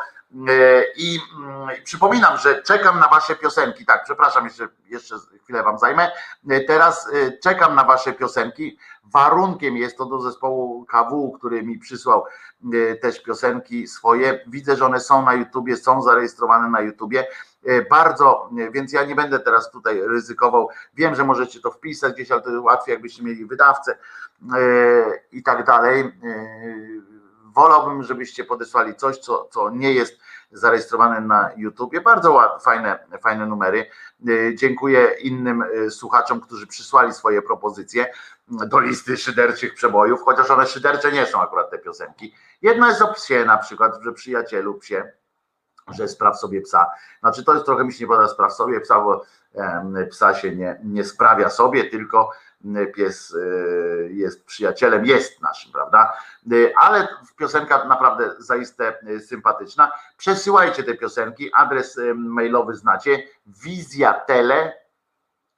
I, i przypominam, że czekam na wasze piosenki, tak, przepraszam, jeszcze, jeszcze chwilę wam zajmę, teraz czekam na wasze piosenki, warunkiem jest to do zespołu K W, który mi przysłał też piosenki swoje, widzę, że one są na YouTubie, są zarejestrowane na YouTubie, bardzo, więc ja nie będę teraz tutaj ryzykował, wiem, że możecie to wpisać gdzieś, ale to łatwiej, jakbyście mieli wydawcę i tak dalej, wolałbym, żebyście podesłali coś, co, co nie jest zarejestrowane na YouTubie. Bardzo ładne, fajne, fajne numery. Dziękuję innym słuchaczom, którzy przysłali swoje propozycje do listy szyderczych przebojów, chociaż one szydercze nie są akurat te piosenki. Jedna jest o psie na przykład, że przyjacielu psie, że spraw sobie psa. Znaczy to jest trochę mi się nie podoba, spraw sobie psa, bo psa się nie, nie sprawia sobie, tylko pies jest przyjacielem, jest naszym, prawda? Ale piosenka naprawdę zaiste sympatyczna. Przesyłajcie te piosenki, adres mailowy znacie, wizjatele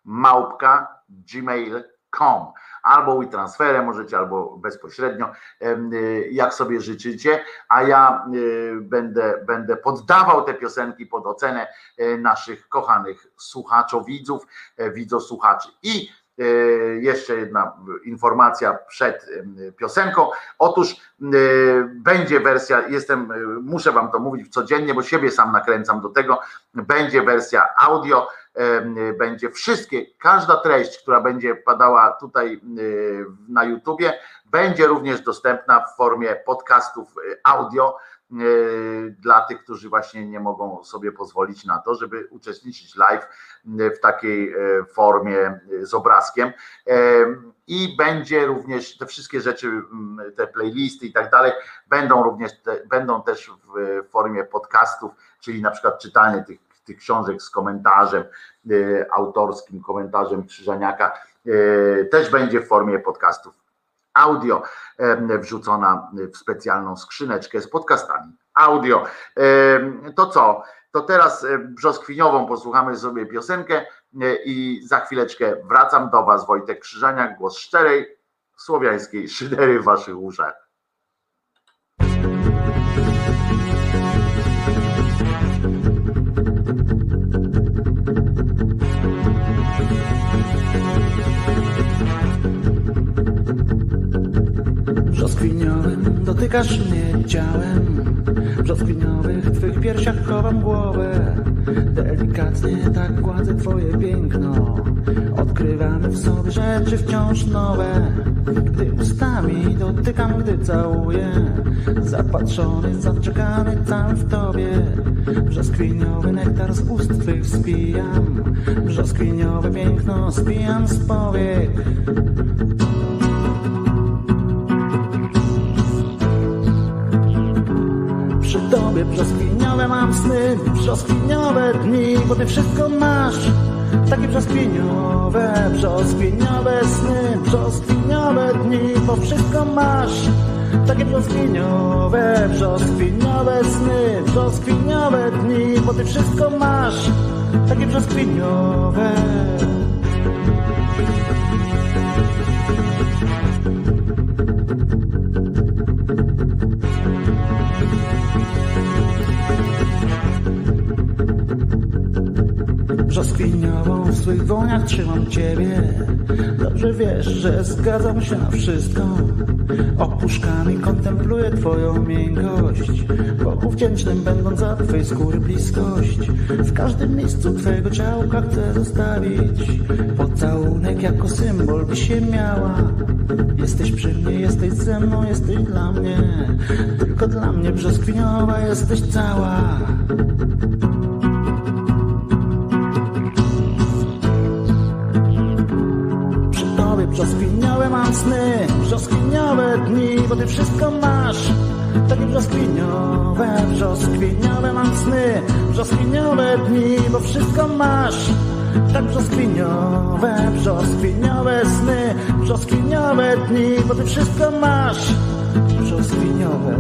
małpka gmail kropka com. Albo WeTransferem możecie, albo bezpośrednio, jak sobie życzycie, a ja będę, będę poddawał te piosenki pod ocenę naszych kochanych słuchaczowidzów, widzosłuchaczy. I jeszcze jedna informacja przed piosenką. Otóż będzie wersja, jestem, muszę wam to mówić codziennie, bo siebie sam nakręcam do tego, będzie wersja audio, będzie wszystkie, każda treść, która będzie padała tutaj na YouTubie, będzie również dostępna w formie podcastów audio dla tych, którzy właśnie nie mogą sobie pozwolić na to, żeby uczestniczyć live w takiej formie z obrazkiem. I będzie również te wszystkie rzeczy, te playlisty i tak dalej, będą również będą też w formie podcastów, czyli na przykład czytanie tych tych książek z komentarzem y, autorskim, komentarzem Krzyżaniaka y, też będzie w formie podcastów audio y, wrzucona w specjalną skrzyneczkę z podcastami audio. Y, to co? To teraz brzoskwiniową posłuchamy sobie piosenkę y, i za chwileczkę wracam do was. Wojtek Krzyżaniak, głos szczerej, słowiańskiej szydery w waszych uszach. Brzoskwiniowym dotykasz mnie ciałem, w brzoskwiniowych twych piersiach chowam głowę. Delikatnie tak gładzę twoje piękno, odkrywamy w sobie rzeczy wciąż nowe. Gdy ustami dotykam, gdy całuję, zapatrzony, zaczekany cały w tobie. Brzoskwiniowy nektar z ust twych spijam, brzoskwiniowe piękno spijam z powiek. Przy tobie brzoskwiniowe mam sny, brzoskwiniowe dni, bo ty wszystko masz. Takie brzoskwiniowe, brzoskwiniowe sny, brzoskwiniowe dni, bo wszystko masz. Takie brzoskwiniowe, brzoskwiniowe sny, brzoskwiniowe dni, bo ty wszystko masz. Takie brzoskwiniowe. Brzoskwiniową w swych woniach trzymam ciebie. Dobrze wiesz, że zgadzam się na wszystko. Opuszkami kontempluję twoją miękkość, boku wdzięcznym będąc za twej skóry bliskość. W każdym miejscu twojego ciałka chcę zostawić pocałunek jako symbol, by się miała. Jesteś przy mnie, jesteś ze mną, jesteś dla mnie, tylko dla mnie brzoskwiniowa jesteś cała. Brzoskwiniowe mam sny, brzoskwiniowe dni, bo ty wszystko masz. Takie brzoskwiniowe, brzoskwiniowe mam sny, brzoskwiniowe dni, bo wszystko masz. Tak brzoskwiniowe, brzoskwiniowe sny, brzoskwiniowe dni, bo ty wszystko masz. Brzoskwiniowe.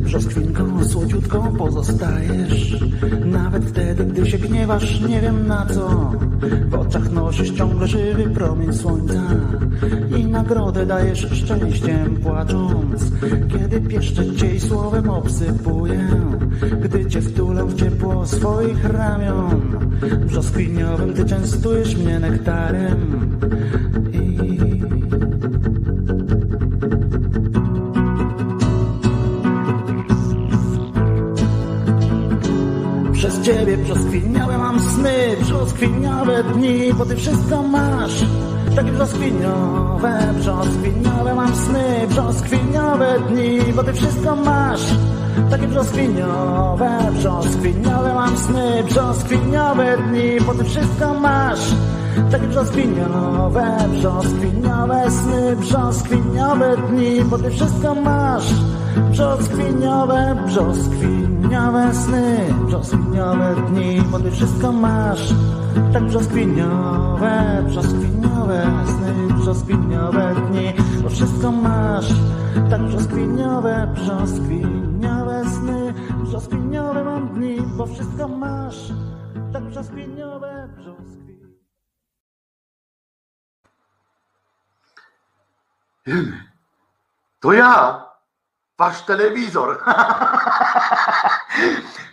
Brzoskwinką słodziutką pozostajesz, nawet wtedy, gdy się gniewasz, nie wiem na co. W oczach nosisz ciągle żywy promień słońca i nagrodę dajesz szczęściem płacząc. Kiedy pieszczę cię i słowem obsypuję, gdy cię wtulam w ciepło swoich ramion. Brzoskwiniowym ty częstujesz mnie nektarem i... ciebie. Brzoskwiniałe mam sny, brzoskwiniałe dni, bo ty wszystko masz. Takie brzoskwiniowe, brzoskwiniałe mam sny, brzoskwiniałe dni, bo ty wszystko masz. Takie brzoskwiniowe, brzoskwiniałe mam sny, brzoskwiniałe dni, bo ty wszystko masz. Takie brzoskwiniowe, brzoskwiniałe sny, brzoskwiniałe dni, bo ty wszystko masz. Brzoskwiniowe, brzoskwiniałe sny, brzoskwiniałe dni, bo ty wszystko masz. Tak brzoskwiniowe, brzoskwiniowe sny, brzoskwiniowe dni, bo wszystko masz. Tak brzoskwiniowe, brzoskwiniałe sny, brzoskwiniowe mam dni, bo wszystko masz. Tak brzoskwiniowe, brzoskwiniowe. To ja, wasz telewizor.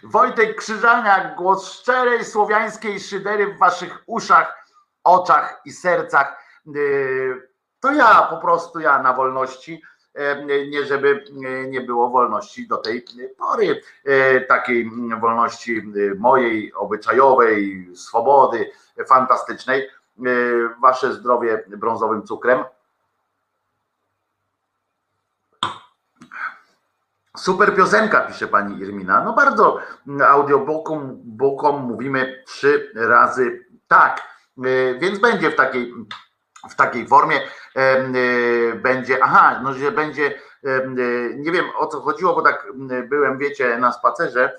Wojtek Krzyżaniak, głos szczerej słowiańskiej szydery w waszych uszach, oczach i sercach. To ja, po prostu ja na wolności, nie żeby nie było wolności do tej pory, takiej wolności mojej, obyczajowej, swobody fantastycznej. Wasze zdrowie brązowym cukrem. Super piosenka, pisze pani Irmina. No bardzo audiobookom bookom mówimy trzy razy tak, więc będzie w takiej, w takiej formie. Będzie, aha, no że będzie, nie wiem o co chodziło, bo tak byłem, wiecie, na spacerze.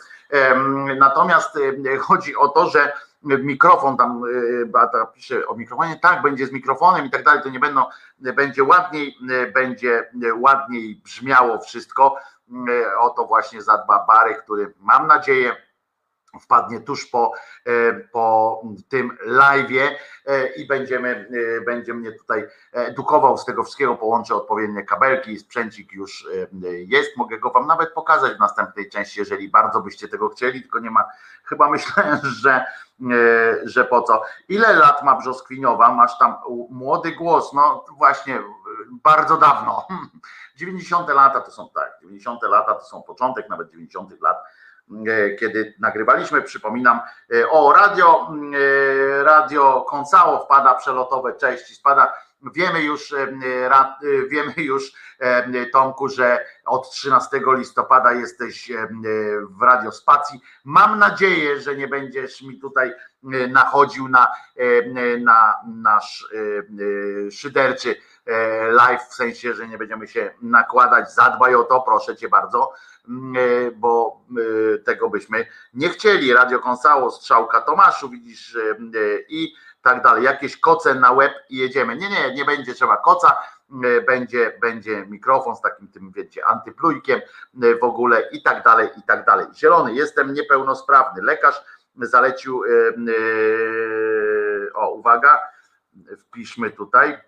Natomiast chodzi o to, że mikrofon tam, Beata pisze o mikrofonie, tak, będzie z mikrofonem i tak dalej, to nie będą, będzie ładniej, będzie ładniej brzmiało wszystko. O to właśnie zadba Bary, który mam nadzieję wpadnie tuż po, po tym live'ie i będziemy, będzie mnie tutaj edukował z tego wszystkiego, połączę odpowiednie kabelki i sprzęcik już jest, mogę go wam nawet pokazać w następnej części, jeżeli bardzo byście tego chcieli, tylko nie ma, chyba myślę, że, że po co. Ile lat ma brzoskwiniowa? Masz tam młody głos, no właśnie bardzo dawno, dziewięćdziesiąte lata to są tak, dziewięćdziesiąte lata to są początek nawet dziewięćdziesiątych lat, kiedy nagrywaliśmy, przypominam, o radio, radio Koncało wpada przelotowe, cześć, spada, wiemy już, wiemy już, Tomku, że od trzynastego listopada jesteś w radiospacji, mam nadzieję, że nie będziesz mi tutaj nachodził na, na nasz szyderczy live, w sensie, że nie będziemy się nakładać, zadbaj o to, proszę cię bardzo, bo tego byśmy nie chcieli. Radio Koncało, strzałka Tomaszu, widzisz, i tak dalej. Jakieś koce na łeb i jedziemy. Nie, nie, nie będzie trzeba koca, będzie, będzie mikrofon z takim tym, wiecie, antyplujkiem w ogóle i tak dalej, i tak dalej. Zielony, jestem niepełnosprawny. Lekarz zalecił, o uwaga, wpiszmy tutaj,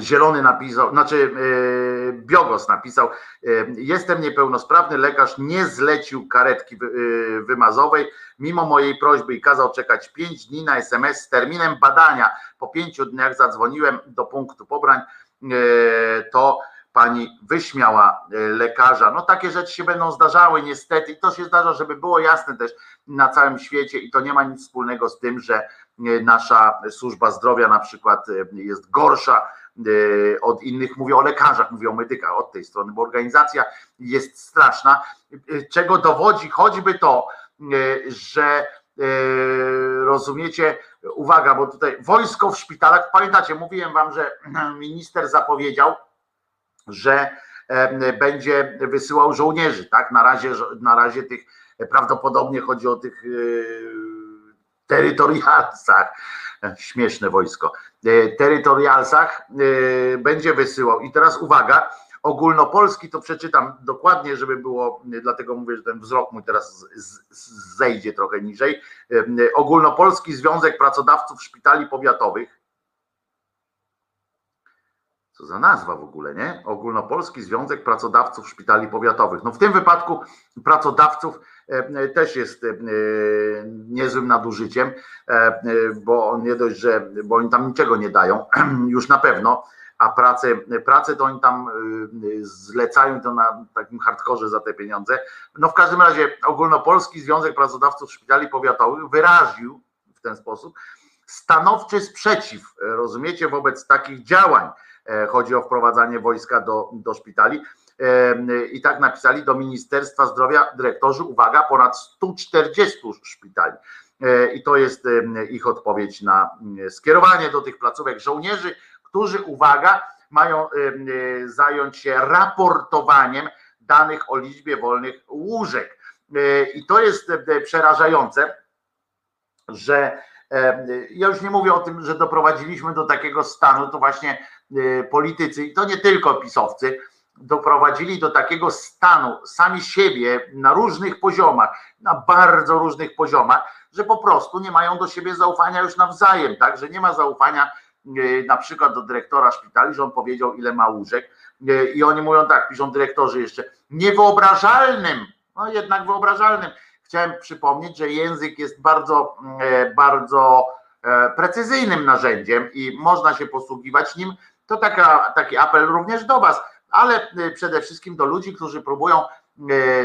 Zielony napisał, znaczy yy, Biogos napisał, yy, jestem niepełnosprawny, lekarz nie zlecił karetki wy, yy, wymazowej mimo mojej prośby i kazał czekać pięć dni na es em es z terminem badania. Po pięciu dniach zadzwoniłem do punktu pobrań, yy, to pani wyśmiała lekarza. No takie rzeczy się będą zdarzały niestety i to się zdarza, żeby było jasne też na całym świecie i to nie ma nic wspólnego z tym, że nasza służba zdrowia na przykład jest gorsza od innych, mówię o lekarzach, mówię o medykach od tej strony, bo organizacja jest straszna, czego dowodzi choćby to, że rozumiecie, uwaga, bo tutaj wojsko w szpitalach, pamiętacie, mówiłem wam, że minister zapowiedział, że będzie wysyłał żołnierzy, tak, na razie, na razie tych, prawdopodobnie chodzi o tych terytorialcach, śmieszne wojsko, terytorialsach będzie wysyłał. I teraz uwaga, ogólnopolski to przeczytam dokładnie, żeby było, dlatego mówię, że ten wzrok mój teraz zejdzie trochę niżej. Ogólnopolski Związek Pracodawców Szpitali Powiatowych. Co za nazwa w ogóle, nie? Ogólnopolski Związek Pracodawców Szpitali Powiatowych. No w tym wypadku pracodawców też jest niezłym nadużyciem, bo nie dość, że bo oni tam niczego nie dają, już na pewno, a pracę, pracę to oni tam zlecają to na takim hardkorze za te pieniądze. No w każdym razie Ogólnopolski Związek Pracodawców Szpitali Powiatowych wyraził w ten sposób stanowczy sprzeciw, rozumiecie, wobec takich działań. Chodzi o wprowadzanie wojska do, do szpitali. I tak napisali do Ministerstwa Zdrowia dyrektorzy, uwaga, ponad stu czterdziestu szpitali. I to jest ich odpowiedź na skierowanie do tych placówek żołnierzy, którzy, uwaga, mają zająć się raportowaniem danych o liczbie wolnych łóżek. I to jest przerażające, że ja już nie mówię o tym, że doprowadziliśmy do takiego stanu, to właśnie politycy, i to nie tylko pisowcy, doprowadzili do takiego stanu sami siebie na różnych poziomach, na bardzo różnych poziomach, że po prostu nie mają do siebie zaufania już nawzajem, tak, że nie ma zaufania na przykład do dyrektora szpitali, że on powiedział, ile ma łóżek, i oni mówią tak, piszą dyrektorzy jeszcze, niewyobrażalnym, no jednak wyobrażalnym. Chciałem przypomnieć, że język jest bardzo, bardzo precyzyjnym narzędziem i można się posługiwać nim. To taka, taki apel również do was, ale przede wszystkim do ludzi, którzy próbują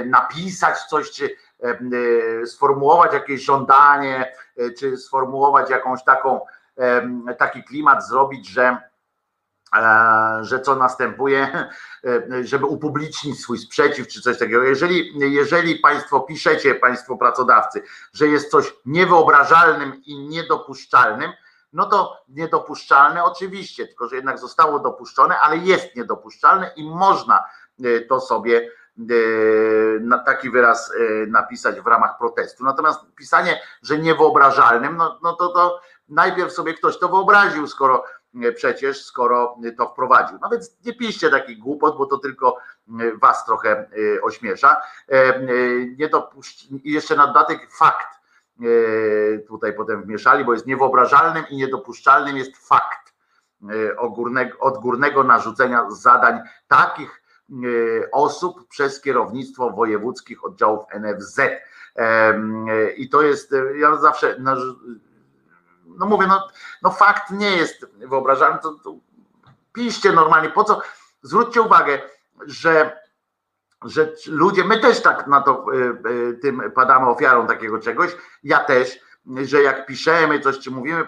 napisać coś, czy sformułować jakieś żądanie, czy sformułować jakąś taką, taki klimat zrobić, że, że co następuje, żeby upublicznić swój sprzeciw, czy coś takiego. Jeżeli, jeżeli państwo piszecie, państwo pracodawcy, że jest coś niewyobrażalnym i niedopuszczalnym, no to niedopuszczalne oczywiście, tylko że jednak zostało dopuszczone, ale jest niedopuszczalne i można to sobie taki wyraz napisać w ramach protestu. Natomiast pisanie, że niewyobrażalnym, no, no to, to najpierw sobie ktoś to wyobraził, skoro przecież, skoro to wprowadził. No więc nie piszcie takich głupot, bo to tylko was trochę ośmiesza. Nie dopuść... I jeszcze na dodatek fakt. Tutaj potem wmieszali, bo jest niewyobrażalnym i niedopuszczalnym jest fakt odgórnego narzucenia zadań takich osób przez kierownictwo wojewódzkich oddziałów N F Z. I to jest, ja zawsze, no mówię, no, no fakt nie jest wyobrażalny, to, to piszcie normalnie, po co, zwróćcie uwagę, że że ludzie, my też tak na to tym padamy ofiarą takiego czegoś, ja też, że jak piszemy coś, czy mówimy,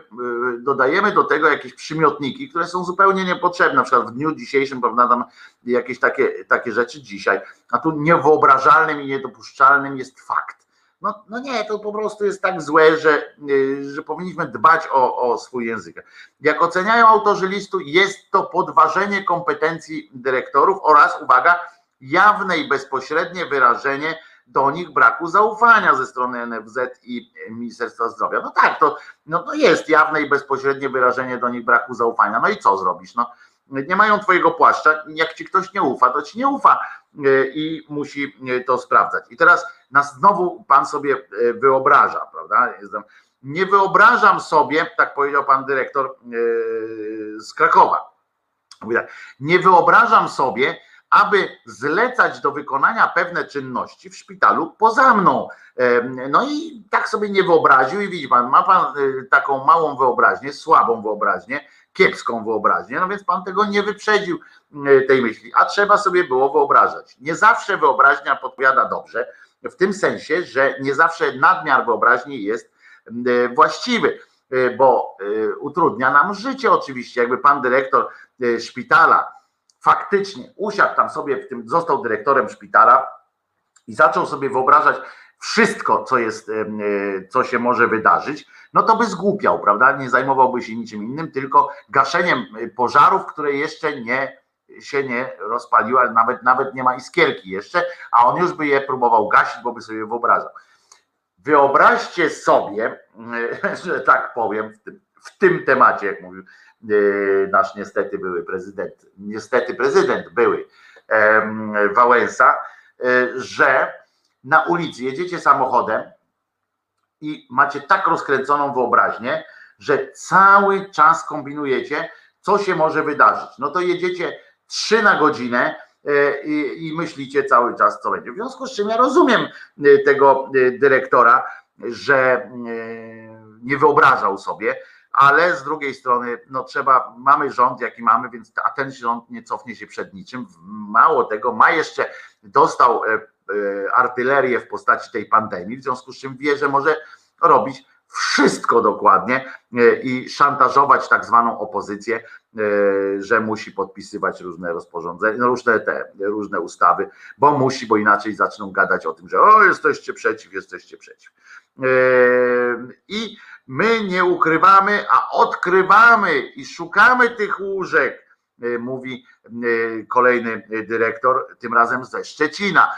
dodajemy do tego jakieś przymiotniki, które są zupełnie niepotrzebne, na przykład w dniu dzisiejszym, prawda, tam jakieś takie, takie rzeczy dzisiaj, a tu niewyobrażalnym i niedopuszczalnym jest fakt. No, no nie, to po prostu jest tak złe, że, że powinniśmy dbać o, o swój język. Jak oceniają autorzy listu, jest to podważenie kompetencji dyrektorów oraz, uwaga, jawne i bezpośrednie wyrażenie do nich braku zaufania ze strony N F Z i Ministerstwa Zdrowia. No tak, to, no to jest jawne i bezpośrednie wyrażenie do nich braku zaufania. No i co zrobisz? No, nie mają twojego płaszcza, jak ci ktoś nie ufa, to ci nie ufa i musi to sprawdzać. I teraz nas znowu pan sobie wyobraża, prawda? Nie wyobrażam sobie, tak powiedział pan dyrektor z Krakowa, nie wyobrażam sobie, aby zlecać do wykonania pewne czynności w szpitalu poza mną. No i tak sobie nie wyobraził i widzi pan, ma pan taką małą wyobraźnię, słabą wyobraźnię, kiepską wyobraźnię, no więc pan tego nie wyprzedził, tej myśli, a trzeba sobie było wyobrażać. Nie zawsze wyobraźnia podpowiada dobrze, w tym sensie, że nie zawsze nadmiar wyobraźni jest właściwy, bo utrudnia nam życie oczywiście, jakby pan dyrektor szpitala faktycznie usiadł tam sobie, w tym został dyrektorem szpitala i zaczął sobie wyobrażać wszystko, co jest, co się może wydarzyć, no to by zgłupiał, prawda? Nie zajmowałby się niczym innym, tylko gaszeniem pożarów, które jeszcze nie, się nie rozpaliły, ale nawet, nawet nie ma iskierki jeszcze, a on już by je próbował gasić, bo by sobie wyobrażał. Wyobraźcie sobie, że tak powiem, w tym, w tym temacie, jak mówił nasz niestety były prezydent, niestety prezydent były Wałęsa, że na ulicy jedziecie samochodem i macie tak rozkręconą wyobraźnię, że cały czas kombinujecie, co się może wydarzyć. No to jedziecie trzy na godzinę i, i myślicie cały czas, co będzie. W związku z czym ja rozumiem tego dyrektora, że nie wyobrażał sobie, ale z drugiej strony no trzeba, mamy rząd jaki mamy, więc a ten rząd nie cofnie się przed niczym. Mało tego, ma jeszcze, dostał artylerię w postaci tej pandemii, w związku z czym wie, że może robić wszystko dokładnie i szantażować tak zwaną opozycję, że musi podpisywać różne rozporządzenia, różne te, różne ustawy, bo musi, bo inaczej zaczną gadać o tym, że o, jesteście przeciw, jesteście przeciw. I my nie ukrywamy, a odkrywamy i szukamy tych łóżek, mówi kolejny dyrektor, tym razem ze Szczecina.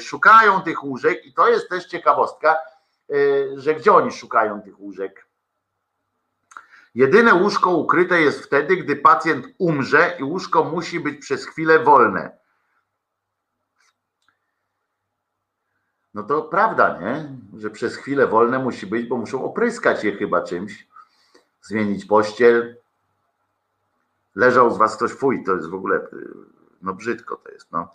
Szukają tych łóżek i to jest też ciekawostka, że gdzie oni szukają tych łóżek. Jedyne łóżko ukryte jest wtedy, gdy pacjent umrze i łóżko musi być przez chwilę wolne. No to prawda, nie? Że przez chwilę wolne musi być, bo muszą opryskać je chyba czymś, zmienić pościel. Leżał z was ktoś, fuj, to jest w ogóle, no brzydko to jest, no.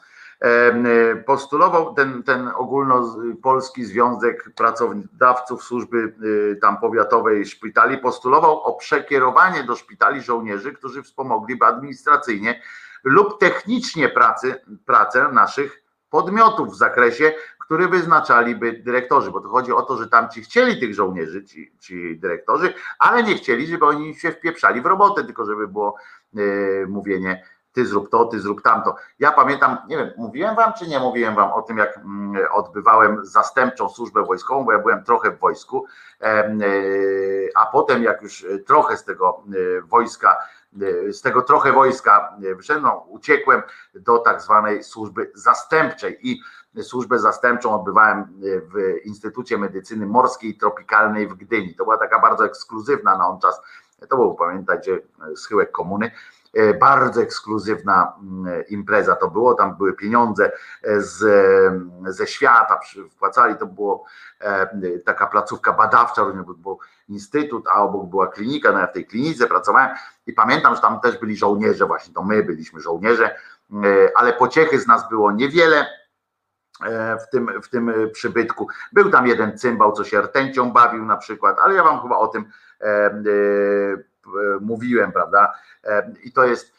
Postulował ten, ten ogólnopolski związek pracodawców służby tam powiatowej szpitali, postulował o przekierowanie do szpitali żołnierzy, którzy wspomogliby administracyjnie lub technicznie pracy, pracę naszych podmiotów w zakresie, który wyznaczaliby dyrektorzy, bo to chodzi o to, że tamci chcieli tych żołnierzy, ci, ci dyrektorzy, ale nie chcieli, żeby oni się wpieprzali w robotę, tylko żeby było yy, mówienie ty zrób to, ty zrób tamto. Ja pamiętam, nie wiem, mówiłem wam czy nie mówiłem wam o tym, jak odbywałem zastępczą służbę wojskową, bo ja byłem trochę w wojsku, a potem jak już trochę z tego wojska, z tego trochę wojska wyszedłem, no, uciekłem do tak zwanej służby zastępczej i służbę zastępczą odbywałem w Instytucie Medycyny Morskiej i Tropikalnej w Gdyni. To była taka bardzo ekskluzywna na on czas, to był, pamiętajcie, schyłek komuny, bardzo ekskluzywna impreza to było, tam były pieniądze z, ze świata, wpłacali, to było taka placówka badawcza, był instytut, a obok była klinika, no ja w tej klinice pracowałem i pamiętam, że tam też byli żołnierze właśnie, to my byliśmy żołnierze, ale pociechy z nas było niewiele w tym, w tym przybytku. Był tam jeden cymbał, co się rtęcią bawił na przykład, ale ja wam chyba o tym mówiłem, prawda? I to jest,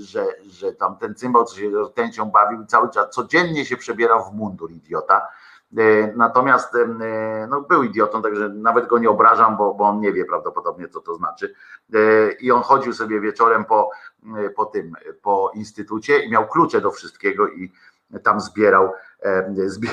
że, że tam ten cymbał, co się rtęcią bawił, cały czas codziennie się przebierał w mundur, idiota. Natomiast no, był idiotą, także nawet go nie obrażam, bo, bo on nie wie prawdopodobnie, co to znaczy. I on chodził sobie wieczorem po, po tym, po instytucie i miał klucze do wszystkiego i tam zbierał, zbi...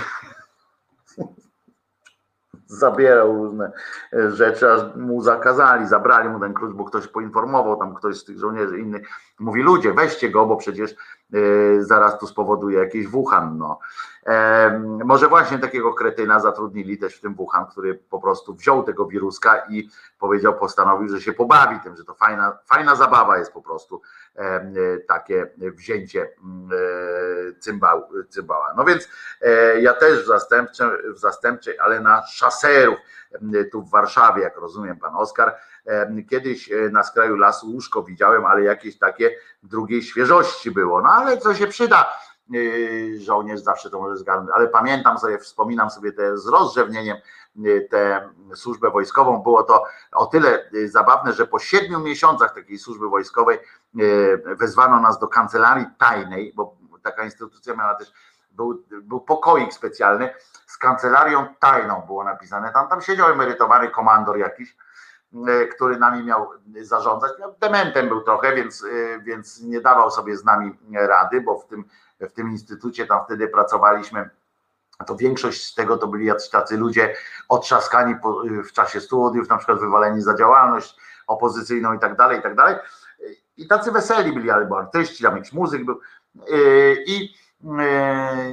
zabierał różne rzeczy, aż mu zakazali, zabrali mu ten klucz, bo ktoś poinformował, tam ktoś z tych żołnierzy innych, mówi ludzie, weźcie go, bo przecież yy, zaraz tu spowoduje jakiś Wuhan, no. E, może właśnie takiego kretyna zatrudnili też w tym Wuhan, który po prostu wziął tego wiruska i powiedział, postanowił, że się pobawi tym, że to fajna, fajna zabawa jest po prostu, e, takie wzięcie e, cymbał, cymbała. No więc e, ja też w zastępczej, w zastępczej, ale na szaserów, tu w Warszawie, jak rozumiem, pan Oskar, kiedyś na skraju lasu łóżko widziałem, ale jakieś takie drugiej świeżości było, no ale co się przyda, żołnierz zawsze to może zgarnąć, ale pamiętam sobie, wspominam sobie te z rozrzewnieniem tę służbę wojskową, było to o tyle zabawne, że po siedmiu miesiącach takiej służby wojskowej wezwano nas do kancelarii tajnej, bo taka instytucja miała też, był, był pokoik specjalny z kancelarią tajną, było napisane, tam, tam siedział emerytowany komandor jakiś, który nami miał zarządzać, dementem był trochę, więc, więc nie dawał sobie z nami rady, bo w tym, w tym instytucie tam wtedy pracowaliśmy, to większość z tego to byli jacyś tacy ludzie otrzaskani po, w czasie studiów, na przykład wywaleni za działalność opozycyjną i tak dalej, i tak dalej, i tacy weseli byli, albo artyści, tam jakiś muzyk był i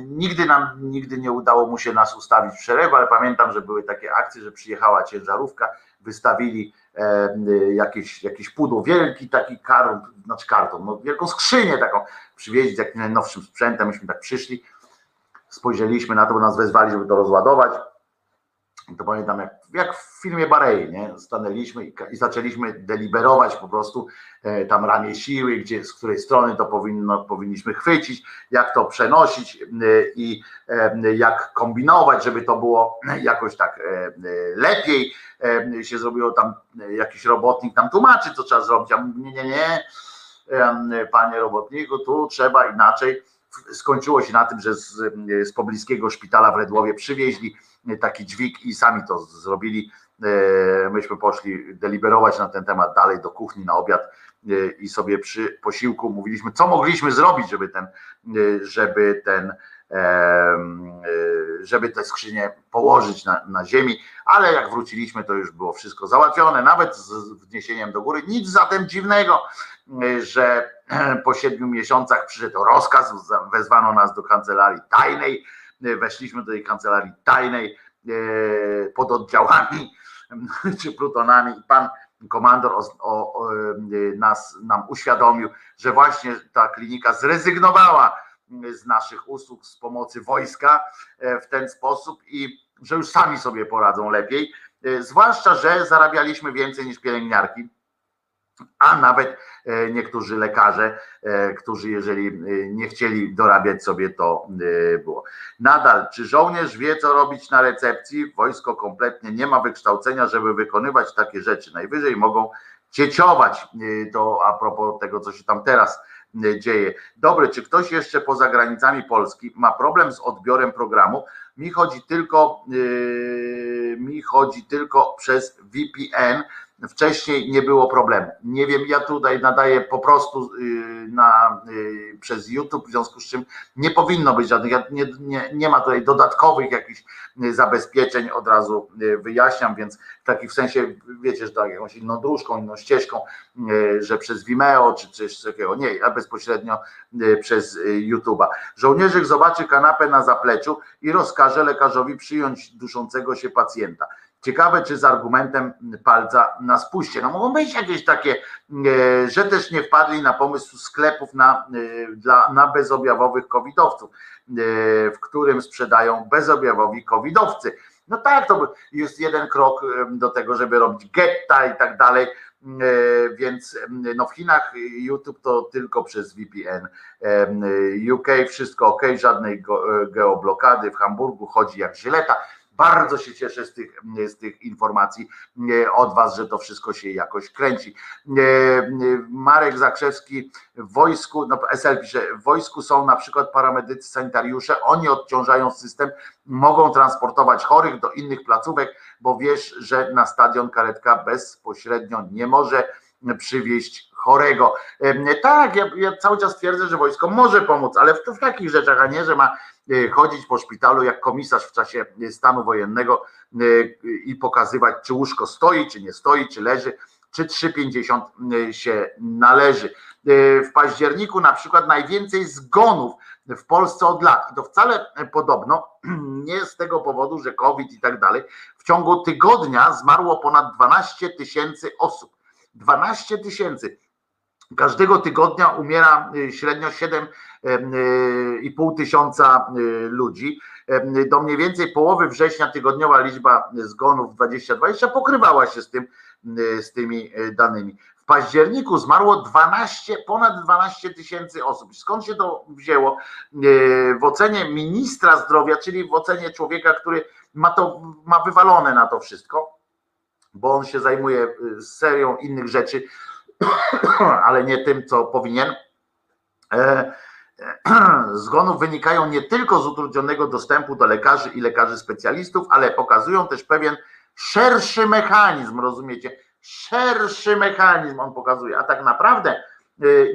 nigdy nam, nigdy nie udało mu się nas ustawić w szeregu, ale pamiętam, że były takie akcje, że przyjechała ciężarówka, wystawili e, jakieś, jakieś pudło, wielki taki karton, znaczy karton, no wielką skrzynię taką przywieźli z jakimś najnowszym sprzętem, myśmy tak przyszli, spojrzeliśmy na to, bo nas wezwali, żeby to rozładować, to pamiętam, jak, jak w filmie Barei, nie? Stanęliśmy i, i zaczęliśmy deliberować po prostu e, tam ramię siły, gdzie, z której strony to powinno, powinniśmy chwycić, jak to przenosić i e, e, jak kombinować, żeby to było jakoś tak e, lepiej e, się zrobiło. Tam jakiś robotnik nam tłumaczy, co trzeba zrobić, a nie, nie, nie, e, panie robotniku, tu trzeba inaczej. Skończyło się na tym, że z, z pobliskiego szpitala w Redłowie przywieźli taki dźwig i sami to zrobili. Myśmy poszli deliberować na ten temat dalej do kuchni na obiad i sobie przy posiłku mówiliśmy, co mogliśmy zrobić, żeby ten, żeby ten, żeby te skrzynie położyć na, na ziemi, ale jak wróciliśmy, to już było wszystko załatwione, nawet z wniesieniem do góry. Nic zatem dziwnego, że po siedmiu miesiącach przyszedł rozkaz, wezwano nas do kancelarii tajnej, weszliśmy do tej kancelarii tajnej pod oddziałami czy plutonami i pan komandor o, o, nas, nam uświadomił, że właśnie ta klinika zrezygnowała z naszych usług, z pomocy wojska w ten sposób i że już sami sobie poradzą lepiej, zwłaszcza, że zarabialiśmy więcej niż pielęgniarki, a nawet niektórzy lekarze, którzy jeżeli nie chcieli dorabiać sobie, to było. Nadal, czy żołnierz wie, co robić na recepcji? Wojsko kompletnie nie ma wykształcenia, żeby wykonywać takie rzeczy. Najwyżej mogą cieciować, to a propos tego, co się tam teraz dzieje. Dobry, czy ktoś jeszcze poza granicami Polski ma problem z odbiorem programu? Mi chodzi tylko, yy, mi chodzi tylko przez V P N. Wcześniej nie było problemu. Nie wiem, ja tutaj nadaję po prostu yy, na, yy, przez YouTube, w związku z czym nie powinno być żadnych, ja, nie, nie, nie ma tutaj dodatkowych jakichś yy, zabezpieczeń, od razu yy, wyjaśniam, więc w takim sensie, wiecie, że tak jakąś inną dróżką, inną ścieżką, yy, że przez Vimeo czy coś takiego, nie, a bezpośrednio yy, przez yy, YouTube'a. Żołnierzyk zobaczy kanapę na zapleczu i rozkaże lekarzowi przyjąć duszącego się pacjenta. Ciekawe, czy z argumentem palca na spuście. No mogą być jakieś takie, że też nie wpadli na pomysł sklepów na, dla, na bezobjawowych covidowców, w którym sprzedają bezobjawowi covidowcy. No tak, to jest jeden krok do tego, żeby robić getta i tak dalej, więc no w Chinach YouTube to tylko przez V P N, U K wszystko ok, żadnej geoblokady, w Hamburgu chodzi jak żyleta. Bardzo się cieszę z tych, z tych informacji od was, że to wszystko się jakoś kręci. Marek Zakrzewski, w wojsku, no S L pisze, w wojsku są na przykład paramedycy, sanitariusze, oni odciążają system, mogą transportować chorych do innych placówek, bo wiesz, że na stadion karetka bezpośrednio nie może przywieźć chorego. Tak, ja, ja cały czas twierdzę, że wojsko może pomóc, ale w, w takich rzeczach, a nie, że ma chodzić po szpitalu jak komisarz w czasie stanu wojennego i pokazywać, czy łóżko stoi, czy nie stoi, czy leży, czy trzy pięćdziesiąt się należy. W październiku na przykład najwięcej zgonów w Polsce od lat. I to wcale podobno nie z tego powodu, że COVID i tak dalej. W ciągu tygodnia zmarło ponad dwanaście tysięcy osób. dwanaście tysięcy. Każdego tygodnia umiera średnio siedem i pół tysiąca ludzi. Do mniej więcej połowy września tygodniowa liczba zgonów dwadzieścia dwadzieścia pokrywała się z tym, z tymi danymi. W październiku zmarło ponad dwanaście tysięcy osób. Skąd się to wzięło? W ocenie ministra zdrowia, czyli w ocenie człowieka, który ma to, ma wywalone na to wszystko, bo on się zajmuje serią innych rzeczy, ale nie tym, co powinien. Zgonów wynikają nie tylko z utrudnionego dostępu do lekarzy i lekarzy specjalistów, ale pokazują też pewien szerszy mechanizm, rozumiecie? Szerszy mechanizm on pokazuje, a tak naprawdę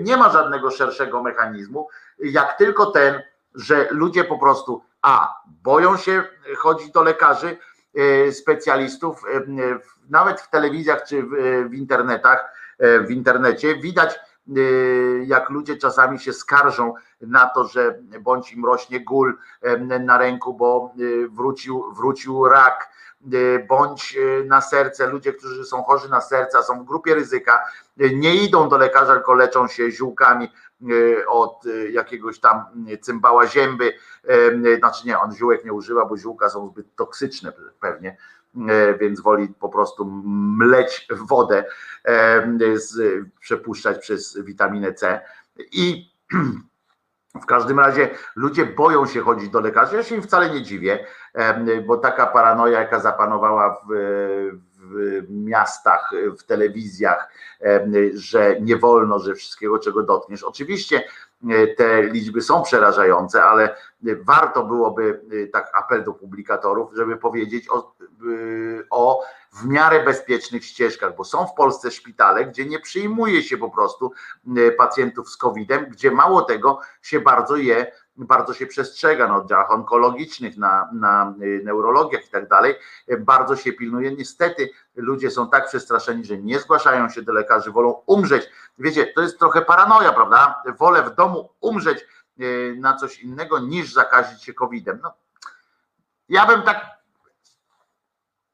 nie ma żadnego szerszego mechanizmu, jak tylko ten, że ludzie po prostu a, boją się chodzić do lekarzy, specjalistów, nawet w telewizjach czy w internetach, w internecie widać, jak ludzie czasami się skarżą na to, że bądź im rośnie gól na ręku, bo wrócił, wrócił rak, bądź na serce, ludzie, którzy są chorzy na serca, są w grupie ryzyka, nie idą do lekarza, tylko leczą się ziółkami od jakiegoś tam cymbała zięby, znaczy nie, on ziółek nie używa, bo ziółka są zbyt toksyczne pewnie, więc woli po prostu mleć wodę, przepuszczać przez witaminę C. I w każdym razie ludzie boją się chodzić do lekarzy. Ja się im wcale nie dziwię, bo taka paranoja, jaka zapanowała w, w miastach, w telewizjach, że nie wolno, że wszystkiego, czego dotkniesz. Oczywiście te liczby są przerażające, ale warto byłoby, tak apel do publikatorów, żeby powiedzieć o, o w miarę bezpiecznych ścieżkach, bo są w Polsce szpitale, gdzie nie przyjmuje się po prostu pacjentów z kowidem, gdzie mało tego się bardzo je, bardzo się przestrzega na oddziałach onkologicznych, na, na neurologiach i tak dalej, bardzo się pilnuje. Niestety ludzie są tak przestraszeni, że nie zgłaszają się do lekarzy, wolą umrzeć. Wiecie, to jest trochę paranoja, prawda? Wolę w domu umrzeć na coś innego niż zakazić się kowidem. No, ja bym tak,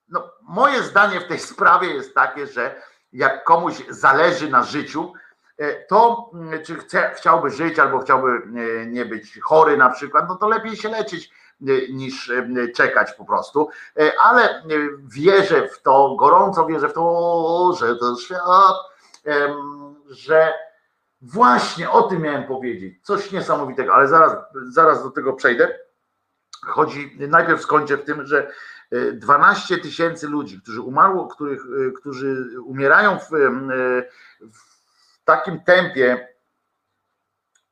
no, moje zdanie w tej sprawie jest takie, że jak komuś zależy na życiu, to czy chce, chciałby żyć albo chciałby nie być chory na przykład, no to lepiej się leczyć niż czekać po prostu, ale wierzę w to, gorąco wierzę w to, że to świat, że właśnie o tym miałem powiedzieć, coś niesamowitego, ale zaraz, zaraz do tego przejdę. Chodzi, najpierw skończę w tym, że dwanaście tysięcy ludzi, którzy umarło, których, którzy umierają w, w w takim tempie,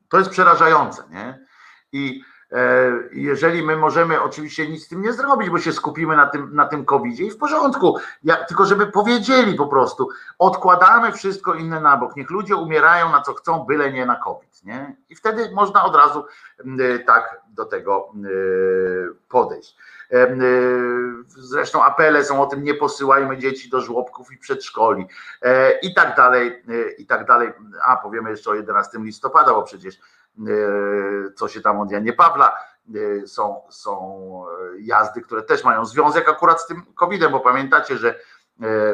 to jest przerażające, nie? I e, jeżeli my możemy oczywiście nic z tym nie zrobić, bo się skupimy na tym, na tym kowidzie i w porządku, ja, tylko żeby powiedzieli po prostu, odkładamy wszystko inne na bok, niech ludzie umierają na co chcą, byle nie na COVID, nie? I wtedy można od razu e, tak do tego e, podejść. Zresztą apele są o tym, nie posyłajmy dzieci do żłobków i przedszkoli i tak dalej, i tak dalej. A powiemy jeszcze o jedenastego listopada, bo przecież co się tam od Janie Pawla, są, są jazdy, które też mają związek akurat z tym kowidem, bo pamiętacie, że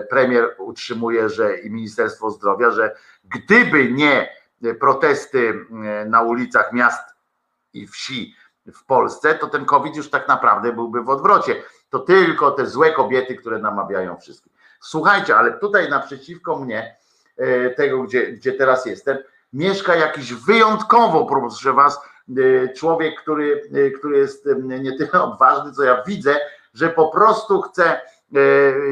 premier utrzymuje, że i Ministerstwo Zdrowia, że gdyby nie protesty na ulicach miast i wsi w Polsce, to ten COVID już tak naprawdę byłby w odwrocie. To tylko te złe kobiety, które namawiają wszystkich. Słuchajcie, ale tutaj naprzeciwko mnie, tego gdzie, gdzie teraz jestem, mieszka jakiś wyjątkowo, proszę was, człowiek, który, który jest nie tyle odważny, co ja widzę, że po prostu chce,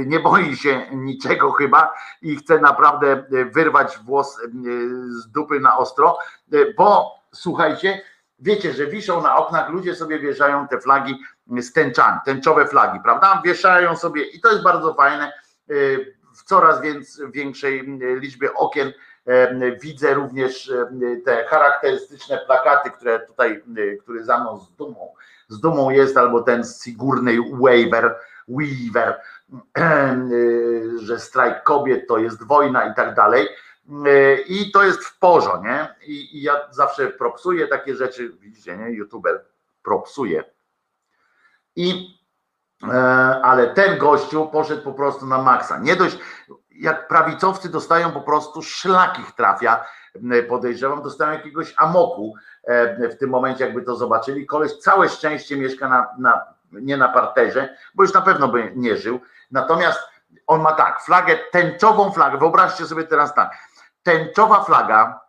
nie boi się niczego chyba i chce naprawdę wyrwać włos z dupy na ostro, bo słuchajcie, wiecie, że wiszą na oknach, ludzie sobie wieszają te flagi z tęczami, tęczowe flagi, prawda? Wieszają sobie i to jest bardzo fajne. W coraz większej liczbie okien widzę również te charakterystyczne plakaty, które tutaj, który za mną z dumą, z dumą jest, albo ten z Sigurnej Weaver, Weaver, że strajk kobiet to jest wojna i tak dalej. I to jest w porządku, nie? I, i ja zawsze propsuję takie rzeczy, widzicie, nie? YouTuber propsuje. I, e, ale ten gościu poszedł po prostu na maksa. Nie dość, jak prawicowcy dostają po prostu, szlak ich trafia, podejrzewam, dostają jakiegoś amoku e, w tym momencie, jakby to zobaczyli. Koleś całe szczęście mieszka na, na, nie na parterze, bo już na pewno by nie żył. Natomiast on ma tak, flagę, tęczową flagę, wyobraźcie sobie teraz tak, tęczowa flaga,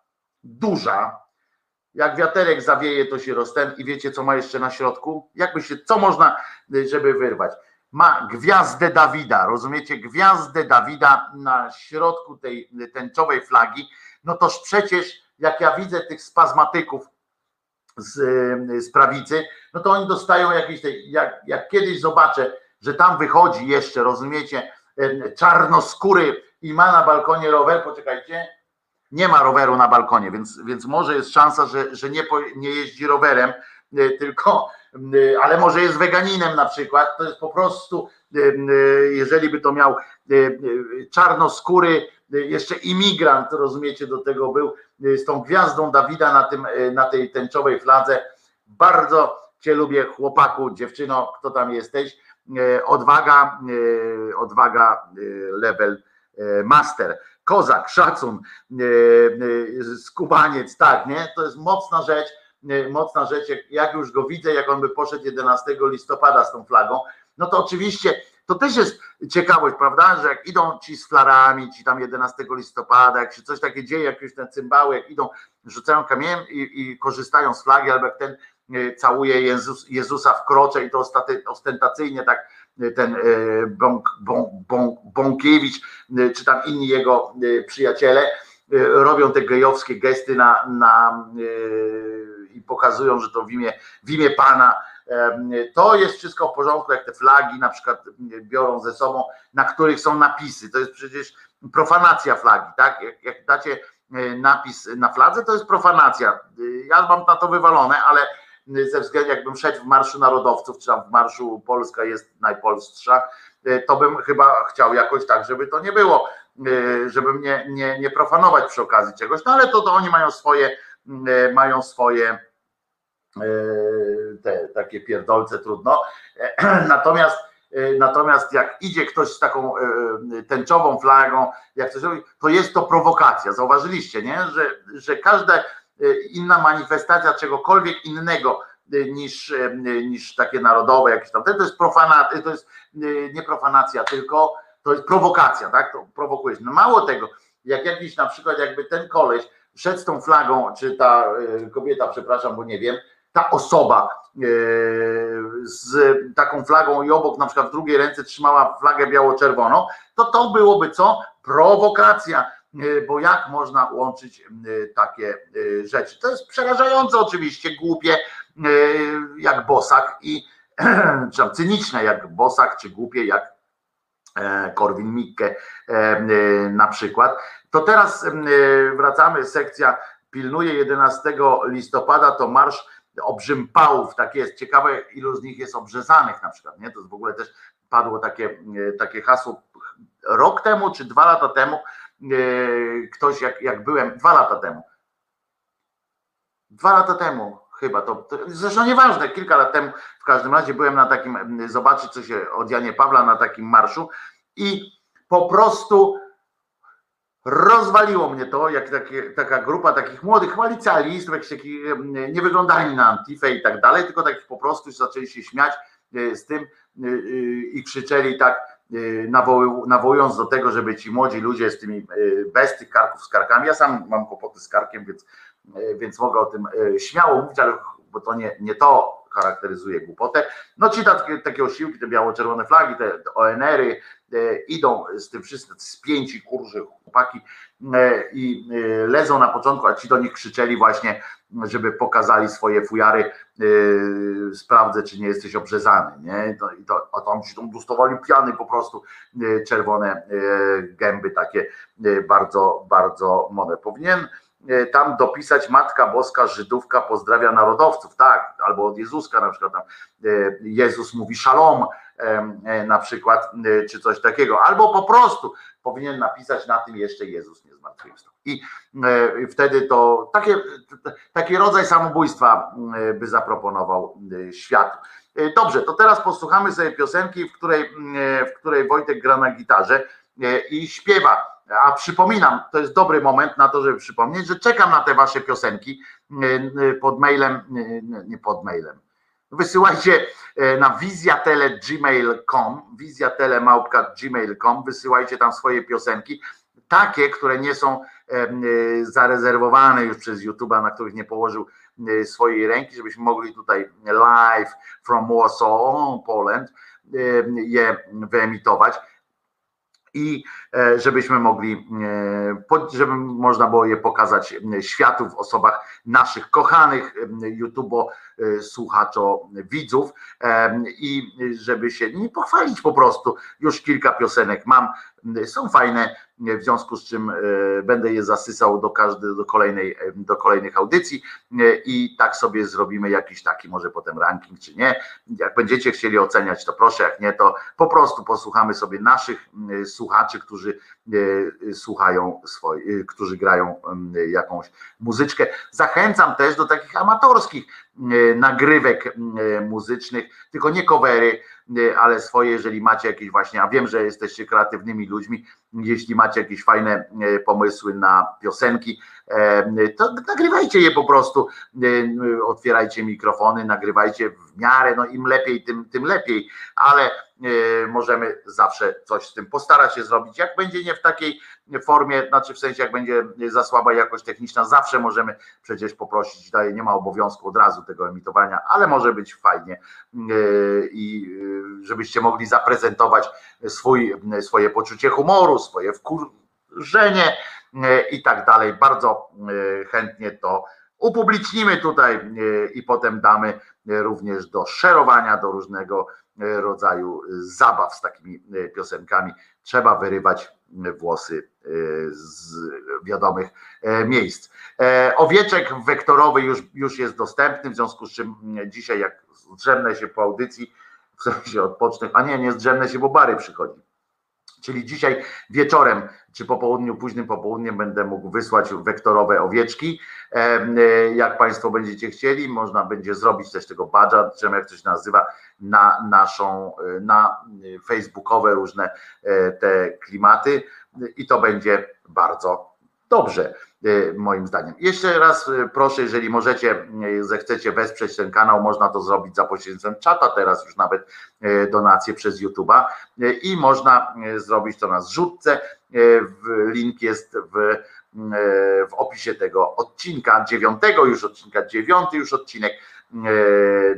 duża, jak wiaterek zawieje, to się rozstęp i wiecie, co ma jeszcze na środku? Jakby się, co można, żeby wyrwać? Ma gwiazdę Dawida, rozumiecie? Gwiazdę Dawida na środku tej tęczowej flagi, no toż przecież, jak ja widzę tych spazmatyków z, z prawicy, no to oni dostają jakieś, te, jak, jak kiedyś zobaczę, że tam wychodzi jeszcze, rozumiecie, czarnoskóry i ma na balkonie rower, poczekajcie, nie ma roweru na balkonie, więc, więc może jest szansa, że, że nie, po, nie jeździ rowerem, tylko, ale może jest weganinem na przykład, to jest po prostu, jeżeli by to miał czarnoskóry, jeszcze imigrant, rozumiecie, do tego był, z tą gwiazdą Dawida na, tym, na tej tęczowej fladze, bardzo cię lubię, chłopaku, dziewczyno, kto tam jesteś, odwaga, odwaga, level master, kozak, szacun, skubaniec, tak, nie? To jest mocna rzecz, mocna rzecz, jak już go widzę, jak on by poszedł jedenastego listopada z tą flagą, no to oczywiście To też jest ciekawość, prawda, że jak idą ci z flarami, ci tam jedenastego listopada, jak się coś takie dzieje, jak już te cymbały, jak idą, rzucają kamieniem i, i korzystają z flagi, albo jak ten całuje Jezus, Jezusa w krocze i to ostentacyjnie tak ten Bąk, Bąk, Bąk, Bąkiewicz, czy tam inni jego przyjaciele robią te gejowskie gesty na, na, i pokazują, że to w imię, w imię Pana. To jest wszystko w porządku, jak te flagi na przykład biorą ze sobą, na których są napisy. To jest przecież profanacja flagi, tak? Jak, jak dacie napis na fladze, to jest profanacja. Ja mam na to wywalone, ale ze względu, jakbym szedł w Marszu Narodowców, czy tam w Marszu Polska jest najpolstsza, to bym chyba chciał jakoś tak, żeby to nie było, żeby nie, nie, nie profanować przy okazji czegoś, no ale to, to oni mają swoje, mają swoje te takie pierdolce, trudno. Natomiast Natomiast jak idzie ktoś z taką tęczową flagą, jak coś robi, to jest to prowokacja. Zauważyliście, nie? Że, że każda inna manifestacja czegokolwiek innego niż, niż takie narodowe jakieś tam, to jest profanacja, to jest nie profanacja, tylko to jest prowokacja, tak? To prowokujesz. No mało tego, jak jakiś na przykład jakby ten koleś szedł z tą flagą, czy ta kobieta, przepraszam, bo nie wiem, ta osoba z taką flagą i obok na przykład w drugiej ręce trzymała flagę biało-czerwoną, to to byłoby co? Prowokacja, bo jak można łączyć takie rzeczy? To jest przerażające oczywiście, głupie jak Bosak i czy tam cyniczne jak Bosak, czy głupie jak Korwin-Mikke na przykład. To teraz wracamy, sekcja pilnuje jedenastego listopada, to marsz obrzympałów, tak jest. Ciekawe, ilu z nich jest obrzezanych na przykład, nie? To w ogóle też padło takie, takie hasło rok temu, czy dwa lata temu, ktoś, jak, jak byłem, dwa lata temu, dwa lata temu chyba, to, to zresztą nieważne, kilka lat temu, w każdym razie byłem na takim, zobaczyć co się od Janie Pawła, na takim marszu i po prostu rozwaliło mnie to, jak takie, taka grupa takich młodych licealistów, jakichś takich nie wyglądali na antifę i tak dalej, tylko takich po prostu zaczęli się śmiać z tym i krzyczeli tak, nawołując do tego, żeby ci młodzi ludzie z tymi bez tych karków z karkami, ja sam mam kłopoty z karkiem, więc, więc mogę o tym śmiało mówić, ale bo to nie, nie to charakteryzuje głupotę. No ci takie, takie osiłki, te biało-czerwone flagi, te, te O N ery e, idą z tym wszystkim, spięci kurzy chłopaki e, i e, lezą na początku, a ci do nich krzyczeli właśnie, żeby pokazali swoje fujary, e, sprawdzę, czy nie jesteś obrzezany, nie? To, i to, a tam ci tam dostawali piany po prostu, e, czerwone e, gęby takie e, bardzo, bardzo modne. Powinien tam dopisać Matka Boska, Żydówka pozdrawia narodowców, tak, albo od Jezuska na przykład, tam Jezus mówi szalom na przykład, czy coś takiego, albo po prostu powinien napisać na tym jeszcze Jezus nie zmartwychwstał. I wtedy to takie, taki rodzaj samobójstwa by zaproponował światu. Dobrze, to teraz posłuchamy sobie piosenki, w której, w której Wojtek gra na gitarze i śpiewa. A przypominam, to jest dobry moment na to, żeby przypomnieć, że czekam na te wasze piosenki pod mailem, nie pod mailem, wysyłajcie na wizjatele małpka gmail kropka com, wizjatele małpka gmail kropka com, wysyłajcie tam swoje piosenki, takie, które nie są zarezerwowane już przez YouTube'a, na których nie położył swojej ręki, żebyśmy mogli tutaj live from Warsaw, Poland, je wyemitować. I żebyśmy mogli, żeby można było je pokazać światu w osobach naszych kochanych YouTubo słuchaczo widzów i żeby się nie pochwalić po prostu. Już kilka piosenek mam, są fajne, w związku z czym będę je zasysał do każdej, do kolejnej, do kolejnych audycji i tak sobie zrobimy jakiś taki może potem ranking, czy nie. Jak będziecie chcieli oceniać, to proszę, jak nie, to po prostu posłuchamy sobie naszych słuchaczy, którzy słuchają swoich, którzy grają jakąś muzyczkę. Zachęcam też do takich amatorskich nagrywek muzycznych, tylko nie covery, ale swoje, jeżeli macie jakieś właśnie, a wiem, że jesteście kreatywnymi ludźmi, jeśli macie jakieś fajne pomysły na piosenki, to nagrywajcie je po prostu, otwierajcie mikrofony, nagrywajcie w miarę, no im lepiej, tym, tym lepiej, ale możemy zawsze coś z tym postarać się zrobić. Jak będzie nie w takiej formie, znaczy w sensie jak będzie za słaba jakość techniczna, zawsze możemy przecież poprosić, nie ma obowiązku od razu tego emitowania, ale może być fajnie i żebyście mogli zaprezentować swój, swoje poczucie humoru, swoje wkurzenie i tak dalej. Bardzo chętnie to upublicznimy tutaj i potem damy również do szerowania, do różnego rodzaju zabaw z takimi piosenkami. Trzeba wyrywać włosy z wiadomych miejsc. Owieczek wektorowy już, już jest dostępny, w związku z czym dzisiaj jak zdrzemnę się po audycji, w sensie odpocznę, a nie, nie zdrzemnę się, bo Bary przychodzi. Czyli dzisiaj wieczorem, czy po południu, późnym popołudniem będę mógł wysłać wektorowe owieczki. Jak Państwo będziecie chcieli, można będzie zrobić też tego badża, czemu jak to się nazywa, na naszą, na facebookowe różne te klimaty i to będzie bardzo dobrze, moim zdaniem. Jeszcze raz proszę, jeżeli możecie, zechcecie wesprzeć ten kanał, można to zrobić za pośrednictwem czata, teraz już nawet donacje przez YouTube'a i można zrobić to na zrzutce. Link jest w, w opisie tego odcinka dziewiątego, już odcinka dziewiąty, już odcinek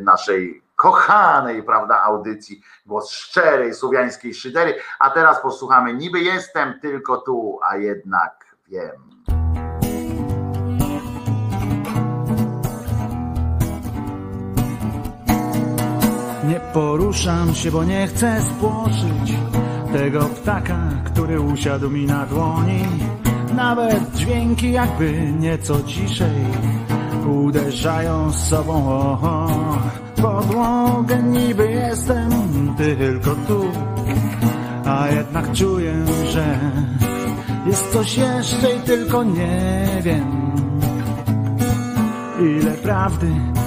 naszej kochanej, prawda, audycji Głos Szczerej, Słowiańskiej Szydery. A teraz posłuchamy Niby Jestem Tylko Tu, a Jednak Wiem. Nie poruszam się, bo nie chcę spłoszyć tego ptaka, który usiadł mi na dłoni. Nawet dźwięki jakby nieco ciszej uderzają z sobą o podłogę. Niby jestem tylko tu, a jednak czuję, że jest coś jeszcze i tylko nie wiem. Ile prawdy,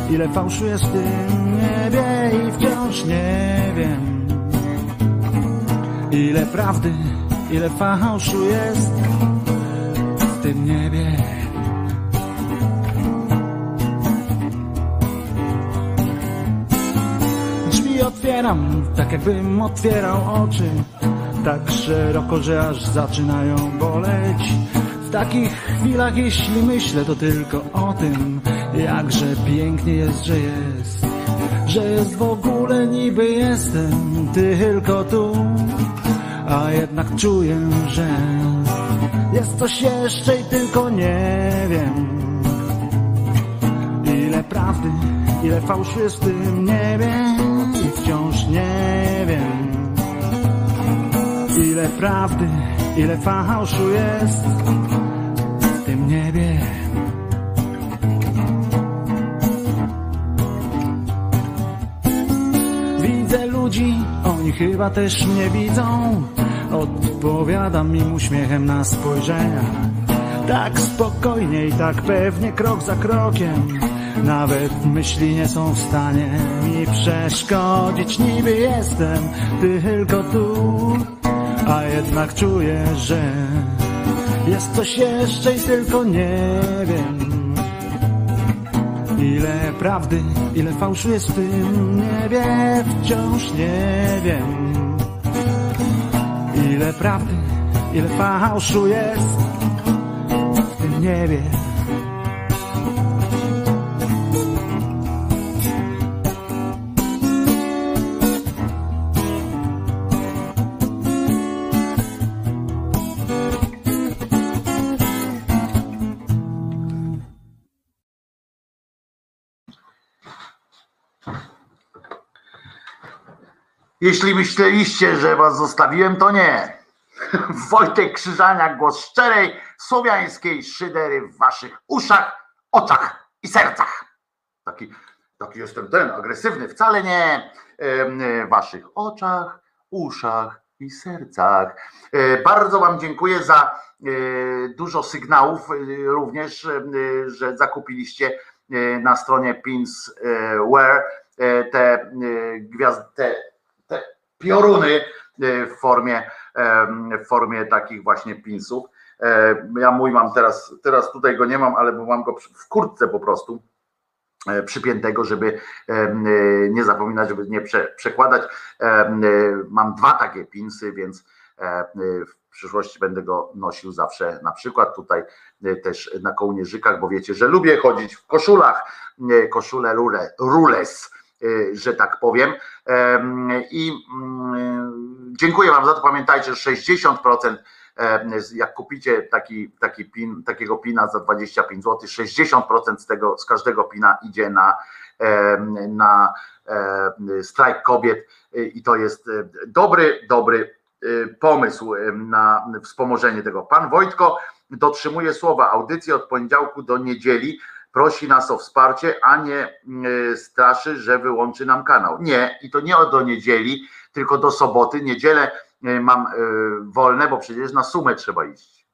ile fałszu jest w tym niebie i wciąż nie wiem. Ile prawdy, ile fałszu jest w tym niebie. Drzwi otwieram, tak jakbym otwierał oczy, tak szeroko, że aż zaczynają boleć. W takich chwilach, jeśli myślę, to tylko o tym, jakże pięknie jest, że jest, że jest w ogóle. Niby jestem tylko tu, a jednak czuję, że jest coś jeszcze i tylko nie wiem. Ile prawdy, ile fałszu jest w tym niebie i wciąż nie wiem. Ile prawdy, ile fałszu jest w tym niebie. Widzę ludzi, oni chyba też mnie widzą. Odpowiadam im uśmiechem na spojrzenia. Tak spokojnie i tak pewnie, krok za krokiem. Nawet myśli nie są w stanie mi przeszkodzić. Niby jestem tylko tu, a jednak czuję, że jest coś jeszcze i tylko nie wiem. Ile prawdy, ile fałszu jest w tym niebie, wciąż nie wiem. Ile prawdy, ile fałszu jest w tym niebie. Jeśli myśleliście, że was zostawiłem, to nie. Wojtek Krzyżaniak, głos szczerej, słowiańskiej szydery w waszych uszach, oczach i sercach. Taki, taki jestem ten, agresywny, wcale nie. W waszych oczach, uszach i sercach. Bardzo wam dziękuję za dużo sygnałów również, że zakupiliście na stronie Pinsware te gwiazdy, te, te pioruny w formie, w formie takich właśnie pinsów. Ja mój mam teraz, teraz tutaj go nie mam, ale mam go w kurtce po prostu przypiętego, żeby nie zapominać, żeby nie prze, przekładać. Mam dwa takie pinsy, więc w przyszłości będę go nosił zawsze, na przykład tutaj też na kołnierzykach, bo wiecie, że lubię chodzić w koszulach, koszule rule, rules, że tak powiem. I dziękuję wam za to. Pamiętajcie, że sześćdziesiąt procent jak kupicie taki, taki pin, takiego pina za dwadzieścia pięć złotych, sześćdziesiąt procent z tego, z każdego pina idzie na, na strajk kobiet i to jest dobry, dobry pomysł na wspomożenie tego. Pan Wojtko dotrzymuje słowa, audycję od poniedziałku do niedzieli, prosi nas o wsparcie, a nie straszy, że wyłączy nam kanał. Nie, i to nie do niedzieli, tylko do soboty. Niedzielę mam wolne, bo przecież na sumę trzeba iść.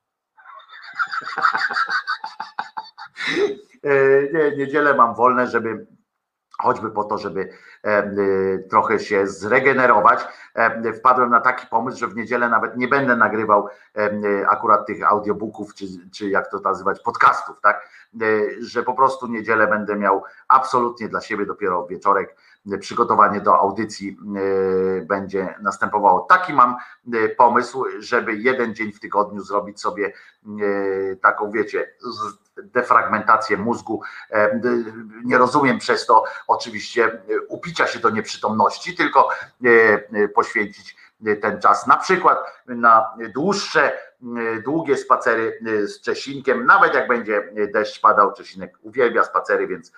nie, niedzielę mam wolne, żeby choćby po to, żeby trochę się zregenerować. Wpadłem na taki pomysł, że w niedzielę nawet nie będę nagrywał akurat tych audiobooków, czy, czy jak to nazywać, podcastów, tak? Że po prostu niedzielę będę miał absolutnie dla siebie, dopiero wieczorek przygotowanie do audycji będzie następowało. Taki mam pomysł, żeby jeden dzień w tygodniu zrobić sobie taką, wiecie, defragmentację mózgu. Nie rozumiem przez to oczywiście upicia się do nieprzytomności, tylko poświęcić ten czas na przykład na dłuższe, długie spacery z Czesinkiem, nawet jak będzie deszcz padał. Czesinek uwielbia spacery, więc,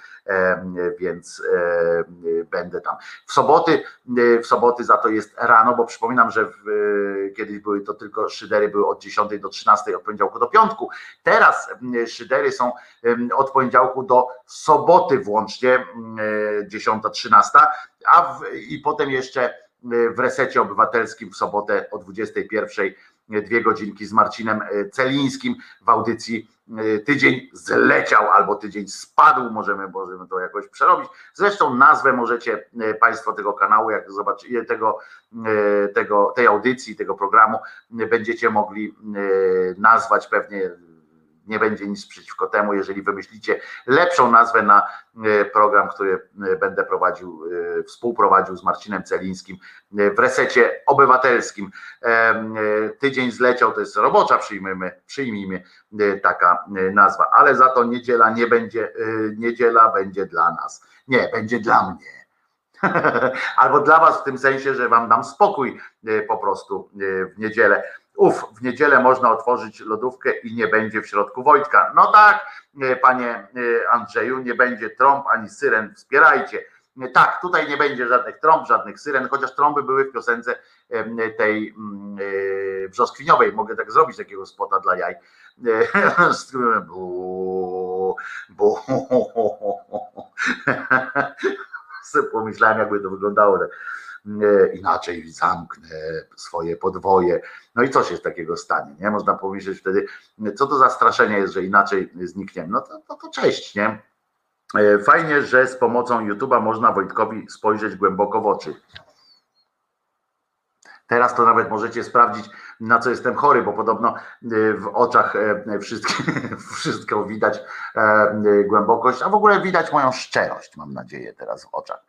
więc będę tam. W soboty, w soboty za to jest rano, bo przypominam, że w, kiedyś były to tylko szydery, były od dziesiątej do trzynastej, od poniedziałku do piątku. Teraz szydery są od poniedziałku do soboty włącznie, dziesiąta, trzynasta, a w, i potem jeszcze w Resecie Obywatelskim w sobotę o dwudziestej pierwszej dwie godzinki z Marcinem Celińskim w audycji Tydzień zleciał albo Tydzień spadł, możemy, możemy to jakoś przerobić. Zresztą nazwę możecie Państwo tego kanału, jak zobaczycie tego, tego, tej audycji, tego programu, będziecie mogli nazwać pewnie, nie będzie nic przeciwko temu, jeżeli wymyślicie lepszą nazwę na program, który będę prowadził, współprowadził z Marcinem Celińskim w Resecie Obywatelskim. Tydzień zleciał, to jest robocza, przyjmijmy, przyjmijmy taka nazwa, ale za to niedziela nie będzie, niedziela będzie dla nas, nie, będzie dla mnie. Albo dla was w tym sensie, że wam dam spokój po prostu w niedzielę. Uf, w niedzielę można otworzyć lodówkę i nie będzie w środku Wojtka. No tak, panie Andrzeju, nie będzie trąb ani syren, wspierajcie. Tak, tutaj nie będzie żadnych trąb, żadnych syren, chociaż trąby były w piosence tej brzoskwiniowej. Mogę tak zrobić, takiego spota dla jaj. Bu, bu, pomyślałem, jakby to wyglądało. Inaczej zamknę swoje podwoje. No i co się z takiego stanie, nie? Można pomyśleć wtedy, co to za straszenie jest, że inaczej znikniemy. No to, to, to cześć, nie? Fajnie, że z pomocą YouTube'a można Wojtkowi spojrzeć głęboko w oczy. Teraz to nawet możecie sprawdzić, na co jestem chory, bo podobno w oczach wszystko widać, głębokość, a w ogóle widać moją szczerość, mam nadzieję, teraz w oczach.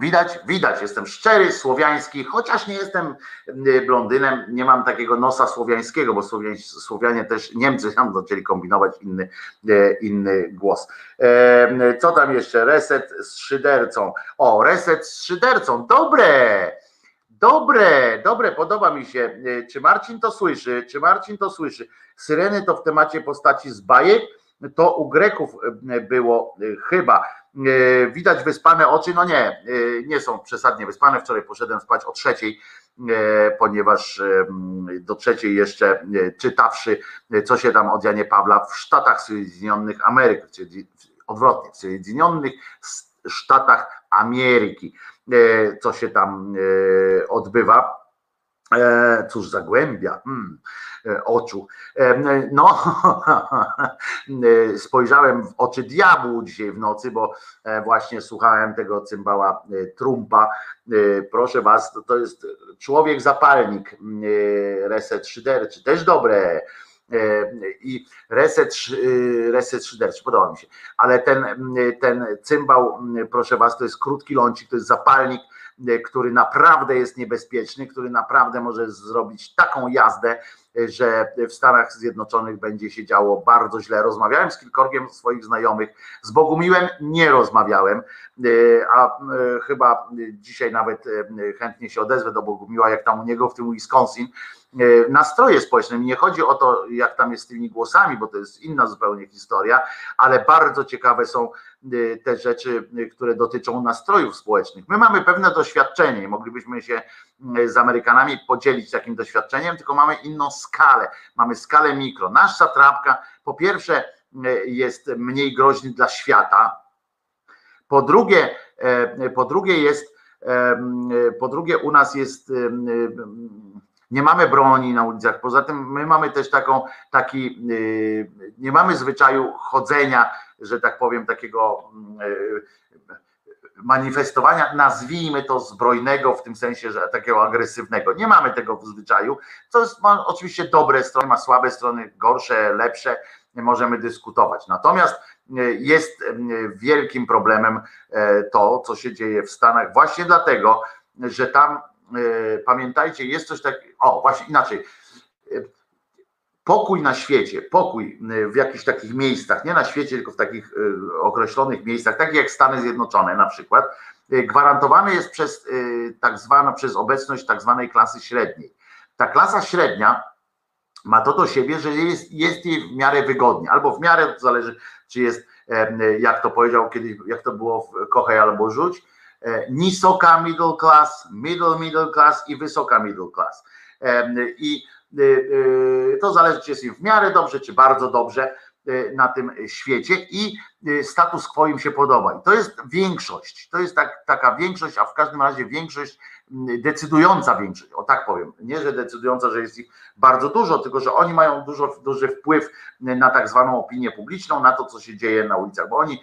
Widać, widać, jestem szczery, słowiański, chociaż nie jestem blondynem, nie mam takiego nosa słowiańskiego, bo Słowianie, Słowianie też, Niemcy tam zaczęli kombinować inny, inny głos. Co tam jeszcze? Reset z szydercą. O, reset z szydercą, dobre, dobre, dobre, podoba mi się. Czy Marcin to słyszy? Czy Marcin to słyszy? Syreny to w temacie postaci z bajek? To u Greków było chyba. Widać wyspane oczy, no nie, nie są przesadnie wyspane. Wczoraj poszedłem spać o trzeciej, ponieważ do trzeciej jeszcze czytawszy, co się tam od Janie Pawła w Sztatach Zjednoczonych Ameryki, odwrotnie, w Zjednoczonych Sztatach Ameryki, co się tam odbywa. Cóż za głębia mm, oczu. No, spojrzałem w oczy diabłu dzisiaj w nocy, bo właśnie słuchałem tego cymbała Trumpa. Proszę was, to, to jest człowiek zapalnik, reset szyderczy, też dobre. I reset, reset szyderczy, podoba mi się. Ale ten, ten cymbał, proszę was, to jest krótki lącik, to jest zapalnik, który naprawdę jest niebezpieczny, który naprawdę może zrobić taką jazdę, że w Stanach Zjednoczonych będzie się działo bardzo źle. Rozmawiałem z kilkorgiem swoich znajomych, z Bogumiłem nie rozmawiałem, a chyba dzisiaj nawet chętnie się odezwę do Bogumiła, jak tam u niego w tym Wisconsin, nastroje społeczne. Mi nie chodzi o to, jak tam jest z tymi głosami, bo to jest inna zupełnie historia, ale bardzo ciekawe są te rzeczy, które dotyczą nastrojów społecznych. My mamy pewne doświadczenie i moglibyśmy się z Amerykanami podzielić takim doświadczeniem, tylko mamy inną skalę, mamy skalę mikro. Nasz satrapka po pierwsze jest mniej groźny dla świata, po drugie, po drugie jest, po drugie u nas jest... Nie mamy broni na ulicach, poza tym my mamy też taką, taki, nie mamy zwyczaju chodzenia, że tak powiem, takiego manifestowania, nazwijmy to zbrojnego, w tym sensie, że takiego agresywnego. Nie mamy tego w zwyczaju, co jest, ma oczywiście dobre strony, ma słabe strony, gorsze, lepsze, możemy dyskutować. Natomiast jest wielkim problemem to, co się dzieje w Stanach, właśnie dlatego, że tam pamiętajcie, jest coś takiego, o właśnie inaczej, pokój na świecie, pokój w jakichś takich miejscach, nie na świecie, tylko w takich określonych miejscach, takich jak Stany Zjednoczone na przykład, gwarantowany jest przez tak zwaną, przez obecność tak zwanej klasy średniej. Ta klasa średnia ma to do siebie, że jest, jest jej w miarę wygodnie, albo w miarę, to zależy czy jest, jak to powiedział kiedyś, jak to było w Kochaj albo Rzuć, nisoka middle class, middle middle class i wysoka middle class. I to zależy, czy jest im w miarę dobrze, czy bardzo dobrze na tym świecie i status quo im się podoba. I to jest większość, to jest tak, taka większość, a w każdym razie większość, decydująca większość, o tak powiem, nie, że decydująca, że jest ich bardzo dużo, tylko że oni mają dużo, duży wpływ na tak zwaną opinię publiczną, na to, co się dzieje na ulicach, bo oni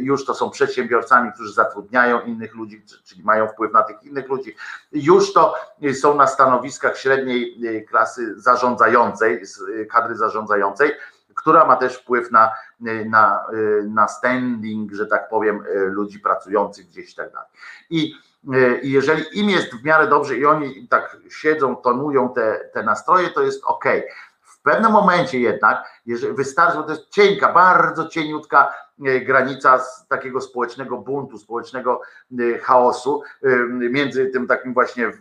już to są przedsiębiorcami, którzy zatrudniają innych ludzi, czyli mają wpływ na tych innych ludzi, już to są na stanowiskach średniej klasy zarządzającej, kadry zarządzającej, która ma też wpływ na, na, na standing, że tak powiem, ludzi pracujących gdzieś i tak dalej. I jeżeli im jest w miarę dobrze i oni tak siedzą, tonują te, te nastroje, to jest ok. W pewnym momencie jednak, jeżeli wystarczy, bo to jest cienka, bardzo cieniutka granica z takiego społecznego buntu, społecznego chaosu, między tym takim właśnie...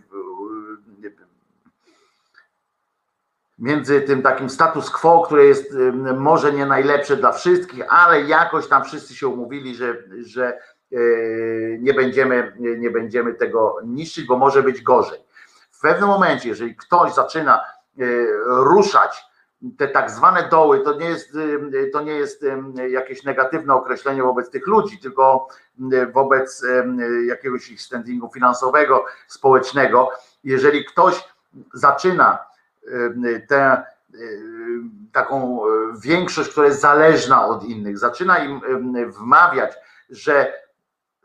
między tym takim status quo, które jest może nie najlepsze dla wszystkich, ale jakoś tam wszyscy się umówili, że, że nie będziemy, nie będziemy tego niszczyć, bo może być gorzej. W pewnym momencie, jeżeli ktoś zaczyna ruszać te tak zwane doły, to nie jest, to nie jest jakieś negatywne określenie wobec tych ludzi, tylko wobec jakiegoś ich standingu finansowego, społecznego. Jeżeli ktoś zaczyna tę taką większość, która jest zależna od innych, zaczyna im wmawiać, że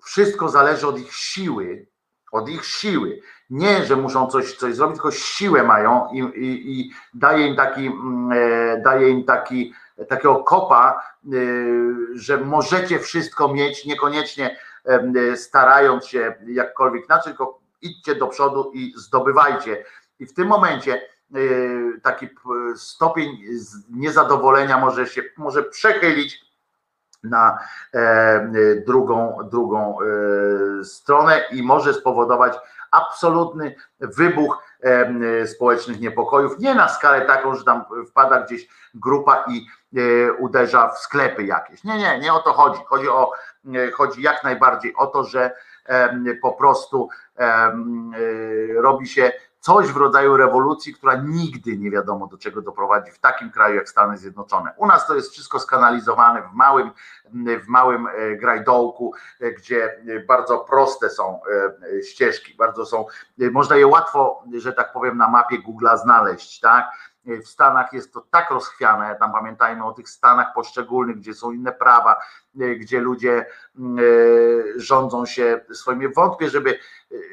wszystko zależy od ich siły, od ich siły. Nie, że muszą coś, coś zrobić, tylko siłę mają i, i, i daje im, taki, daje im taki, takiego kopa, że możecie wszystko mieć, niekoniecznie starając się jakkolwiek inaczej, tylko idźcie do przodu i zdobywajcie. I w tym momencie taki stopień niezadowolenia może się może przechylić na drugą, drugą stronę i może spowodować absolutny wybuch społecznych niepokojów, nie na skalę taką, że tam wpada gdzieś grupa i uderza w sklepy jakieś. Nie, nie, nie o to chodzi. Chodzi o, chodzi jak najbardziej o to, że po prostu robi się coś w rodzaju rewolucji, która nigdy nie wiadomo do czego doprowadzi w takim kraju jak Stany Zjednoczone. U nas to jest wszystko skanalizowane w małym, w małym grajdołku, gdzie bardzo proste są ścieżki, bardzo są, można je łatwo, że tak powiem, na mapie Google'a znaleźć, tak? W Stanach jest to tak rozchwiane, tam pamiętajmy o tych Stanach poszczególnych, gdzie są inne prawa, gdzie ludzie rządzą się swoimi. Wątpię, żeby,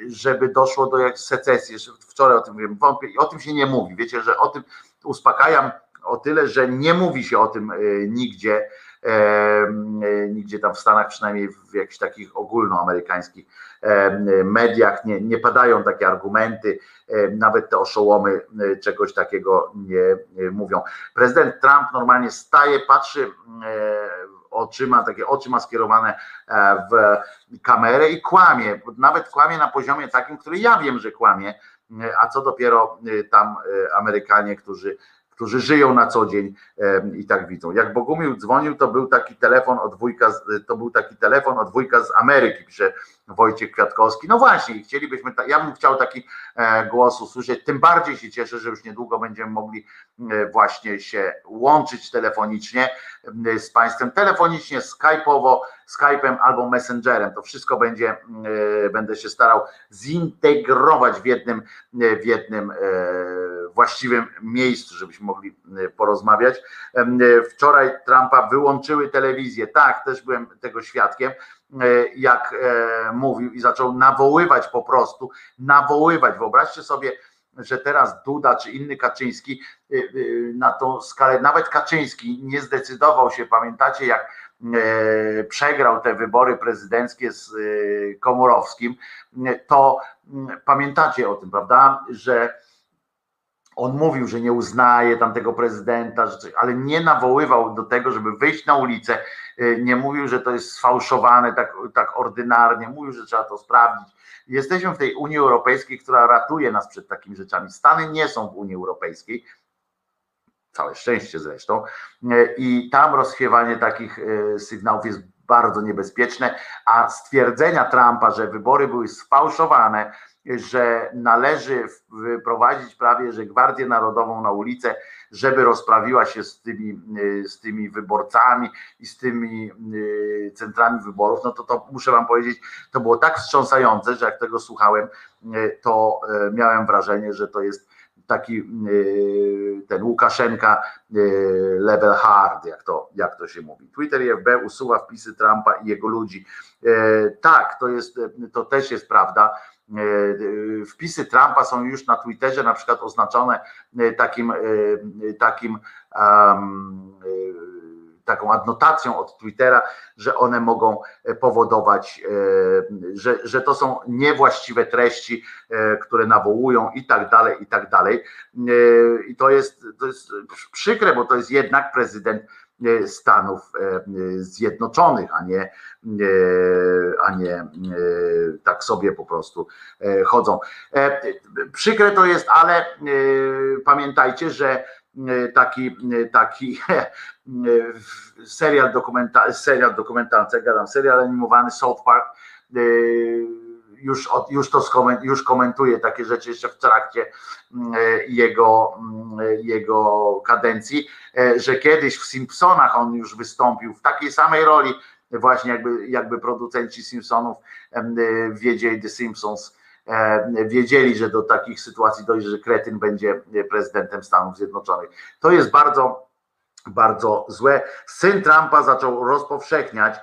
żeby doszło do jakiejś secesji. Wczoraj o tym mówiłem, wątpię i o tym się nie mówi. Wiecie, że o tym uspokajam o tyle, że nie mówi się o tym nigdzie, nigdzie tam w Stanach, przynajmniej w jakichś takich ogólnoamerykańskich mediach nie, nie padają takie argumenty, nawet te oszołomy czegoś takiego nie mówią. Prezydent Trump normalnie staje, patrzy oczyma, takie oczy ma skierowane w kamerę i kłamie, nawet kłamie na poziomie takim, który ja wiem, że kłamie, a co dopiero tam Amerykanie, którzy którzy żyją na co dzień e, i tak widzą. Jak Bogumił dzwonił, to był taki telefon od wujka, z, to był taki telefon od wujka z Ameryki, pisze Wojciech Kwiatkowski. No właśnie, chcielibyśmy, ta, ja bym chciał taki e, głos usłyszeć, tym bardziej się cieszę, że już niedługo będziemy mogli e, właśnie się łączyć telefonicznie e, z Państwem, telefonicznie, skajpowo, Skype'em albo Messengerem. To wszystko będzie, e, będę się starał zintegrować w jednym, e, w jednym e, właściwym miejscu, żebyśmy mogli porozmawiać. Wczoraj Trumpa wyłączyły telewizję. Tak, też byłem tego świadkiem, jak mówił i zaczął nawoływać po prostu, nawoływać. Wyobraźcie sobie, że teraz Duda czy inny Kaczyński na tą skalę, nawet Kaczyński nie zdecydował się, pamiętacie jak przegrał te wybory prezydenckie z Komorowskim, to pamiętacie o tym, prawda, że on mówił, że nie uznaje tamtego prezydenta, że coś, ale nie nawoływał do tego, żeby wyjść na ulicę. Nie mówił, że to jest sfałszowane tak, tak ordynarnie. Mówił, że trzeba to sprawdzić. Jesteśmy w tej Unii Europejskiej, która ratuje nas przed takimi rzeczami. Stany nie są w Unii Europejskiej. Całe szczęście zresztą. I tam rozchwiewanie takich sygnałów jest bardzo niebezpieczne. A stwierdzenia Trumpa, że wybory były sfałszowane, że należy wyprowadzić prawie, że Gwardię Narodową na ulicę, żeby rozprawiła się z tymi, z tymi wyborcami i z tymi centrami wyborów, no to, to muszę wam powiedzieć, to było tak wstrząsające, że jak tego słuchałem, to miałem wrażenie, że to jest taki ten Łukaszenka level hard, jak to, jak to się mówi. Twitter i F B usuwa wpisy Trumpa i jego ludzi. Tak, to jest, to też jest prawda. Wpisy Trumpa są już na Twitterze na przykład oznaczone takim, takim um, taką adnotacją od Twittera, że one mogą powodować, że, że to są niewłaściwe treści, które nawołują i tak dalej, i tak dalej. I to jest, to jest przykre, bo to jest jednak prezydent Stanów Zjednoczonych, a nie, a nie tak sobie po prostu chodzą. Przykre to jest, ale pamiętajcie, że taki, taki serial dokumentalny, serial dokumentalny, gadam, serial animowany South Park, już, już to skoment, już komentuje takie rzeczy jeszcze w trakcie jego, jego kadencji, że kiedyś w Simpsonach on już wystąpił w takiej samej roli, właśnie jakby, jakby producenci Simpsonów wiedzieli, The Simpsons wiedzieli, że do takich sytuacji dojdzie, że kretyn będzie prezydentem Stanów Zjednoczonych. To jest bardzo, bardzo złe. Syn Trumpa zaczął rozpowszechniać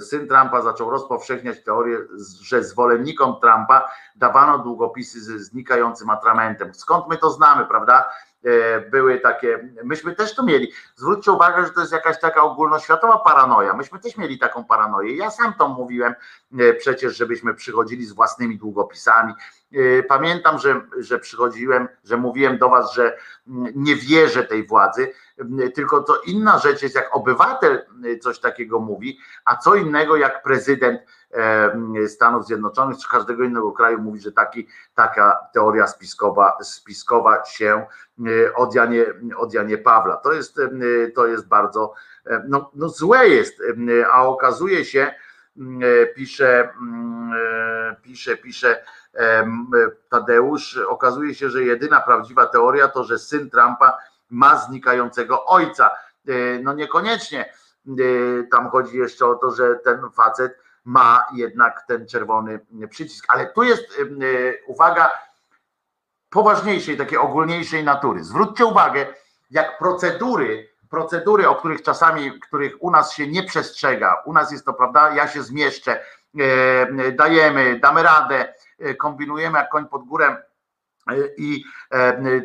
Syn Trumpa zaczął rozpowszechniać teorię, że zwolennikom Trumpa dawano długopisy ze znikającym atramentem. Skąd my to znamy, prawda? Były takie, myśmy też to mieli. Zwróćcie uwagę, że to jest jakaś taka ogólnoświatowa paranoja. Myśmy też mieli taką paranoję. Ja sam to mówiłem przecież, żebyśmy przychodzili z własnymi długopisami. Pamiętam, że, że przychodziłem, że mówiłem do was, że nie wierzę tej władzy, tylko to inna rzecz jest, jak obywatel coś takiego mówi, a co innego jak prezydent Stanów Zjednoczonych czy każdego innego kraju mówi, że taki, taka teoria spiskowa, spiskowa się od Janie, od Janie Pawła. To jest, to jest bardzo no, no złe jest, a okazuje się, pisze, pisze, pisze Tadeusz, okazuje się, że jedyna prawdziwa teoria to, że syn Trumpa ma znikającego ojca. No niekoniecznie, tam chodzi jeszcze o to, że ten facet ma jednak ten czerwony przycisk. Ale tu jest, uwaga, poważniejszej, takiej ogólniejszej natury. Zwróćcie uwagę, jak procedury, procedury, o których czasami, których u nas się nie przestrzega, u nas jest to, prawda, ja się zmieszczę, dajemy, damy radę, kombinujemy jak koń pod górę i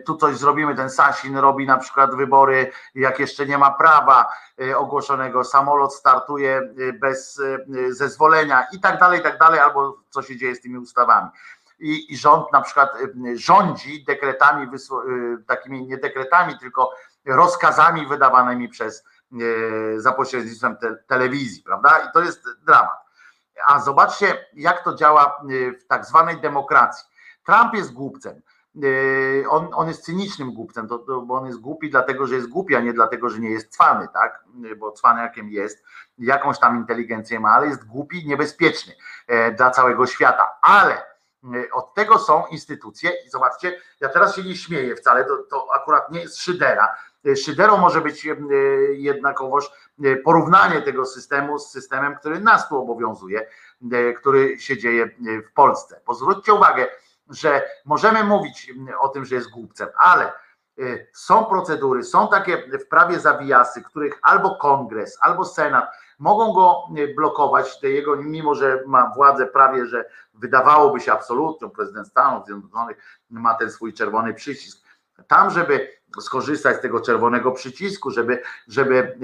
tu coś zrobimy, ten Sasin robi na przykład wybory, jak jeszcze nie ma prawa ogłoszonego, samolot startuje bez zezwolenia i tak dalej, i tak dalej, albo co się dzieje z tymi ustawami. I, i rząd na przykład rządzi dekretami, takimi nie dekretami, tylko rozkazami wydawanymi przez za pośrednictwem te, telewizji, prawda? I to jest dramat. A zobaczcie, jak to działa w tak zwanej demokracji. Trump jest głupcem. On, on jest cynicznym głupcem, to, to, bo on jest głupi dlatego, że jest głupi, a nie dlatego, że nie jest cwany, tak? Bo cwany jakim jest, jakąś tam inteligencję ma, ale jest głupi, niebezpieczny dla całego świata. Ale od tego są instytucje i zobaczcie, ja teraz się nie śmieję wcale, to, to akurat nie jest szydera. Szyderą może być jednakowoż porównanie tego systemu z systemem, który nas tu obowiązuje, który się dzieje w Polsce. Bo zwróćcie uwagę, że możemy mówić o tym, że jest głupcem, ale są procedury, są takie w prawie zawijasy, których albo Kongres, albo Senat mogą go blokować, te jego, mimo że ma władzę prawie, że wydawałoby się absolutną, prezydent Stanów Zjednoczonych ma ten swój czerwony przycisk. Tam, żeby skorzystać z tego czerwonego przycisku, żeby, żeby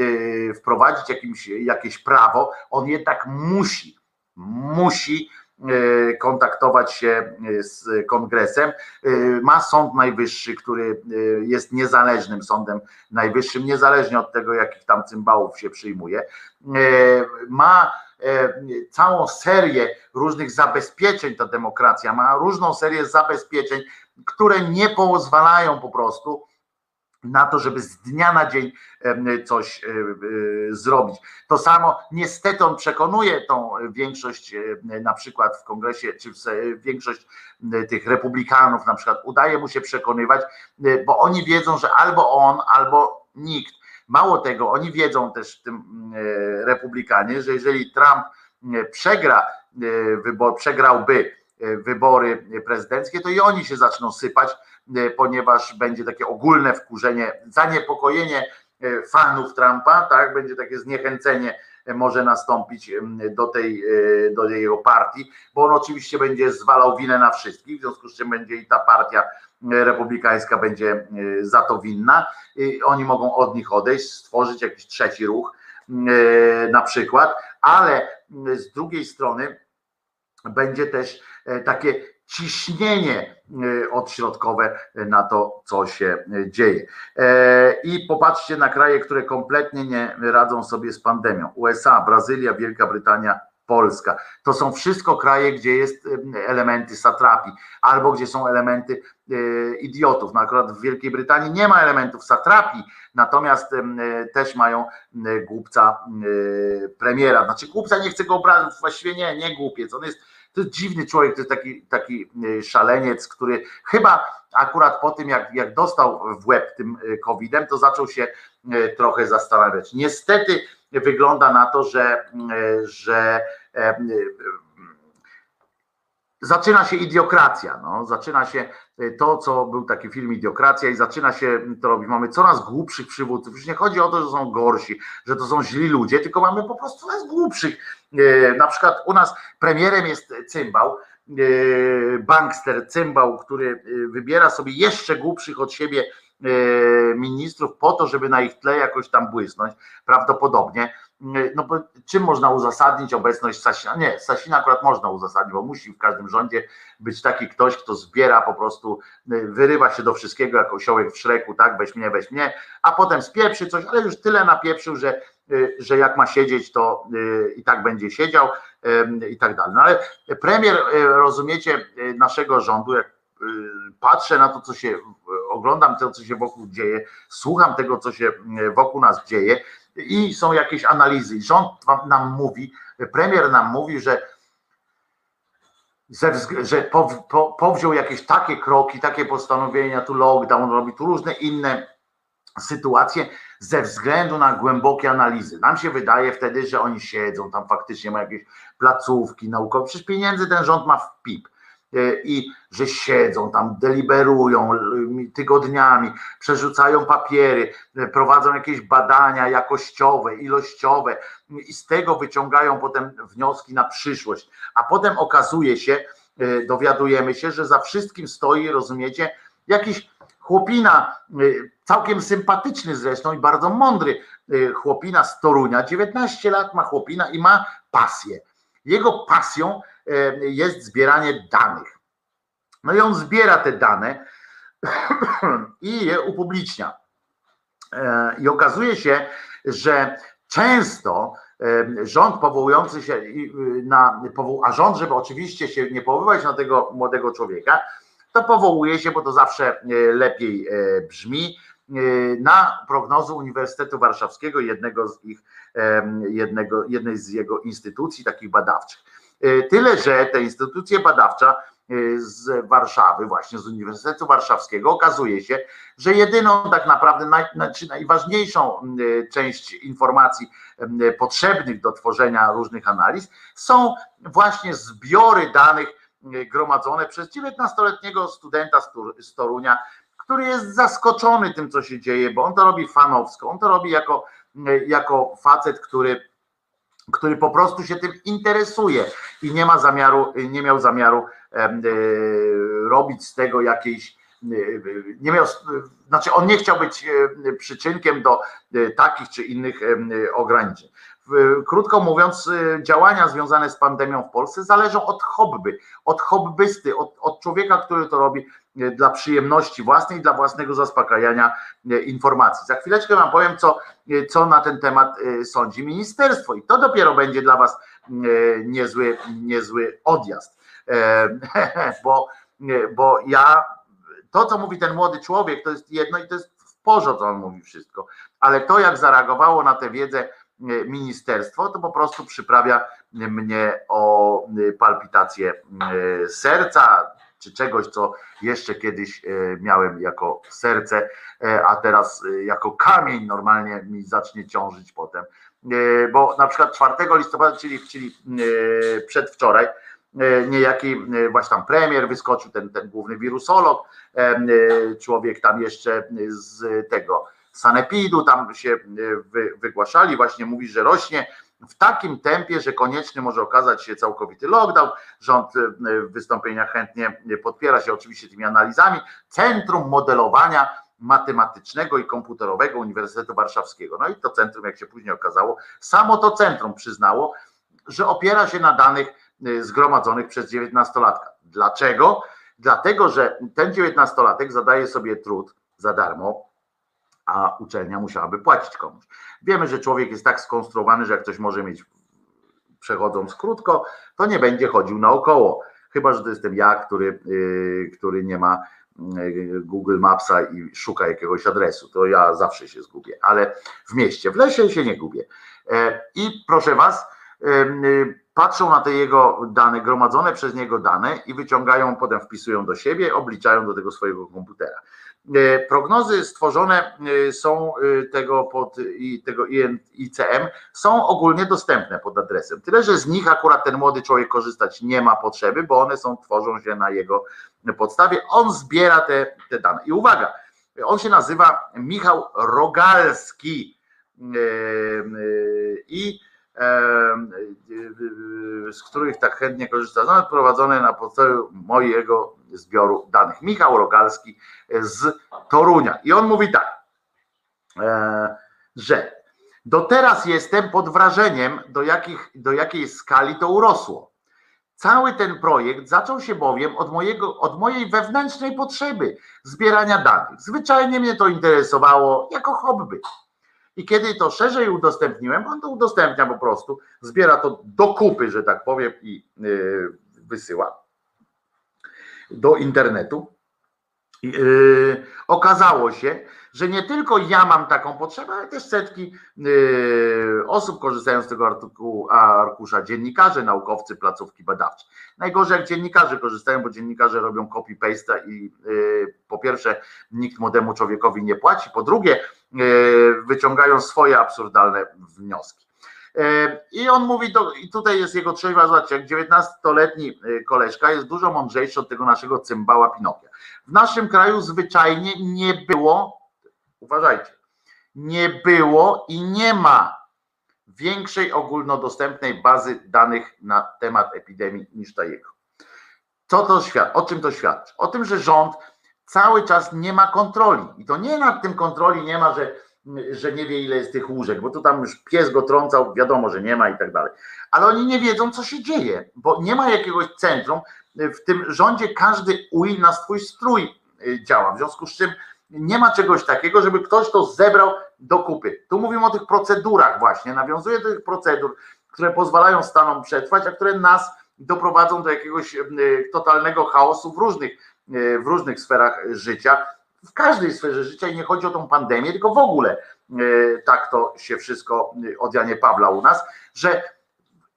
wprowadzić jakimś, jakieś prawo, on jednak musi, musi kontaktować się z Kongresem. Ma Sąd Najwyższy, który jest niezależnym Sądem Najwyższym, niezależnie od tego, jakich tam cymbałów się przyjmuje. Ma całą serię różnych zabezpieczeń, ta demokracja ma różną serię zabezpieczeń, które nie pozwalają po prostu na to, żeby z dnia na dzień coś zrobić. To samo niestety on przekonuje tą większość na przykład w Kongresie, czy większość tych republikanów na przykład, udaje mu się przekonywać, bo oni wiedzą, że albo on, albo nikt. Mało tego, oni wiedzą też w tym republikanie, że jeżeli Trump przegra wybor, przegrałby wybory prezydenckie, to i oni się zaczną sypać, ponieważ będzie takie ogólne wkurzenie, zaniepokojenie fanów Trumpa, tak, będzie takie zniechęcenie może nastąpić do tej, do jego partii, bo on oczywiście będzie zwalał winę na wszystkich, w związku z czym będzie i ta partia republikańska będzie za to winna. Oni mogą od nich odejść, stworzyć jakiś trzeci ruch na przykład, ale z drugiej strony będzie też takie ciśnienie odśrodkowe na to, co się dzieje. I popatrzcie na kraje, które kompletnie nie radzą sobie z pandemią. U S A, Brazylia, Wielka Brytania, Polska. To są wszystko kraje, gdzie jest elementy satrapii, albo gdzie są elementy idiotów. No akurat w Wielkiej Brytanii nie ma elementów satrapii, natomiast też mają głupca premiera. Znaczy głupca, nie chcę go obrazić, właściwie nie, nie głupiec. On jest, to jest dziwny człowiek, to jest taki, taki szaleniec, który chyba akurat po tym, jak, jak dostał w łeb tym kowidem, to zaczął się trochę zastanawiać. Niestety wygląda na to, że, że zaczyna się idiokracja, no, zaczyna się to, co był taki film Idiokracja i zaczyna się to robić. Mamy coraz głupszych przywódców, już nie chodzi o to, że są gorsi, że to są źli ludzie, tylko mamy po prostu coraz głupszych. Na przykład u nas premierem jest cymbał, bankster, cymbał, który wybiera sobie jeszcze głupszych od siebie ministrów po to, żeby na ich tle jakoś tam błysnąć, prawdopodobnie. No bo czym można uzasadnić obecność Sasina? Nie, Sasina akurat można uzasadnić, bo musi w każdym rządzie być taki ktoś, kto zbiera po prostu, wyrywa się do wszystkiego jak osiołek w Szreku, tak, weź mnie, weź mnie, a potem spieprzy coś, ale już tyle napieprzył, że, że jak ma siedzieć, to i tak będzie siedział i tak dalej. No ale premier, rozumiecie, naszego rządu, jak patrzę na to, co się, oglądam to, co się wokół dzieje, słucham tego, co się wokół nas dzieje i są jakieś analizy. Rząd nam mówi, premier nam mówi, że ze, że po, po, powziął jakieś takie kroki, takie postanowienia, tu lockdown robi, tu różne inne sytuacje ze względu na głębokie analizy. Nam się wydaje wtedy, że oni siedzą, tam faktycznie mają jakieś placówki naukowe, przecież pieniędzy ten rząd ma w pip. I że siedzą tam, deliberują tygodniami, przerzucają papiery, prowadzą jakieś badania jakościowe, ilościowe i z tego wyciągają potem wnioski na przyszłość. A potem okazuje się, dowiadujemy się, że za wszystkim stoi, rozumiecie, jakiś chłopina, całkiem sympatyczny zresztą i bardzo mądry chłopina z Torunia, dziewiętnaście lat ma chłopina i ma pasję. Jego pasją jest zbieranie danych. No i on zbiera te dane i je upublicznia. I okazuje się, że często rząd powołujący się na, a rząd, żeby oczywiście się nie powoływać na tego młodego człowieka, to powołuje się, bo to zawsze lepiej brzmi, na prognozy Uniwersytetu Warszawskiego, jednego z ich, jednego, jednej z jego instytucji takich badawczych. Tyle, że te instytucje badawcze z Warszawy, właśnie z Uniwersytetu Warszawskiego, okazuje się, że jedyną tak naprawdę naj, najważniejszą część informacji potrzebnych do tworzenia różnych analiz są właśnie zbiory danych gromadzone przez dziewiętnastoletniego studenta z Torunia, który jest zaskoczony tym, co się dzieje, bo on to robi fanowsko, on to robi jako, jako facet, który, który po prostu się tym interesuje i nie ma zamiaru, nie miał zamiaru e, robić z tego jakiejś, nie miał, znaczy on nie chciał być przyczynkiem do takich czy innych ograniczeń. Krótko mówiąc, działania związane z pandemią w Polsce zależą od hobby, od hobbysty, od, od człowieka, który to robi dla przyjemności własnej, dla własnego zaspokajania informacji. Za chwileczkę wam powiem, co, co na ten temat sądzi ministerstwo i to dopiero będzie dla was niezły, niezły odjazd, bo, bo ja, to co mówi ten młody człowiek, to jest jedno i to jest w porządku, co on mówi wszystko, ale to jak zareagowało na tę wiedzę ministerstwo, to po prostu przyprawia mnie o palpitację serca, czy czegoś, co jeszcze kiedyś miałem jako serce, a teraz jako kamień normalnie mi zacznie ciążyć potem. Bo na przykład czwartego listopada, czyli, czyli przedwczoraj, niejaki właśnie tam premier wyskoczył, ten, ten główny wirusolog, człowiek tam jeszcze z tego Sanepidu, tam się wygłaszali, właśnie mówi, że rośnie w takim tempie, że konieczny może okazać się całkowity lockdown. Rząd w wystąpieniach chętnie podpiera się oczywiście tymi analizami. Centrum Modelowania Matematycznego i Komputerowego Uniwersytetu Warszawskiego. No i to centrum, jak się później okazało, samo to centrum przyznało, że opiera się na danych zgromadzonych przez dziewiętnastolatka. Dlaczego? Dlatego, że ten dziewiętnastolatek zadaje sobie trud za darmo, a uczelnia musiałaby płacić komuś. Wiemy, że człowiek jest tak skonstruowany, że jak ktoś może mieć, przechodząc krótko, to nie będzie chodził naokoło. Chyba że to jestem ja, który, który nie ma Google Mapsa i szuka jakiegoś adresu. To ja zawsze się zgubię, ale w mieście, w lesie się nie gubię. I proszę was, patrzą na te jego dane, gromadzone przez niego dane i wyciągają, potem wpisują do siebie, obliczają do tego swojego komputera. Prognozy stworzone są tego pod i tego I C M są ogólnie dostępne pod adresem. Tyle, że z nich akurat ten młody człowiek korzystać nie ma potrzeby, bo one są, tworzą się na jego podstawie. On zbiera te, te dane. I uwaga, on się nazywa Michał Rogalski i z których tak chętnie korzysta, prowadzone na podstawie mojego zbioru danych. Michał Rogalski z Torunia. I on mówi tak, że do teraz jestem pod wrażeniem, do, jakich, do jakiej skali to urosło. Cały ten projekt zaczął się bowiem od, mojego, od mojej wewnętrznej potrzeby zbierania danych. Zwyczajnie mnie to interesowało jako hobby. I kiedy to szerzej udostępniłem, on to udostępnia po prostu, zbiera to do kupy, że tak powiem, i wysyła do internetu. Yy, okazało się, że nie tylko ja mam taką potrzebę, ale też setki yy, osób korzystają z tego artykułu, arkusza, dziennikarze, naukowcy, placówki badawcze. Najgorzej jak dziennikarze korzystają, bo dziennikarze robią copy-paste i yy, po pierwsze nikt młodemu człowiekowi nie płaci, po drugie yy, wyciągają swoje absurdalne wnioski. I on mówi, do, i tutaj jest jego trzeźwa, zobaczcie, jak dziewiętnastoletni koleżka jest dużo mądrzejszy od tego naszego cymbała Pinokia. W naszym kraju zwyczajnie nie było, uważajcie, nie było i nie ma większej ogólnodostępnej bazy danych na temat epidemii niż ta jego. Co to świadczy? O czym to świadczy? O tym, że rząd cały czas nie ma kontroli. I to nie nad tym kontroli nie ma, że że nie wie, ile jest tych łóżek, bo tu tam już pies go trącał, wiadomo, że nie ma i tak dalej. Ale oni nie wiedzą, co się dzieje, bo nie ma jakiegoś centrum. W tym rządzie każdy uj na swój strój działa, w związku z czym nie ma czegoś takiego, żeby ktoś to zebrał do kupy. Tu mówimy o tych procedurach właśnie, nawiązuję do tych procedur, które pozwalają stanom przetrwać, a które nas doprowadzą do jakiegoś totalnego chaosu w różnych, w różnych sferach życia, w każdej sferze życia, i nie chodzi o tą pandemię, tylko w ogóle tak to się wszystko od Janie Pawła u nas, że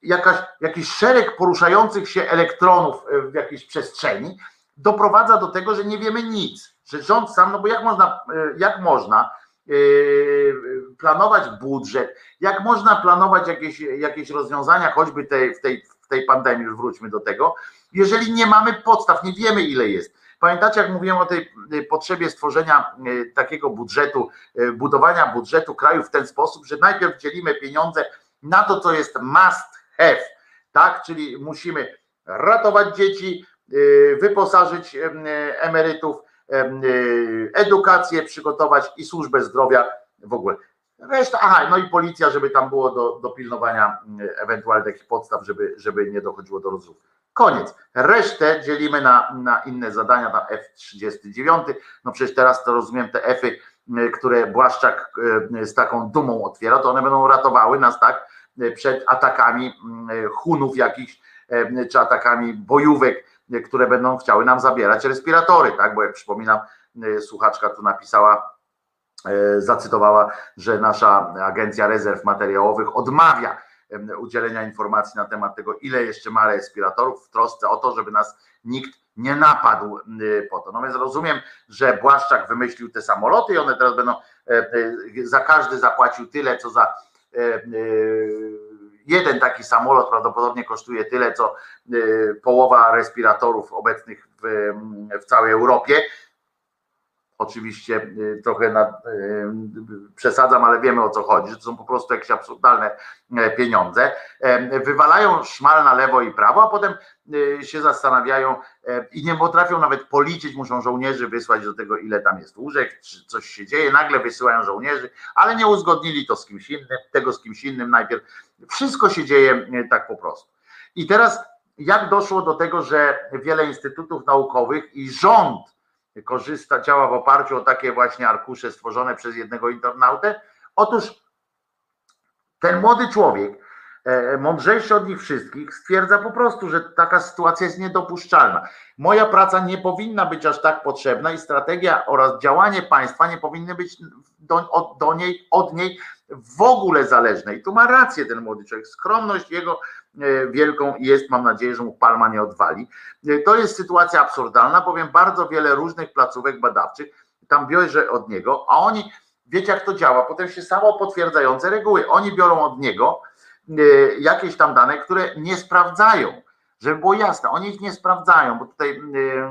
jakaś, jakiś szereg poruszających się elektronów w jakiejś przestrzeni doprowadza do tego, że nie wiemy nic, że rząd sam, no bo jak można, jak można planować budżet, jak można planować jakieś, jakieś rozwiązania, choćby tej, w, tej, w tej pandemii, już wróćmy do tego, jeżeli nie mamy podstaw, nie wiemy, ile jest. Pamiętacie, jak mówiłem o tej potrzebie stworzenia takiego budżetu, budowania budżetu kraju w ten sposób, że najpierw dzielimy pieniądze na to, co jest must have, tak? Czyli musimy ratować dzieci, wyposażyć emerytów, edukację przygotować i służbę zdrowia w ogóle. Reszta, aha, no i policja, żeby tam było do, do pilnowania ewentualnych takich podstaw, żeby, żeby nie dochodziło do rozrzutu. Koniec. Resztę dzielimy na, na inne zadania, na F trzydzieści dziewięć. No przecież teraz to rozumiem, te F-y, które Błaszczak z taką dumą otwiera, to one będą ratowały nas, tak, przed atakami Hunów jakichś, czy atakami bojówek, które będą chciały nam zabierać respiratory, tak, bo jak przypominam, słuchaczka tu napisała, zacytowała, że nasza Agencja Rezerw Materiałowych odmawia udzielenia informacji na temat tego, ile jeszcze ma respiratorów, w trosce o to, żeby nas nikt nie napadł po to. No więc rozumiem, że Błaszczak wymyślił te samoloty i one teraz będą, za każdy zapłacił tyle, co za jeden taki samolot prawdopodobnie kosztuje tyle, co połowa respiratorów obecnych w, w całej Europie. Oczywiście trochę nad, przesadzam, ale wiemy, o co chodzi, że to są po prostu jakieś absurdalne pieniądze. Wywalają szmal na lewo i prawo, a potem się zastanawiają i nie potrafią nawet policzyć, muszą żołnierzy wysłać do tego, ile tam jest łóżek, czy coś się dzieje, nagle wysyłają żołnierzy, ale nie uzgodnili to z kimś innym, tego z kimś innym najpierw. Wszystko się dzieje tak po prostu. I teraz jak doszło do tego, że wiele instytutów naukowych i rząd korzysta, działa w oparciu o takie właśnie arkusze stworzone przez jednego internautę? Otóż ten młody człowiek, mądrzejszy od nich wszystkich, stwierdza po prostu, że taka sytuacja jest niedopuszczalna. Moja praca nie powinna być aż tak potrzebna i strategia oraz działanie państwa nie powinny być do, od, do niej, od niej w ogóle zależne. I tu ma rację ten młody człowiek. Skromność jego wielką jest, mam nadzieję, że mu palma nie odwali. To jest sytuacja absurdalna, bowiem bardzo wiele różnych placówek badawczych tam bierze od niego, a oni, wiecie jak to działa, potem się samo potwierdzające reguły. Oni biorą od niego jakieś tam dane, które nie sprawdzają, żeby było jasne, oni ich nie sprawdzają, bo tutaj yy,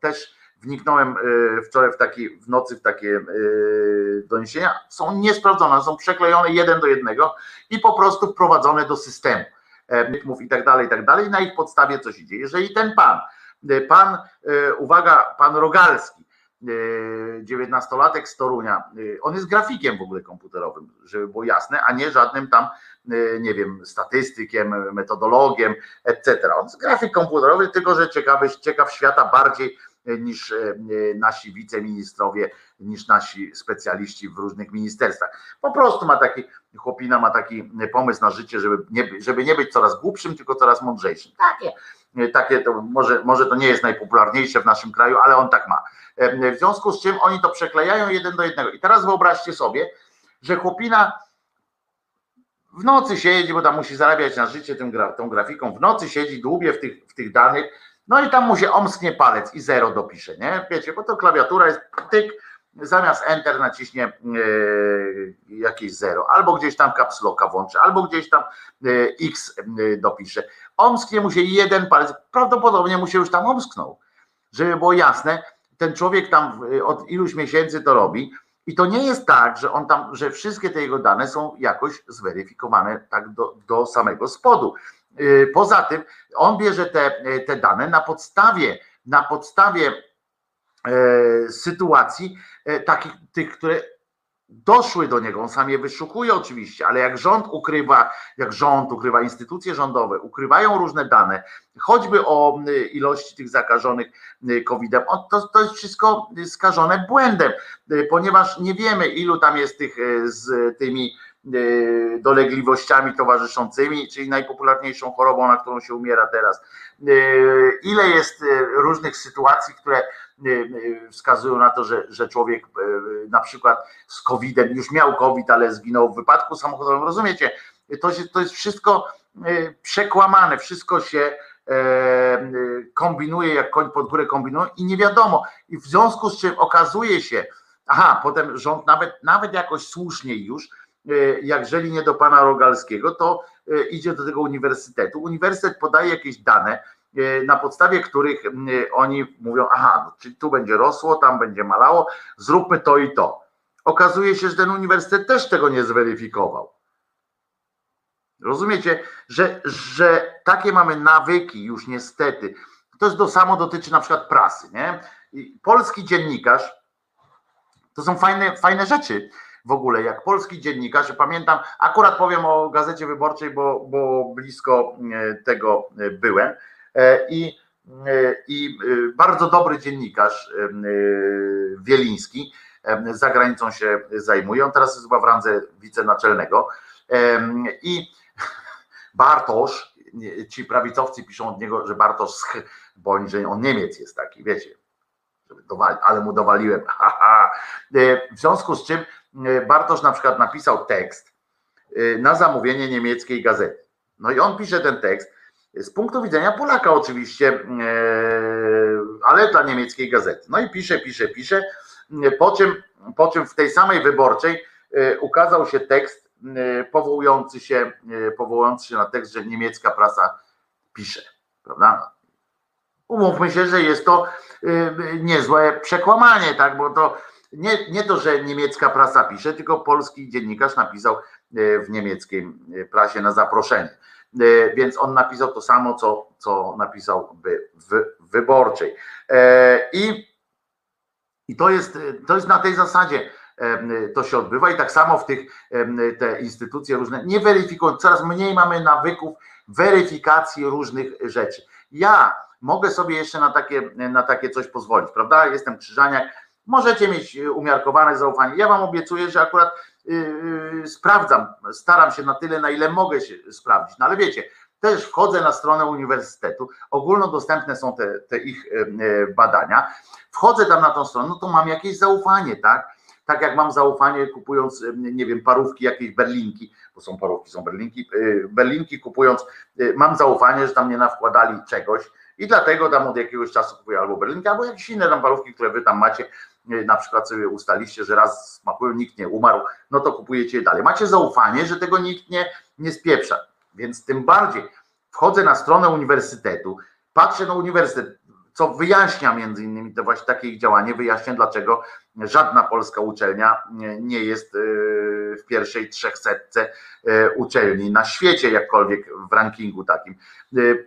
też wniknąłem yy, wczoraj w, taki, w nocy w takie yy, doniesienia, są niesprawdzone, są przeklejone jeden do jednego i po prostu wprowadzone do systemu, rytmów i tak dalej, i tak dalej, i na ich podstawie coś idzie. Jeżeli ten pan, yy, pan, yy, uwaga, pan Rogalski, dziewiętnastolatek z Torunia, on jest grafikiem w ogóle komputerowym, żeby było jasne, a nie żadnym tam, nie wiem, statystykiem, metodologiem, et cetera. On jest grafik komputerowy, tylko że ciekawy, ciekaw świata bardziej niż nasi wiceministrowie, niż nasi specjaliści w różnych ministerstwach. Po prostu ma taki, chłopina ma taki pomysł na życie, żeby nie, żeby nie być coraz głupszym, tylko coraz mądrzejszym. Takie, takie to może, może to nie jest najpopularniejsze w naszym kraju, ale on tak ma. W związku z czym oni to przeklejają jeden do jednego. I teraz wyobraźcie sobie, że chłopina w nocy siedzi, bo tam musi zarabiać na życie tym, tą grafiką, w nocy siedzi, dłubie w tych, w tych danych, no i tam mu się omsknie palec i zero dopisze, nie? Wiecie, bo to klawiatura jest tyk, zamiast enter naciśnie yy, jakieś zero, albo gdzieś tam caps locka włączy, albo gdzieś tam yy, x yy, dopisze. Omsknie mu się jeden palec, prawdopodobnie mu się już tam omsknął, żeby było jasne, ten człowiek tam yy, od iluś miesięcy to robi. I to nie jest tak, że on tam, że wszystkie te jego dane są jakoś zweryfikowane tak do, do samego spodu. Poza tym on bierze te, te dane na podstawie, na podstawie e, sytuacji e, takich, tych, które doszły do niego. On sam je wyszukuje oczywiście, ale jak rząd ukrywa, jak rząd ukrywa, instytucje rządowe ukrywają różne dane, choćby o ilości tych zakażonych kowidem, to, to jest wszystko skażone błędem, ponieważ nie wiemy, ilu tam jest tych z tymi dolegliwościami towarzyszącymi, czyli najpopularniejszą chorobą, na którą się umiera teraz. Ile jest różnych sytuacji, które wskazują na to, że, że człowiek na przykład z kowidem, już miał COVID, ale zginął w wypadku samochodowym, rozumiecie? To, się, to jest wszystko przekłamane, wszystko się kombinuje, jak koń pod górę kombinują i nie wiadomo. I w związku z czym okazuje się, aha, potem rząd nawet, nawet jakoś słusznie już, jeżeli nie do pana Rogalskiego, to idzie do tego uniwersytetu. Uniwersytet podaje jakieś dane, na podstawie których oni mówią, aha, czyli tu będzie rosło, tam będzie malało, zróbmy to i to. Okazuje się, że ten uniwersytet też tego nie zweryfikował. Rozumiecie, że, że takie mamy nawyki już niestety. To jest to samo dotyczy na przykład prasy, nie? Polski dziennikarz, to są fajne, fajne rzeczy, w ogóle jak polski dziennikarz, pamiętam, akurat powiem o Gazecie Wyborczej, bo, bo blisko tego byłem i, i bardzo dobry dziennikarz Wieliński za granicą się zajmuje, on teraz jest chyba w randze wicenaczelnego i Bartosz, ci prawicowcy piszą od niego, że Bartosz sch, bo on, że on Niemiec jest taki, wiecie, ale mu dowaliłem, haha. W związku z czym Bartosz na przykład napisał tekst na zamówienie niemieckiej gazety. No i on pisze ten tekst z punktu widzenia Polaka oczywiście, ale dla niemieckiej gazety. No i pisze, pisze, pisze, po czym, po czym w tej samej Wyborczej ukazał się tekst powołujący się, powołujący się na tekst, że niemiecka prasa pisze, prawda? Umówmy się, że jest to niezłe przekłamanie, tak, bo to Nie, nie to, że niemiecka prasa pisze, tylko polski dziennikarz napisał w niemieckiej prasie na zaproszenie. Więc on napisał to samo, co, co napisał w Wyborczej. I, i to jest, to jest na tej zasadzie, to się odbywa i tak samo w tych, te instytucje różne nie weryfikują, coraz mniej mamy nawyków weryfikacji różnych rzeczy. Ja mogę sobie jeszcze na takie, na takie coś pozwolić, prawda? Jestem Krzyżaniak. Możecie mieć umiarkowane zaufanie. Ja wam obiecuję, że akurat yy, sprawdzam, staram się na tyle, na ile mogę się sprawdzić. No ale wiecie, też wchodzę na stronę uniwersytetu, ogólnodostępne są te, te ich yy, badania. Wchodzę tam na tą stronę, no to mam jakieś zaufanie, tak? Tak jak mam zaufanie kupując, nie wiem, parówki, jakieś berlinki, bo są parówki, są berlinki, yy, berlinki kupując, yy, mam zaufanie, że tam nie nawkładali czegoś i dlatego tam od jakiegoś czasu kupuję albo berlinki, albo jakieś inne tam parówki, które wy tam macie, na przykład sobie ustaliście, że raz smakują, nikt nie umarł, no to kupujecie je dalej. Macie zaufanie, że tego nikt nie, nie spieprza, więc tym bardziej wchodzę na stronę uniwersytetu, patrzę na uniwersytet, co wyjaśnia między innymi to właśnie takie ich działanie, wyjaśnia dlaczego żadna polska uczelnia nie jest w pierwszej trzechsetce uczelni na świecie, jakkolwiek w rankingu takim,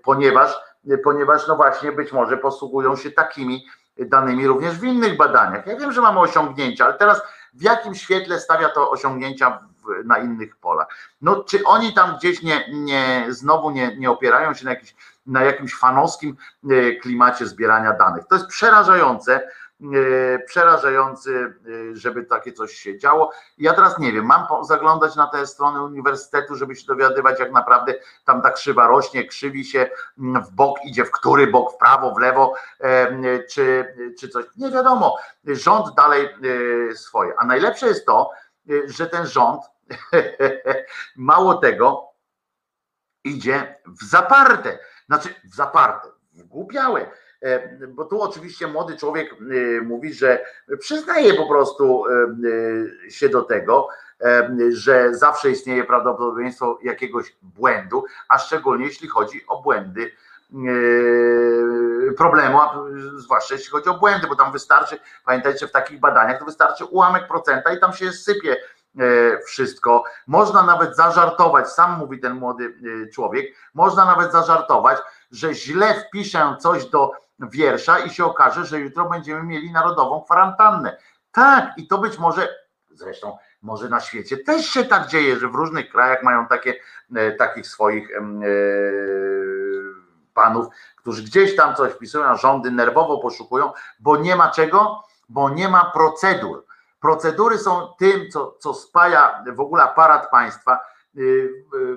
ponieważ, ponieważ no właśnie być może posługują się takimi danymi również w innych badaniach. Ja wiem, że mamy osiągnięcia, ale teraz w jakim świetle stawia to osiągnięcia w na innych polach. No czy oni tam gdzieś nie, nie znowu nie, nie opierają się na, jakiś, na jakimś fanowskim klimacie zbierania danych? To jest przerażające, przerażający, żeby takie coś się działo. Ja teraz nie wiem, mam zaglądać na te strony uniwersytetu, żeby się dowiadywać, jak naprawdę tam ta krzywa rośnie, krzywi się, w bok idzie, w który bok, w prawo, w lewo, czy, czy coś. Nie wiadomo, rząd dalej swoje. A najlepsze jest to, że ten rząd, mało tego, idzie w zaparte, znaczy w zaparte, w głupiałe. Bo tu oczywiście młody człowiek mówi, że przyznaje po prostu się do tego, że zawsze istnieje prawdopodobieństwo jakiegoś błędu, a szczególnie jeśli chodzi o błędy problemu, a zwłaszcza jeśli chodzi o błędy, bo tam wystarczy, pamiętajcie, w takich badaniach to wystarczy ułamek procenta i tam się sypie wszystko. Można nawet zażartować, sam mówi ten młody człowiek, można nawet zażartować, że źle wpiszę coś do wiersza i się okaże, że jutro będziemy mieli narodową kwarantannę. Tak, i to być może, zresztą może na świecie też się tak dzieje, że w różnych krajach mają takie, takich swoich e, panów, którzy gdzieś tam coś wpisują, a rządy nerwowo poszukują, bo nie ma czego? Bo nie ma procedur. Procedury są tym, co, co spaja w ogóle aparat państwa, y, y,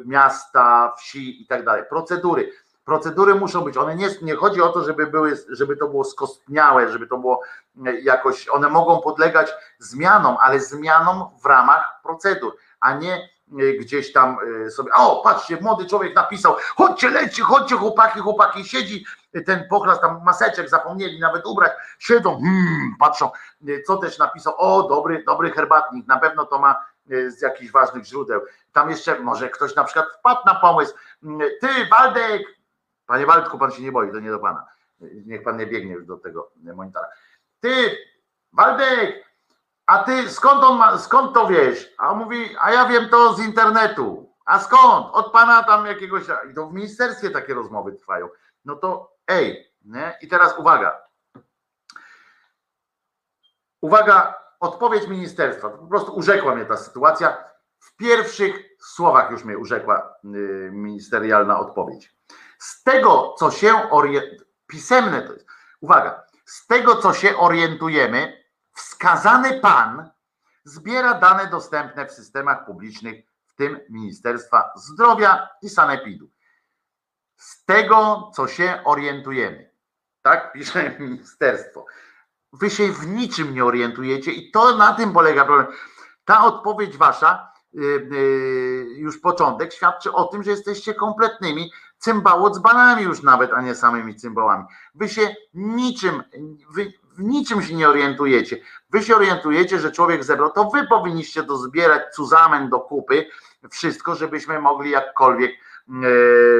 miasta, wsi i tak dalej. Procedury. Procedury muszą być, one nie, nie chodzi o to, żeby były, żeby to było skostniałe, żeby to było jakoś, one mogą podlegać zmianom, ale zmianom w ramach procedur, a nie gdzieś tam sobie, o patrzcie, młody człowiek napisał, chodźcie leci, chodźcie chłopaki, chłopaki, siedzi ten pochlas, tam maseczek zapomnieli nawet ubrać, siedzą, hmm, patrzą, co też napisał, o dobry, dobry herbatnik, na pewno to ma z jakichś ważnych źródeł, tam jeszcze może ktoś na przykład wpadł na pomysł, ty Waldek, panie Waldku, pan się nie boi, to nie do pana. Niech pan nie biegnie już do tego monitora. Ty, Waldek, a ty skąd, on ma, skąd to wiesz? A on mówi, a ja wiem to z internetu. A skąd? Od pana tam jakiegoś... I to w ministerstwie takie rozmowy trwają. No to ej, nie? I teraz uwaga. Uwaga, odpowiedź ministerstwa. Po prostu urzekła mnie ta sytuacja. W pierwszych słowach już mnie urzekła ministerialna odpowiedź. Z tego, co się orientujemy, pisemne to jest, uwaga, z tego, co się orientujemy, wskazany pan zbiera dane dostępne w systemach publicznych, w tym Ministerstwa Zdrowia i Sanepidu. Z tego, co się orientujemy, tak pisze ministerstwo. Wy się w niczym nie orientujecie i to na tym polega problem. Ta odpowiedź wasza, yy, yy, już początek, świadczy o tym, że jesteście kompletnymi cymbało dzbanami już nawet, a nie samymi cymbałami. Wy się niczym, wy w niczym się nie orientujecie. Wy się orientujecie, że człowiek zebrał, to wy powinniście to zbierać cuzamen do kupy, wszystko, żebyśmy mogli jakkolwiek e,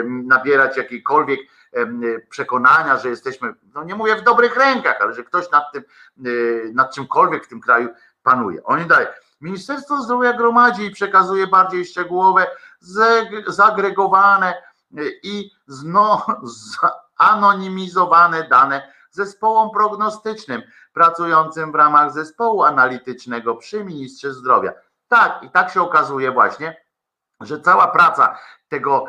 nabierać jakiejkolwiek e, przekonania, że jesteśmy, no nie mówię w dobrych rękach, ale że ktoś nad tym, e, nad czymkolwiek w tym kraju panuje. Oni dalej. Ministerstwo Zdrowia gromadzi i przekazuje bardziej szczegółowe, zagregowane i zanonimizowane dane zespołom prognostycznym pracującym w ramach zespołu analitycznego przy Ministrze Zdrowia. Tak, i tak się okazuje właśnie, że cała praca tego,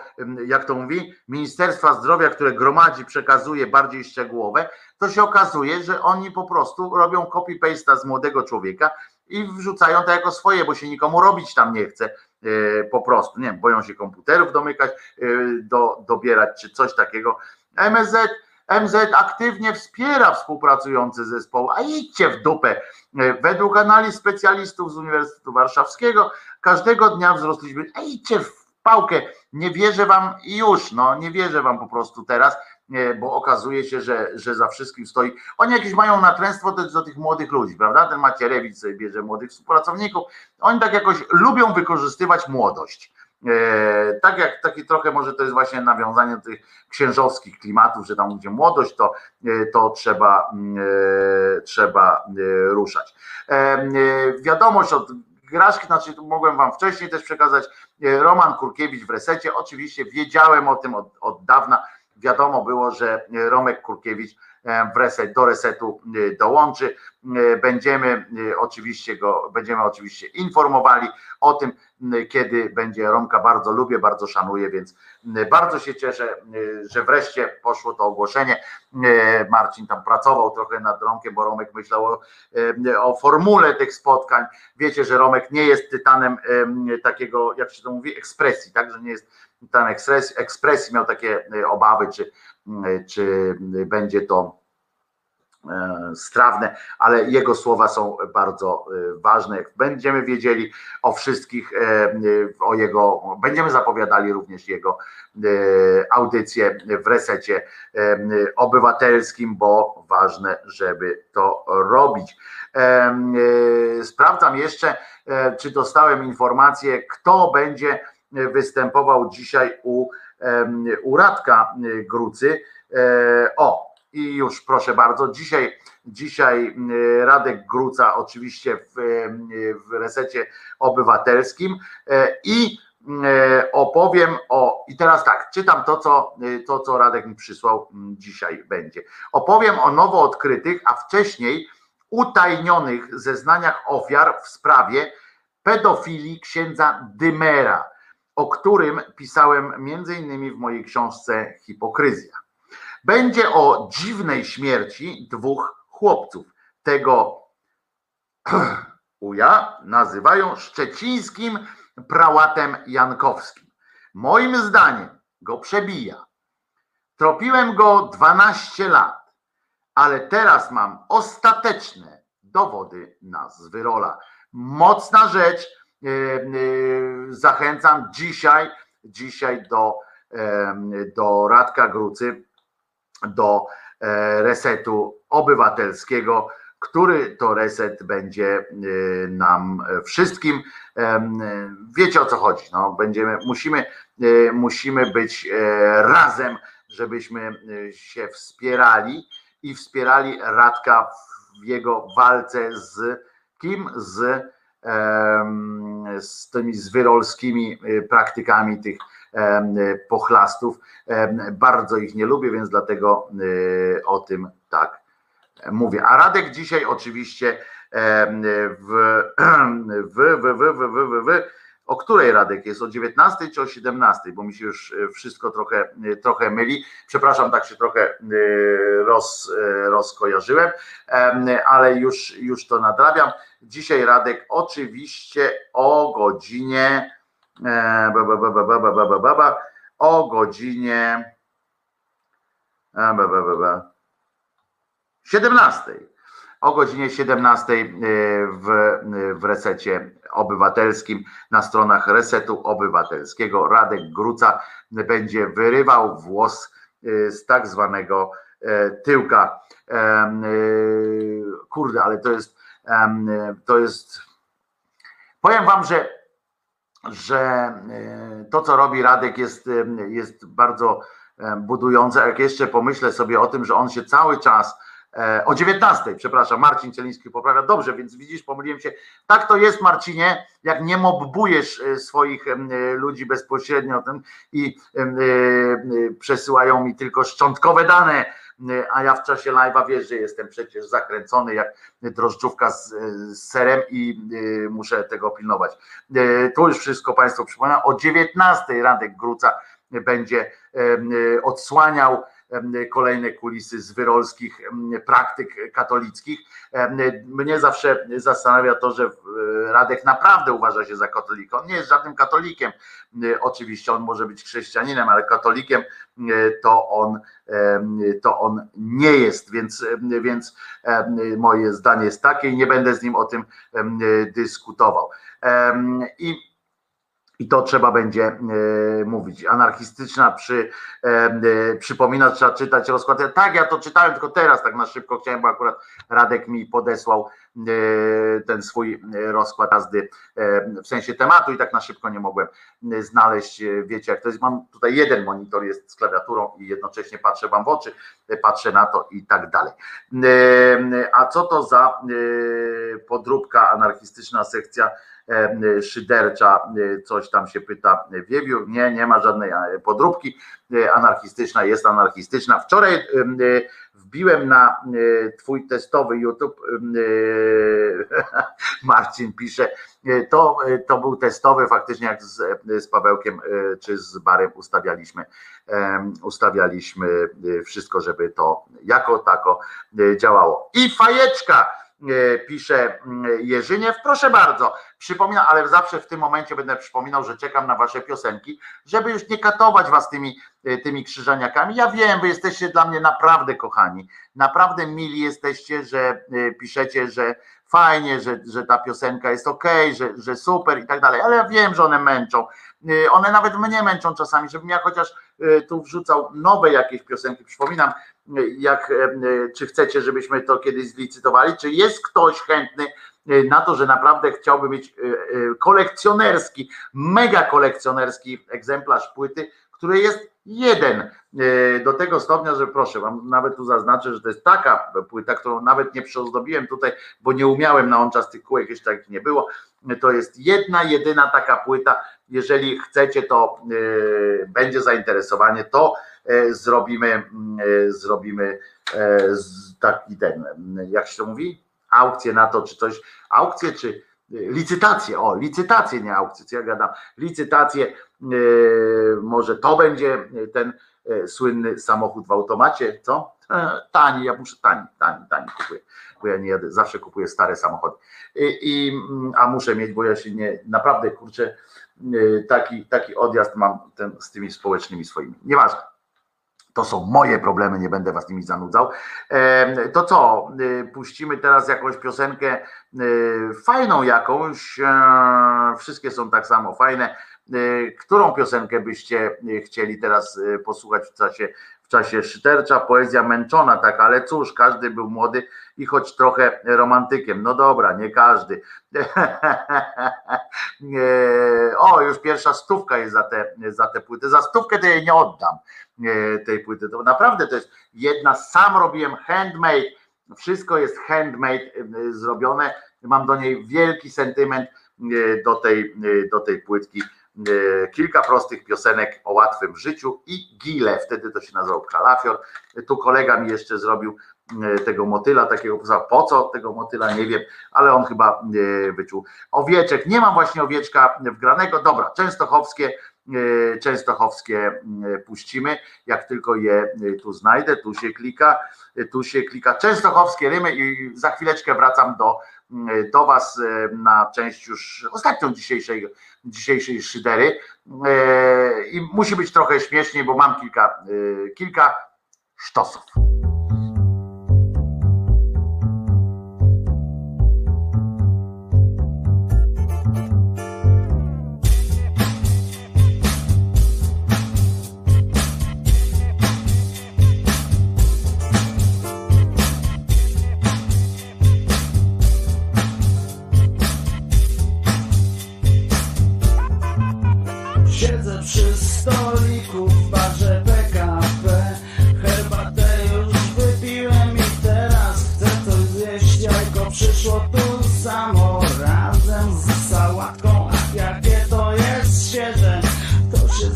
jak to mówi, Ministerstwa Zdrowia, które gromadzi, przekazuje bardziej szczegółowe, to się okazuje, że oni po prostu robią copy-paste'a z młodego człowieka i wrzucają to jako swoje, bo się nikomu robić tam nie chce. Po prostu, nie wiem, boją się komputerów domykać, do, dobierać czy coś takiego. M Z, M Z aktywnie wspiera współpracujące zespoły, a idźcie w dupę. Według analiz specjalistów z Uniwersytetu Warszawskiego każdego dnia wzrost liczby, a idźcie w pałkę, nie wierzę wam już, no nie wierzę wam po prostu teraz, bo okazuje się, że, że za wszystkim stoi. Oni jakieś mają natręstwo też do tych młodych ludzi, prawda? Ten Macierewicz sobie bierze młodych współpracowników. Oni tak jakoś lubią wykorzystywać młodość. E, tak jak taki trochę może to jest właśnie nawiązanie do tych księżowskich klimatów, że tam gdzie młodość, to, to trzeba, e, trzeba e, ruszać. E, e, wiadomość od Graszki, znaczy tu mogłem wam wcześniej też przekazać, e, Roman Kurkiewicz w Resecie. Oczywiście wiedziałem o tym od, od dawna. wiadomo było, że Romek Kurkiewicz w reset, do resetu dołączy. Będziemy oczywiście go, będziemy oczywiście informowali o tym, kiedy będzie. Romka bardzo lubię, bardzo szanuję, więc bardzo się cieszę, że wreszcie poszło to ogłoszenie. Marcin tam pracował trochę nad Romkiem, bo Romek myślał o, o formule tych spotkań. Wiecie, że Romek nie jest tytanem takiego, jak się to mówi, ekspresji, tak, że nie jest tytanem ekspresji, ekspresji miał takie obawy, czy, czy będzie to strawne, ale jego słowa są bardzo ważne. Będziemy wiedzieli o wszystkich, o jego, będziemy zapowiadali również jego audycję w resecie obywatelskim, bo ważne, żeby to robić. Sprawdzam jeszcze, czy dostałem informację, kto będzie występował dzisiaj u, u Radka Grucy. O, i już proszę bardzo, dzisiaj, dzisiaj Radek Gruca oczywiście w, w resecie obywatelskim i opowiem o, i teraz tak, czytam to co, to, co Radek mi przysłał, dzisiaj będzie. Opowiem o nowo odkrytych, a wcześniej utajnionych zeznaniach ofiar w sprawie pedofilii księdza Dymera, o którym pisałem między innymi w mojej książce Hipokryzja. Będzie o dziwnej śmierci dwóch chłopców. Tego uja nazywają szczecińskim prałatem Jankowskim. Moim zdaniem go przebija. Tropiłem go dwanaście lat, ale teraz mam ostateczne dowody na zwyrola. Mocna rzecz. Zachęcam dzisiaj, dzisiaj do, do Radka Grucy, do resetu obywatelskiego, który to reset będzie nam wszystkim. Wiecie o co chodzi. No, będziemy, musimy, musimy być razem, żebyśmy się wspierali i wspierali Radka w jego walce z kim? Z, z tymi zwyrolskimi praktykami tych pochlastów. Bardzo ich nie lubię, więc dlatego o tym tak mówię. A Radek dzisiaj oczywiście w, w, w, w, w, w, w o której Radek jest? O dziewiętnastej czy o siedemnastej? Bo mi się już wszystko trochę, trochę myli. Przepraszam, tak się trochę roz, rozkojarzyłem, ale już, już to nadrabiam. Dzisiaj Radek oczywiście o godzinie o godzinie siedemnastej. O godzinie siedemnastej w, w resecie obywatelskim, na stronach resetu obywatelskiego Radek Gruca będzie wyrywał włos z tak zwanego tyłka. Kurde, ale to jest, to jest, powiem wam, że że to, co robi Radek, jest, jest bardzo budujące. Jak jeszcze pomyślę sobie o tym, że on się cały czas o dziewiętnastej, przepraszam, Marcin Cieliński poprawia. Dobrze, więc widzisz, pomyliłem się. Tak to jest, Marcinie, jak nie mobbujesz swoich ludzi bezpośrednio i przesyłają mi tylko szczątkowe dane, a ja w czasie live'a, wiesz, że jestem przecież zakręcony jak drożdżówka z, z serem i y, muszę tego pilnować. Y, tu już wszystko Państwu przypominam. O dziewiętnastej Radek Gruca będzie y, y, odsłaniał kolejne kulisy z wyrolskich praktyk katolickich. Mnie zawsze zastanawia to, że Radek naprawdę uważa się za katolika. On nie jest żadnym katolikiem. Oczywiście on może być chrześcijaninem, ale katolikiem to on, to on nie jest. Więc, więc moje zdanie jest takie i nie będę z nim o tym dyskutował. I I to trzeba będzie e, mówić. Anarchistyczna przy, e, przypomina, trzeba czytać rozkład. Tak, ja to czytałem, tylko teraz tak na szybko chciałem, bo akurat Radek mi podesłał e, ten swój rozkład jazdy, e, w sensie tematu i tak na szybko nie mogłem znaleźć. Wiecie, jak to jest. Mam tutaj jeden monitor, jest z klawiaturą i jednocześnie patrzę wam w oczy, patrzę na to i tak dalej. E, a co to za e, podróbka anarchistyczna sekcja szydercza, coś tam się pyta Wiewiór, nie, nie ma żadnej podróbki, anarchistyczna jest anarchistyczna. Wczoraj wbiłem na twój testowy YouTube, Marcin pisze, to, to był testowy faktycznie, jak z, z Pawełkiem czy z Barem ustawialiśmy, ustawialiśmy wszystko, żeby to jako tako działało. I fajeczka! Pisze Jerzyniew, proszę bardzo, przypominam, ale zawsze w tym momencie będę przypominał, że czekam na wasze piosenki, żeby już nie katować was tymi, tymi krzyżaniakami. Ja wiem, wy jesteście dla mnie naprawdę kochani, naprawdę mili jesteście, że piszecie, że fajnie, że, że ta piosenka jest okej, że, że super i tak dalej, ale ja wiem, że one męczą, one nawet mnie męczą czasami, żebym ja chociaż tu wrzucał nowe jakieś piosenki. Przypominam, jak, czy chcecie, żebyśmy to kiedyś zlicytowali, czy jest ktoś chętny na to, że naprawdę chciałby mieć kolekcjonerski, mega kolekcjonerski egzemplarz płyty, który jest jeden, do tego stopnia, że proszę wam, nawet tu zaznaczę, że to jest taka płyta, którą nawet nie przyozdobiłem tutaj, bo nie umiałem na on czas tych kółek, jeszcze tak nie było. To jest jedna, jedyna taka płyta. Jeżeli chcecie, to będzie zainteresowanie, to zrobimy, zrobimy taki ten, jak się to mówi, aukcję na to, czy coś, aukcję, czy licytację, o, licytację, nie aukcję, co ja gadam, licytację, może to będzie ten słynny samochód w automacie, co? Tani, ja muszę tani, tani, tani kupuję, bo ja nie jadę, zawsze kupuję stare samochody, I, i, a muszę mieć, bo ja się nie, naprawdę, kurczę, taki, taki odjazd mam ten, z tymi społecznymi swoimi, nieważne. To są moje problemy, nie będę was nimi zanudzał. To co, puścimy teraz jakąś piosenkę fajną jakąś, wszystkie są tak samo fajne. Którą piosenkę byście chcieli teraz posłuchać w czasie, w czasie szydercza, poezja męczona, tak, ale cóż, każdy był młody i choć trochę romantykiem. No dobra, nie każdy. O, już pierwsza stówka jest za tę te, za te płytę. Za stówkę to jej nie oddam, tej płyty. To naprawdę to jest jedna, sam robiłem, handmade. Wszystko jest handmade zrobione. Mam do niej wielki sentyment, do tej, do tej płytki. Kilka prostych piosenek o łatwym życiu i gile, wtedy to się nazywał kalafior. Tu kolega mi jeszcze zrobił tego motyla, takiego, po co tego motyla, nie wiem, ale on chyba wyczuł. Owieczek, nie mam właśnie owieczka wgranego, dobra, częstochowskie, częstochowskie puścimy, jak tylko je tu znajdę, tu się klika, tu się klika, częstochowskie rymy i za chwileczkę wracam do do was na część już ostatnią dzisiejszej, dzisiejszej szydery i musi być trochę śmieszniej, bo mam kilka, kilka sztosów.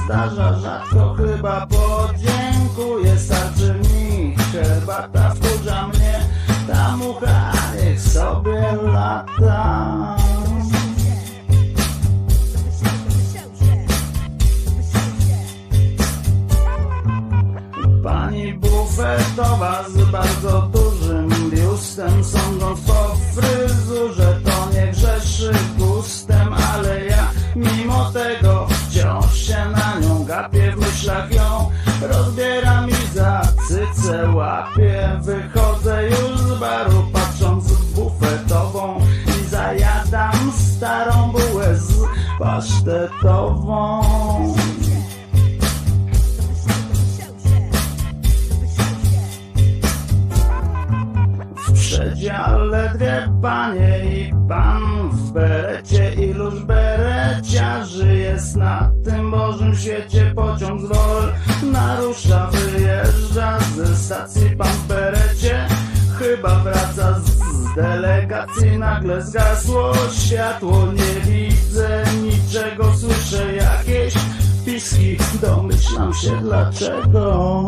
Zdarza rzadko, chyba podziękuję, starczy mi herbata, wkurza mnie ta mucha, niech sobie lata. Pani bufetowa z bardzo dużym biustem, sądząc po fryzurze, to nie grzeszy gustem, ale ja mimo tego wciąż się na nią gapię, w myślach ją rozbieram i za cycę łapię. Wychodzę już z baru, patrząc w bufetową i zajadam starą bułę z pasztetową. W przedziale dwie panie i pan w berecie, iluż bereciarzy jest na tym bożym świecie. Pociąg z Wolna rusza, wyjeżdża ze stacji pan w berecie, chyba wraca z Z delegacji nagle zgasło światło, nie widzę niczego, słyszę jakieś piski, domyślam się dlaczego.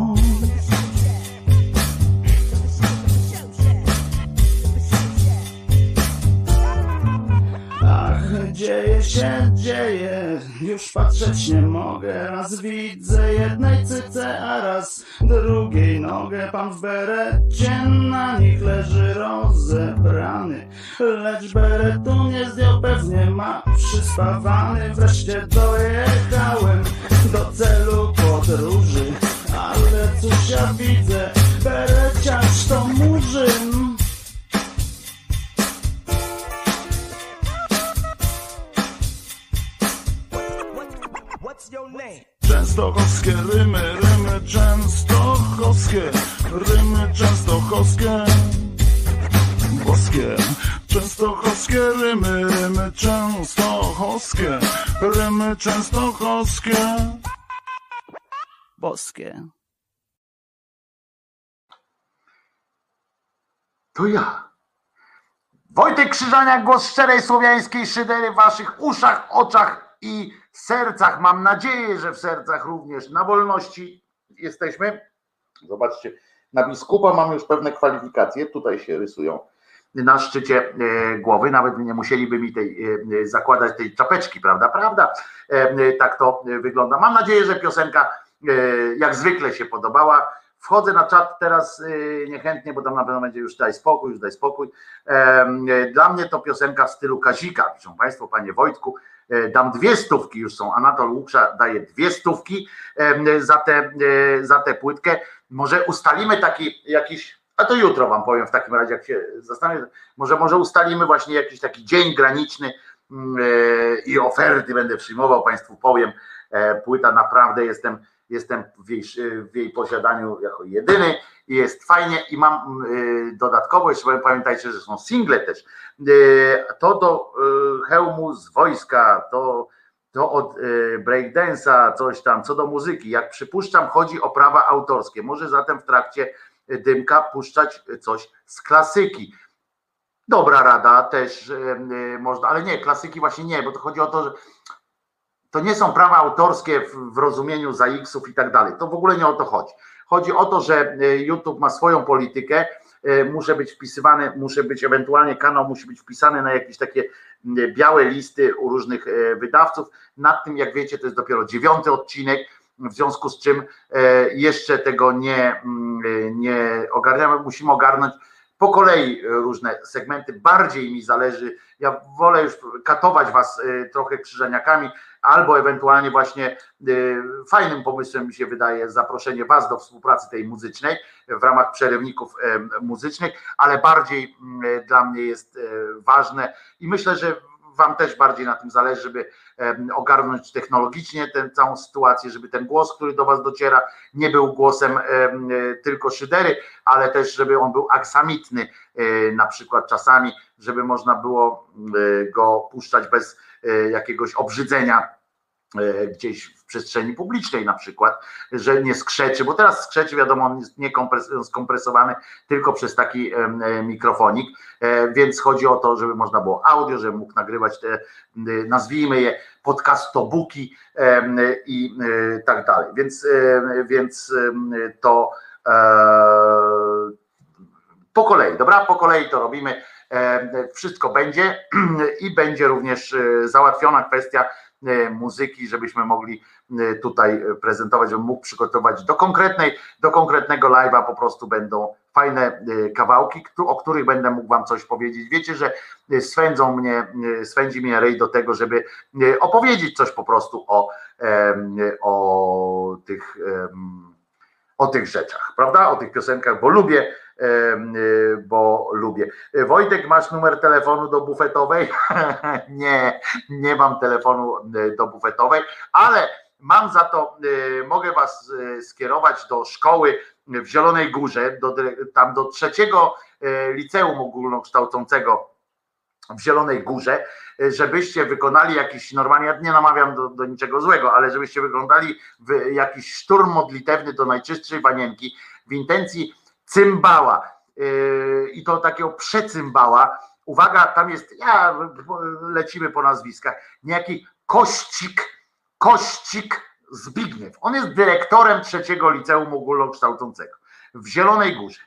Dzieje się, dzieje, już patrzeć nie mogę. Raz widzę jednej cyce, a raz drugiej nogę. Pan w berecie, na nich leży rozebrany, lecz beretu nie zdjął, pewnie ma przyspawany. Wreszcie dojechałem do celu podróży, ale cóż ja widzę, bereciarz to murzyn. Częstochowskie rymy, rymy częstochowskie, rymy częstochowskie, boskie. Częstochowskie rymy, rymy częstochowskie, rymy częstochowskie, boskie. To ja. Wojtek Krzyżaniak, głos szczerej słowiańskiej szydery w waszych uszach, oczach i w sercach, mam nadzieję, że w sercach również. Na wolności jesteśmy. Zobaczcie, na biskupa mamy już pewne kwalifikacje. Tutaj się rysują na szczycie głowy. Nawet nie musieliby mi tej, zakładać tej czapeczki, prawda? Prawda? Tak to wygląda. Mam nadzieję, że piosenka jak zwykle się podobała. Wchodzę na czat teraz niechętnie, bo tam na pewno będzie już daj spokój, już daj spokój. Dla mnie to piosenka w stylu Kazika. Piszą Państwo, Panie Wojtku. Dam dwie stówki, już są, Anatol Łuksza daje dwie stówki za tę za tę płytkę. Może ustalimy taki jakiś, a to jutro wam powiem w takim razie, jak się zastanawiam, może, może ustalimy właśnie jakiś taki dzień graniczny i oferty będę przyjmował, Państwu powiem. Płyta naprawdę jestem, jestem w jej, w jej posiadaniu jako jedyny. Jest fajnie i mam y, dodatkowo, jeszcze pamiętajcie, że są single też, y, to do y, hełmu z wojska, to, to od y, breakdance'a, coś tam, co do muzyki, jak przypuszczam, chodzi o prawa autorskie, może zatem w trakcie dymka puszczać coś z klasyki. Dobra rada też y, y, można, ale nie, klasyki właśnie nie, bo to chodzi o to, że to nie są prawa autorskie w, w rozumieniu zaiksów i tak dalej, to w ogóle nie o to chodzi. Chodzi o to, że YouTube ma swoją politykę, muszę być wpisywany, muszę być ewentualnie kanał musi być wpisany na jakieś takie białe listy u różnych wydawców. Nad tym, jak wiecie, to jest dopiero dziewiąty odcinek, w związku z czym jeszcze tego nie, nie ogarniamy. Musimy ogarnąć po kolei różne segmenty. Bardziej mi zależy, ja wolę już katować was trochę krzyżeniakami, albo ewentualnie właśnie y, fajnym pomysłem mi się wydaje zaproszenie was do współpracy tej muzycznej w ramach przerywników y, muzycznych, ale bardziej y, dla mnie jest y, ważne i myślę, że wam też bardziej na tym zależy, żeby y, ogarnąć technologicznie tę całą sytuację, żeby ten głos, który do was dociera, nie był głosem y, y, tylko szydery, ale też żeby on był aksamitny y, na przykład czasami, żeby można było y, go puszczać bez y, jakiegoś obrzydzenia gdzieś w przestrzeni publicznej na przykład, że nie skrzeczy, bo teraz skrzeczy, wiadomo, on jest nie skompresowany tylko przez taki mikrofonik, więc chodzi o to, żeby można było audio, żeby mógł nagrywać te, nazwijmy je, podcastobuki i tak dalej, więc, więc to po kolei, dobra, po kolei to robimy, wszystko będzie i będzie również załatwiona kwestia muzyki, żebyśmy mogli tutaj prezentować, żebym mógł przygotować do konkretnej, do konkretnego live'a, po prostu będą fajne kawałki, o których będę mógł wam coś powiedzieć. Wiecie, że swędzą mnie, swędzi mnie rej do tego, żeby opowiedzieć coś po prostu o, o tych o tych rzeczach, prawda? O tych piosenkach, bo lubię, bo lubię. Wojtek, masz numer telefonu do bufetowej? Nie, nie mam telefonu do bufetowej, ale mam za to, mogę was skierować do szkoły w Zielonej Górze, do, tam do trzeciego liceum ogólnokształcącego w Zielonej Górze, żebyście wykonali jakiś, normalnie ja nie namawiam do, do niczego złego, ale żebyście wyglądali w jakiś szturm modlitewny do Najczystszej Panienki w intencji cymbała. i to takiego przecymbała. Uwaga, tam jest, ja lecimy po nazwiskach, niejaki Kościk, Kościk Zbigniew. On jest dyrektorem trzeciego liceum ogólnokształcącego w Zielonej Górze.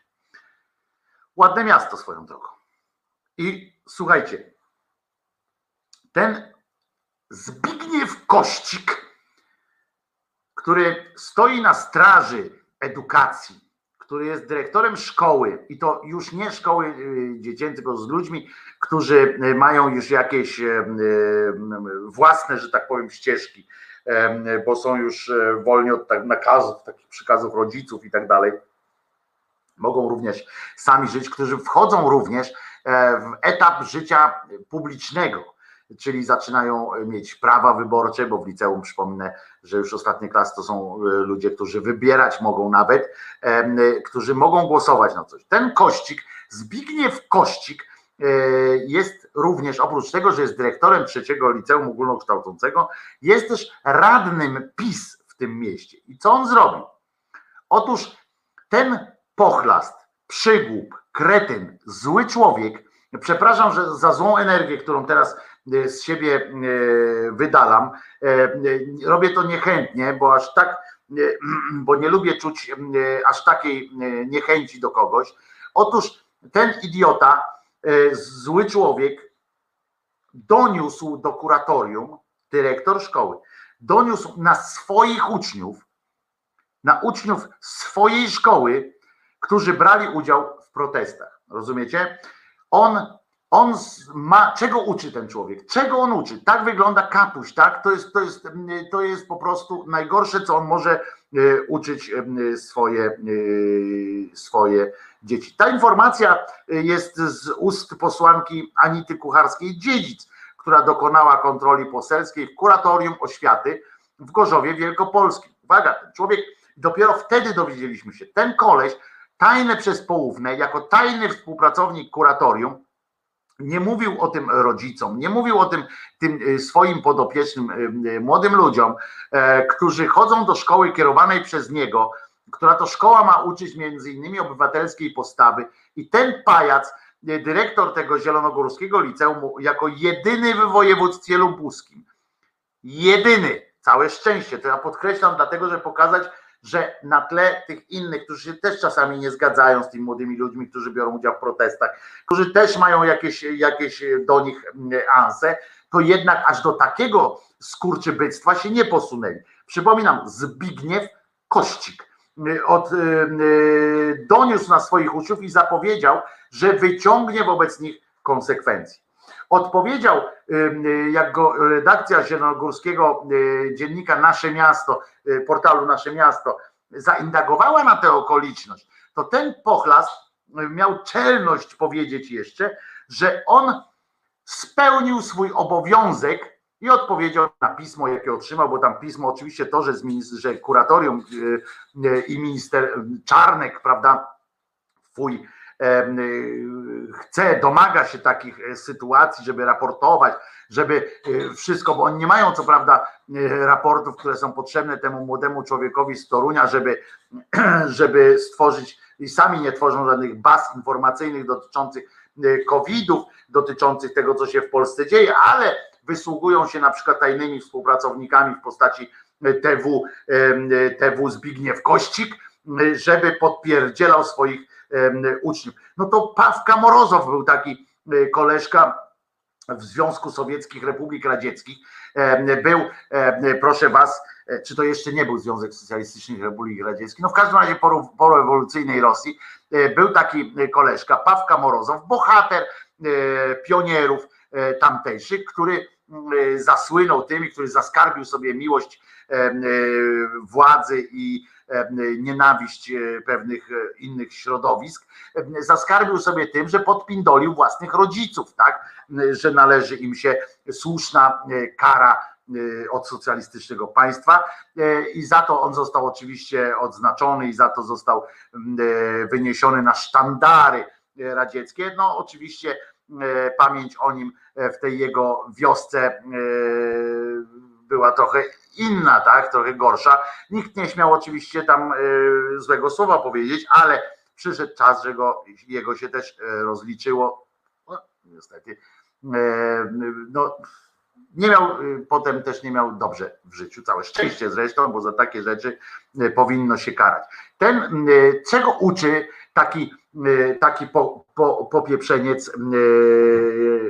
Ładne miasto swoją drogą. I słuchajcie, ten Zbigniew Kościk, który stoi na straży edukacji, który jest dyrektorem szkoły i to już nie szkoły dziecięcej, tylko z ludźmi, którzy mają już jakieś własne, że tak powiem, ścieżki, bo są już wolni od nakazów, takich przykazów rodziców i tak dalej. Mogą również sami żyć, którzy wchodzą również w etap życia publicznego, czyli zaczynają mieć prawa wyborcze, bo w liceum przypomnę, że już ostatnie klasy to są ludzie, którzy wybierać mogą nawet, którzy mogą głosować na coś. Ten Kościk, Zbigniew Kościk jest również, oprócz tego, że jest dyrektorem trzeciego liceum ogólnokształcącego, jest też radnym PiS w tym mieście. I co on zrobił? Otóż ten pochlast, przygłup, kretyn, zły człowiek, przepraszam że za złą energię, którą teraz z siebie wydalam, robię to niechętnie, bo aż tak, bo nie lubię czuć aż takiej niechęci do kogoś. Otóż ten idiota, zły człowiek, doniósł do kuratorium, dyrektor szkoły, doniósł na swoich uczniów, na uczniów swojej szkoły, którzy brali udział w protestach. Rozumiecie? On, on ma, czego uczy ten człowiek? Czego on uczy? Tak wygląda kapuś, tak? To jest, to jest, to jest po prostu najgorsze, co on może y, uczyć y, swoje, y, swoje dzieci. Ta informacja jest z ust posłanki Anity Kucharskiej-Dziedzic, która dokonała kontroli poselskiej w Kuratorium Oświaty w Gorzowie Wielkopolskim. Uwaga, ten człowiek, dopiero wtedy dowiedzieliśmy się, ten koleś, tajne przez poufne, jako tajny współpracownik kuratorium, nie mówił o tym rodzicom, nie mówił o tym, tym swoim podopiecznym młodym ludziom, którzy chodzą do szkoły kierowanej przez niego, która to szkoła ma uczyć między innymi obywatelskiej postawy. I ten pajac, dyrektor tego zielonogórskiego liceum, jako jedyny w województwie lubuskim, jedyny, całe szczęście, to ja podkreślam dlatego, żeby pokazać, że na tle tych innych, którzy się też czasami nie zgadzają z tymi młodymi ludźmi, którzy biorą udział w protestach, którzy też mają jakieś, jakieś do nich anse, to jednak aż do takiego skurczybyctwa się nie posunęli. Przypominam, Zbigniew Kościk od, doniósł na swoich uczniów i zapowiedział, że wyciągnie wobec nich konsekwencje. Odpowiedział, jak go redakcja zielonogórskiego dziennika Nasze Miasto, portalu Nasze Miasto, zaindagowała na tę okoliczność, to ten pochlast miał czelność powiedzieć jeszcze, że on spełnił swój obowiązek i odpowiedział na pismo, jakie otrzymał, bo tam pismo oczywiście to, że, z, że kuratorium i minister Czarnek, prawda, fuj, chce, domaga się takich sytuacji, żeby raportować, żeby wszystko, bo oni nie mają co prawda raportów, które są potrzebne temu młodemu człowiekowi z Torunia, żeby, żeby stworzyć, i sami nie tworzą żadnych baz informacyjnych dotyczących kowidów, dotyczących tego, co się w Polsce dzieje, ale wysługują się na przykład tajnymi współpracownikami w postaci T W, T W Zbigniew Kościk, żeby podpierdzielał swoich uczniów. No to Pawka Morozow był taki koleżka w Związku Sowieckich Republik Radzieckich. Był, proszę was, czy to jeszcze nie był Związek Socjalistycznych Republik Radzieckich, no w każdym razie po, po rewolucyjnej Rosji był taki koleżka, Pawka Morozow, bohater pionierów tamtejszych, który zasłynął tymi, który zaskarbił sobie miłość władzy i nienawiść pewnych innych środowisk, zaskarbił sobie tym, że podpindolił własnych rodziców, tak, że należy im się słuszna kara od socjalistycznego państwa i za to on został oczywiście odznaczony i za to został wyniesiony na sztandary radzieckie. No oczywiście pamięć o nim w tej jego wiosce była trochę inna, tak, trochę gorsza. Nikt nie śmiał oczywiście tam y, złego słowa powiedzieć, ale przyszedł czas, że go, jego się też rozliczyło. No, niestety. No, nie miał, potem też nie miał dobrze w życiu, całe szczęście zresztą, bo za takie rzeczy powinno się karać. Ten, czego uczy taki, taki po, po, popieprzeniec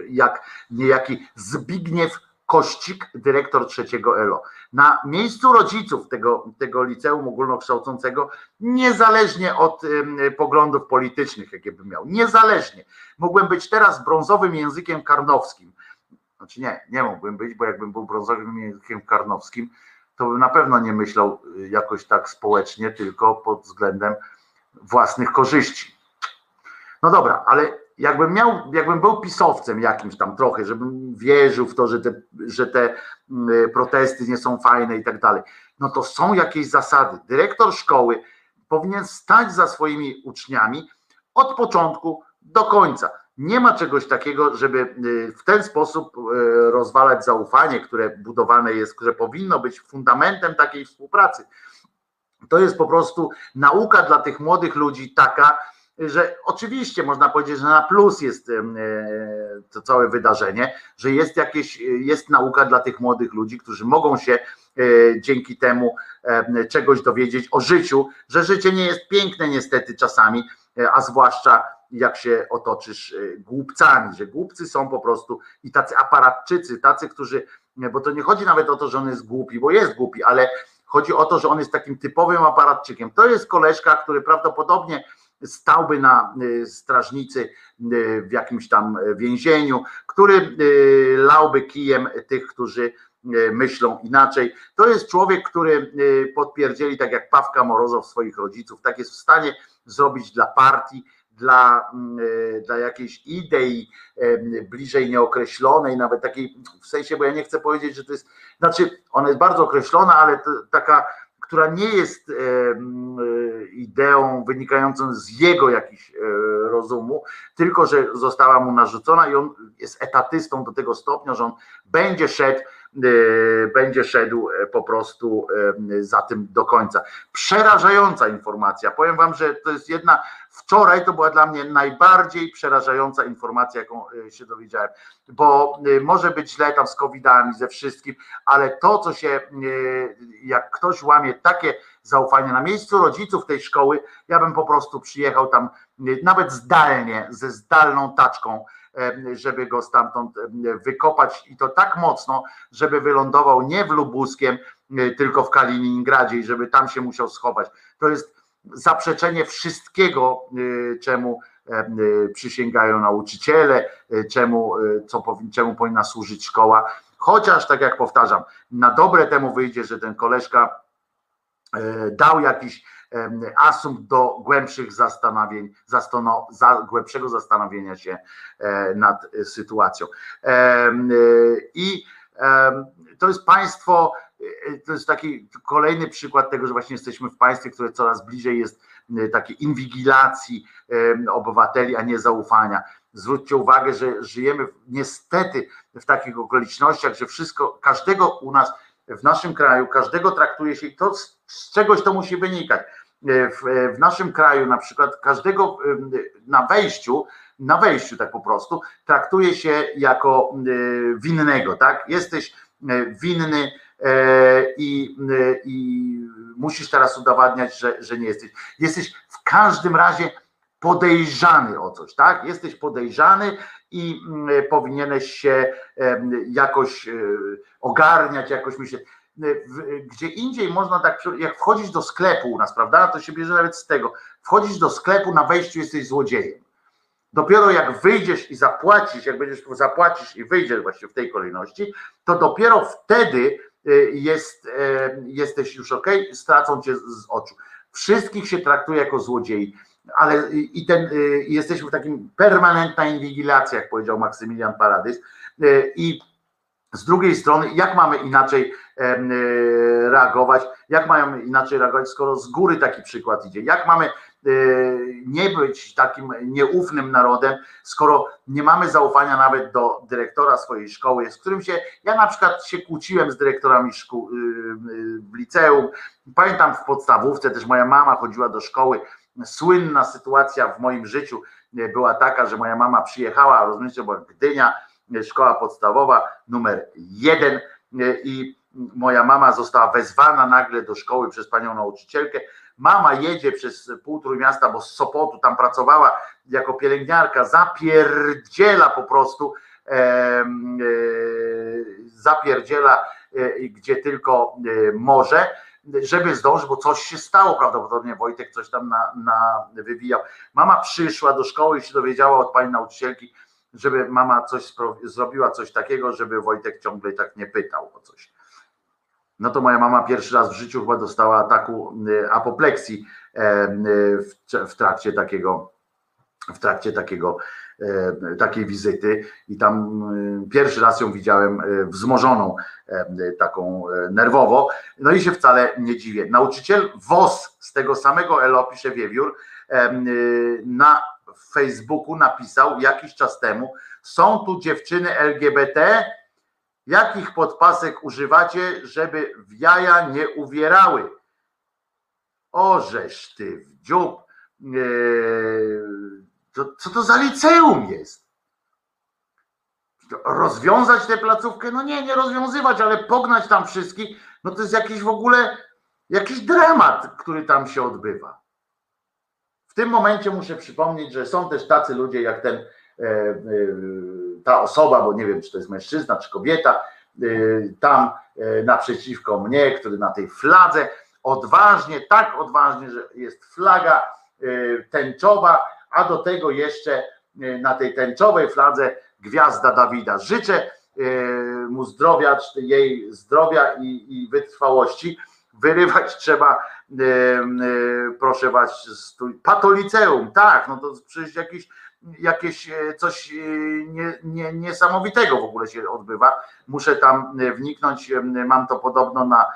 jak niejaki Zbigniew Kościk, dyrektor trzeciego E L O. Na miejscu rodziców tego, tego liceum ogólnokształcącego, niezależnie od y, poglądów politycznych, jakie bym miał, niezależnie, mógłbym być teraz brązowym językiem karnowskim. Znaczy nie, nie mógłbym być, bo jakbym był brązowym językiem karnowskim, to bym na pewno nie myślał jakoś tak społecznie, tylko pod względem własnych korzyści. No dobra, ale jakbym miał, jakbym był pisowcem jakimś tam trochę, żebym wierzył w to, że te, że te protesty nie są fajne i tak dalej, no to są jakieś zasady. Dyrektor szkoły powinien stać za swoimi uczniami od początku do końca. Nie ma czegoś takiego, żeby w ten sposób rozwalać zaufanie, które budowane jest, które powinno być fundamentem takiej współpracy. To jest po prostu nauka dla tych młodych ludzi taka, że oczywiście można powiedzieć, że na plus jest to całe wydarzenie, że jest jakieś, jest nauka dla tych młodych ludzi, którzy mogą się dzięki temu czegoś dowiedzieć o życiu, że życie nie jest piękne niestety czasami, a zwłaszcza jak się otoczysz głupcami, że głupcy są po prostu i tacy aparatczycy, tacy, którzy, bo to nie chodzi nawet o to, że on jest głupi, bo jest głupi, ale chodzi o to, że on jest takim typowym aparatczykiem. To jest koleżka, który prawdopodobnie stałby na strażnicy w jakimś tam więzieniu, który lałby kijem tych, którzy myślą inaczej. To jest człowiek, który podpierdzieli, tak jak Pawka Morozow, swoich rodziców, tak jest w stanie zrobić dla partii, dla, dla jakiejś idei bliżej nieokreślonej, nawet takiej, w sensie, bo ja nie chcę powiedzieć, że to jest, znaczy ona jest bardzo określona, ale to, taka, która nie jest ideą wynikającą z jego jakichś rozumu, tylko że została mu narzucona i on jest etatystą do tego stopnia, że on będzie szedł, będzie szedł po prostu za tym do końca. Przerażająca informacja. Powiem wam, że to jest jedna, wczoraj to była dla mnie najbardziej przerażająca informacja, jaką się dowiedziałem, bo może być źle tam z kowidami, ze wszystkim, ale to, co się, jak ktoś łamie takie zaufanie na miejscu rodziców tej szkoły, ja bym po prostu przyjechał tam nawet zdalnie, ze zdalną taczką, żeby go stamtąd wykopać i to tak mocno, żeby wylądował nie w Lubuskiem, tylko w Kaliningradzie i żeby tam się musiał schować. To jest zaprzeczenie wszystkiego, czemu przysięgają nauczyciele, czemu, co, czemu powinna służyć szkoła. Chociaż, tak jak powtarzam, na dobre temu wyjdzie, że ten koleżka dał jakiś asumpt do głębszych zastanowień, zastano, za, głębszego zastanowienia się nad sytuacją. I to jest państwo, to jest taki kolejny przykład tego, że właśnie jesteśmy w państwie, które coraz bliżej jest takiej inwigilacji obywateli, a nie zaufania. Zwróćcie uwagę, że żyjemy niestety w takich okolicznościach, że wszystko, każdego u nas w naszym kraju, każdego traktuje się, i to z czegoś to musi wynikać. W, w naszym kraju na przykład każdego na wejściu, na wejściu tak po prostu, traktuje się jako winnego, tak? Jesteś winny i, i musisz teraz udowadniać, że, że nie jesteś. Jesteś w każdym razie podejrzany o coś, tak? Jesteś podejrzany i powinieneś się jakoś ogarniać, jakoś myśleć. Gdzie indziej można tak, jak wchodzić do sklepu u nas, prawda, to się bierze nawet z tego. Wchodzić do sklepu, na wejściu jesteś złodziejem. Dopiero jak wyjdziesz i zapłacisz, jak będziesz zapłacisz i wyjdziesz właśnie w tej kolejności, to dopiero wtedy jest, jesteś już ok, stracą cię z oczu. Wszystkich się traktuje jako złodziei. Ale i ten, i jesteśmy w takim permanentna inwigilacja, jak powiedział Maksymilian Paradys. I z drugiej strony, jak mamy inaczej reagować, jak mamy inaczej reagować, skoro z góry taki przykład idzie, jak mamy nie być takim nieufnym narodem, skoro nie mamy zaufania nawet do dyrektora swojej szkoły, z którym się, ja na przykład się kłóciłem z dyrektorami szkół w liceum, pamiętam w podstawówce też moja mama chodziła do szkoły słynna sytuacja w moim życiu była taka, że moja mama przyjechała, rozumiecie, bo Gdynia, szkoła podstawowa numer jeden i moja mama została wezwana nagle do szkoły przez panią nauczycielkę. Mama jedzie przez pół Trójmiasta, bo z Sopotu tam pracowała jako pielęgniarka, zapierdziela po prostu, e, e, zapierdziela e, gdzie tylko e, może, żeby zdążyć, bo coś się stało, prawdopodobnie Wojtek coś tam na, na wywijał. Mama przyszła do szkoły i się dowiedziała od pani nauczycielki, żeby mama coś zrobiła, coś takiego, żeby Wojtek ciągle tak nie pytał o coś. No to moja mama pierwszy raz w życiu chyba dostała ataku apopleksji w trakcie takiego, w trakcie takiego, takiej wizyty i tam pierwszy raz ją widziałem wzmożoną, taką nerwowo, no i się wcale nie dziwię. Nauczyciel W O S z tego samego Elo, pisze Wiewiór, na Facebooku napisał jakiś czas temu: są tu dziewczyny L G B T, jakich podpasek używacie, żeby w jaja nie uwierały? Ożeż ty w dziób. To, co to za liceum jest? Rozwiązać tę placówkę? No nie, nie rozwiązywać, ale pognać tam wszystkich. No to jest jakiś w ogóle, jakiś dramat, który tam się odbywa. W tym momencie muszę przypomnieć, że są też tacy ludzie jak ten, ta osoba, bo nie wiem, czy to jest mężczyzna, czy kobieta, tam naprzeciwko mnie, który na tej fladze odważnie, tak odważnie, że jest flaga tęczowa, a do tego jeszcze na tej tęczowej fladze gwiazda Dawida. Życzę mu zdrowia, czy jej zdrowia i, i wytrwałości. Wyrywać trzeba, proszę was, patoliceum, tak, no to przecież jakiś jakieś coś nie, nie, niesamowitego w ogóle się odbywa. Muszę tam wniknąć, mam to podobno na,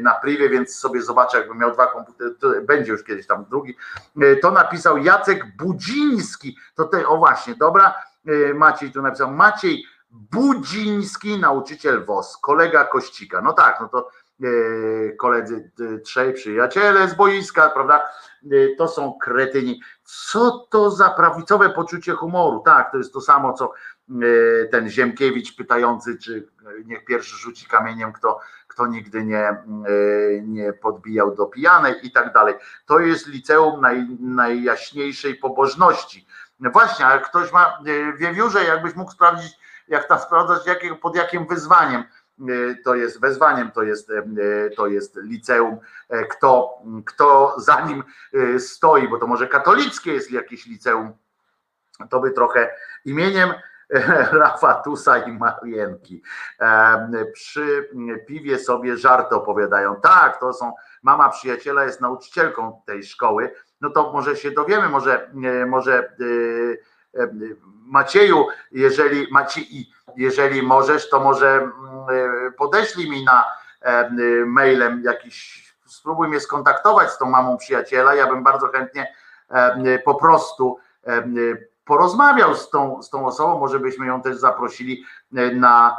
na privie, więc sobie zobaczę, jakbym miał dwa komputery, będzie już kiedyś tam drugi. To napisał Jacek Budziński, to te, o właśnie, dobra, Maciej tu napisał, Maciej Budziński, nauczyciel W O S, kolega Kościka, no tak, no to koledzy trzej przyjaciele z boiska, prawda, to są kretyni. Co to za prawicowe poczucie humoru? Tak, to jest to samo, co ten Ziemkiewicz pytający, czy niech pierwszy rzuci kamieniem, kto, kto nigdy nie, nie podbijał do pijanej i tak dalej. To jest liceum naj, najjaśniejszej pobożności. Właśnie, ale ktoś ma, Wiewiórze, jakbyś mógł sprawdzić, jak tam sprawdzać, jakiego, pod jakim wyzwaniem to jest wezwaniem, to jest, to jest liceum, kto, kto za nim stoi, bo to może katolickie jest jakieś liceum, to by trochę imieniem Rafatusa i Marienki przy piwie sobie żarty opowiadają. Tak, to są, mama przyjaciela jest nauczycielką tej szkoły, no to może się dowiemy, może, może Macieju, jeżeli Maciej, jeżeli możesz, to może podeślij mi na mailem jakiś, spróbuj mnie skontaktować z tą mamą przyjaciela, ja bym bardzo chętnie po prostu porozmawiał z tą, z tą osobą, może byśmy ją też zaprosili na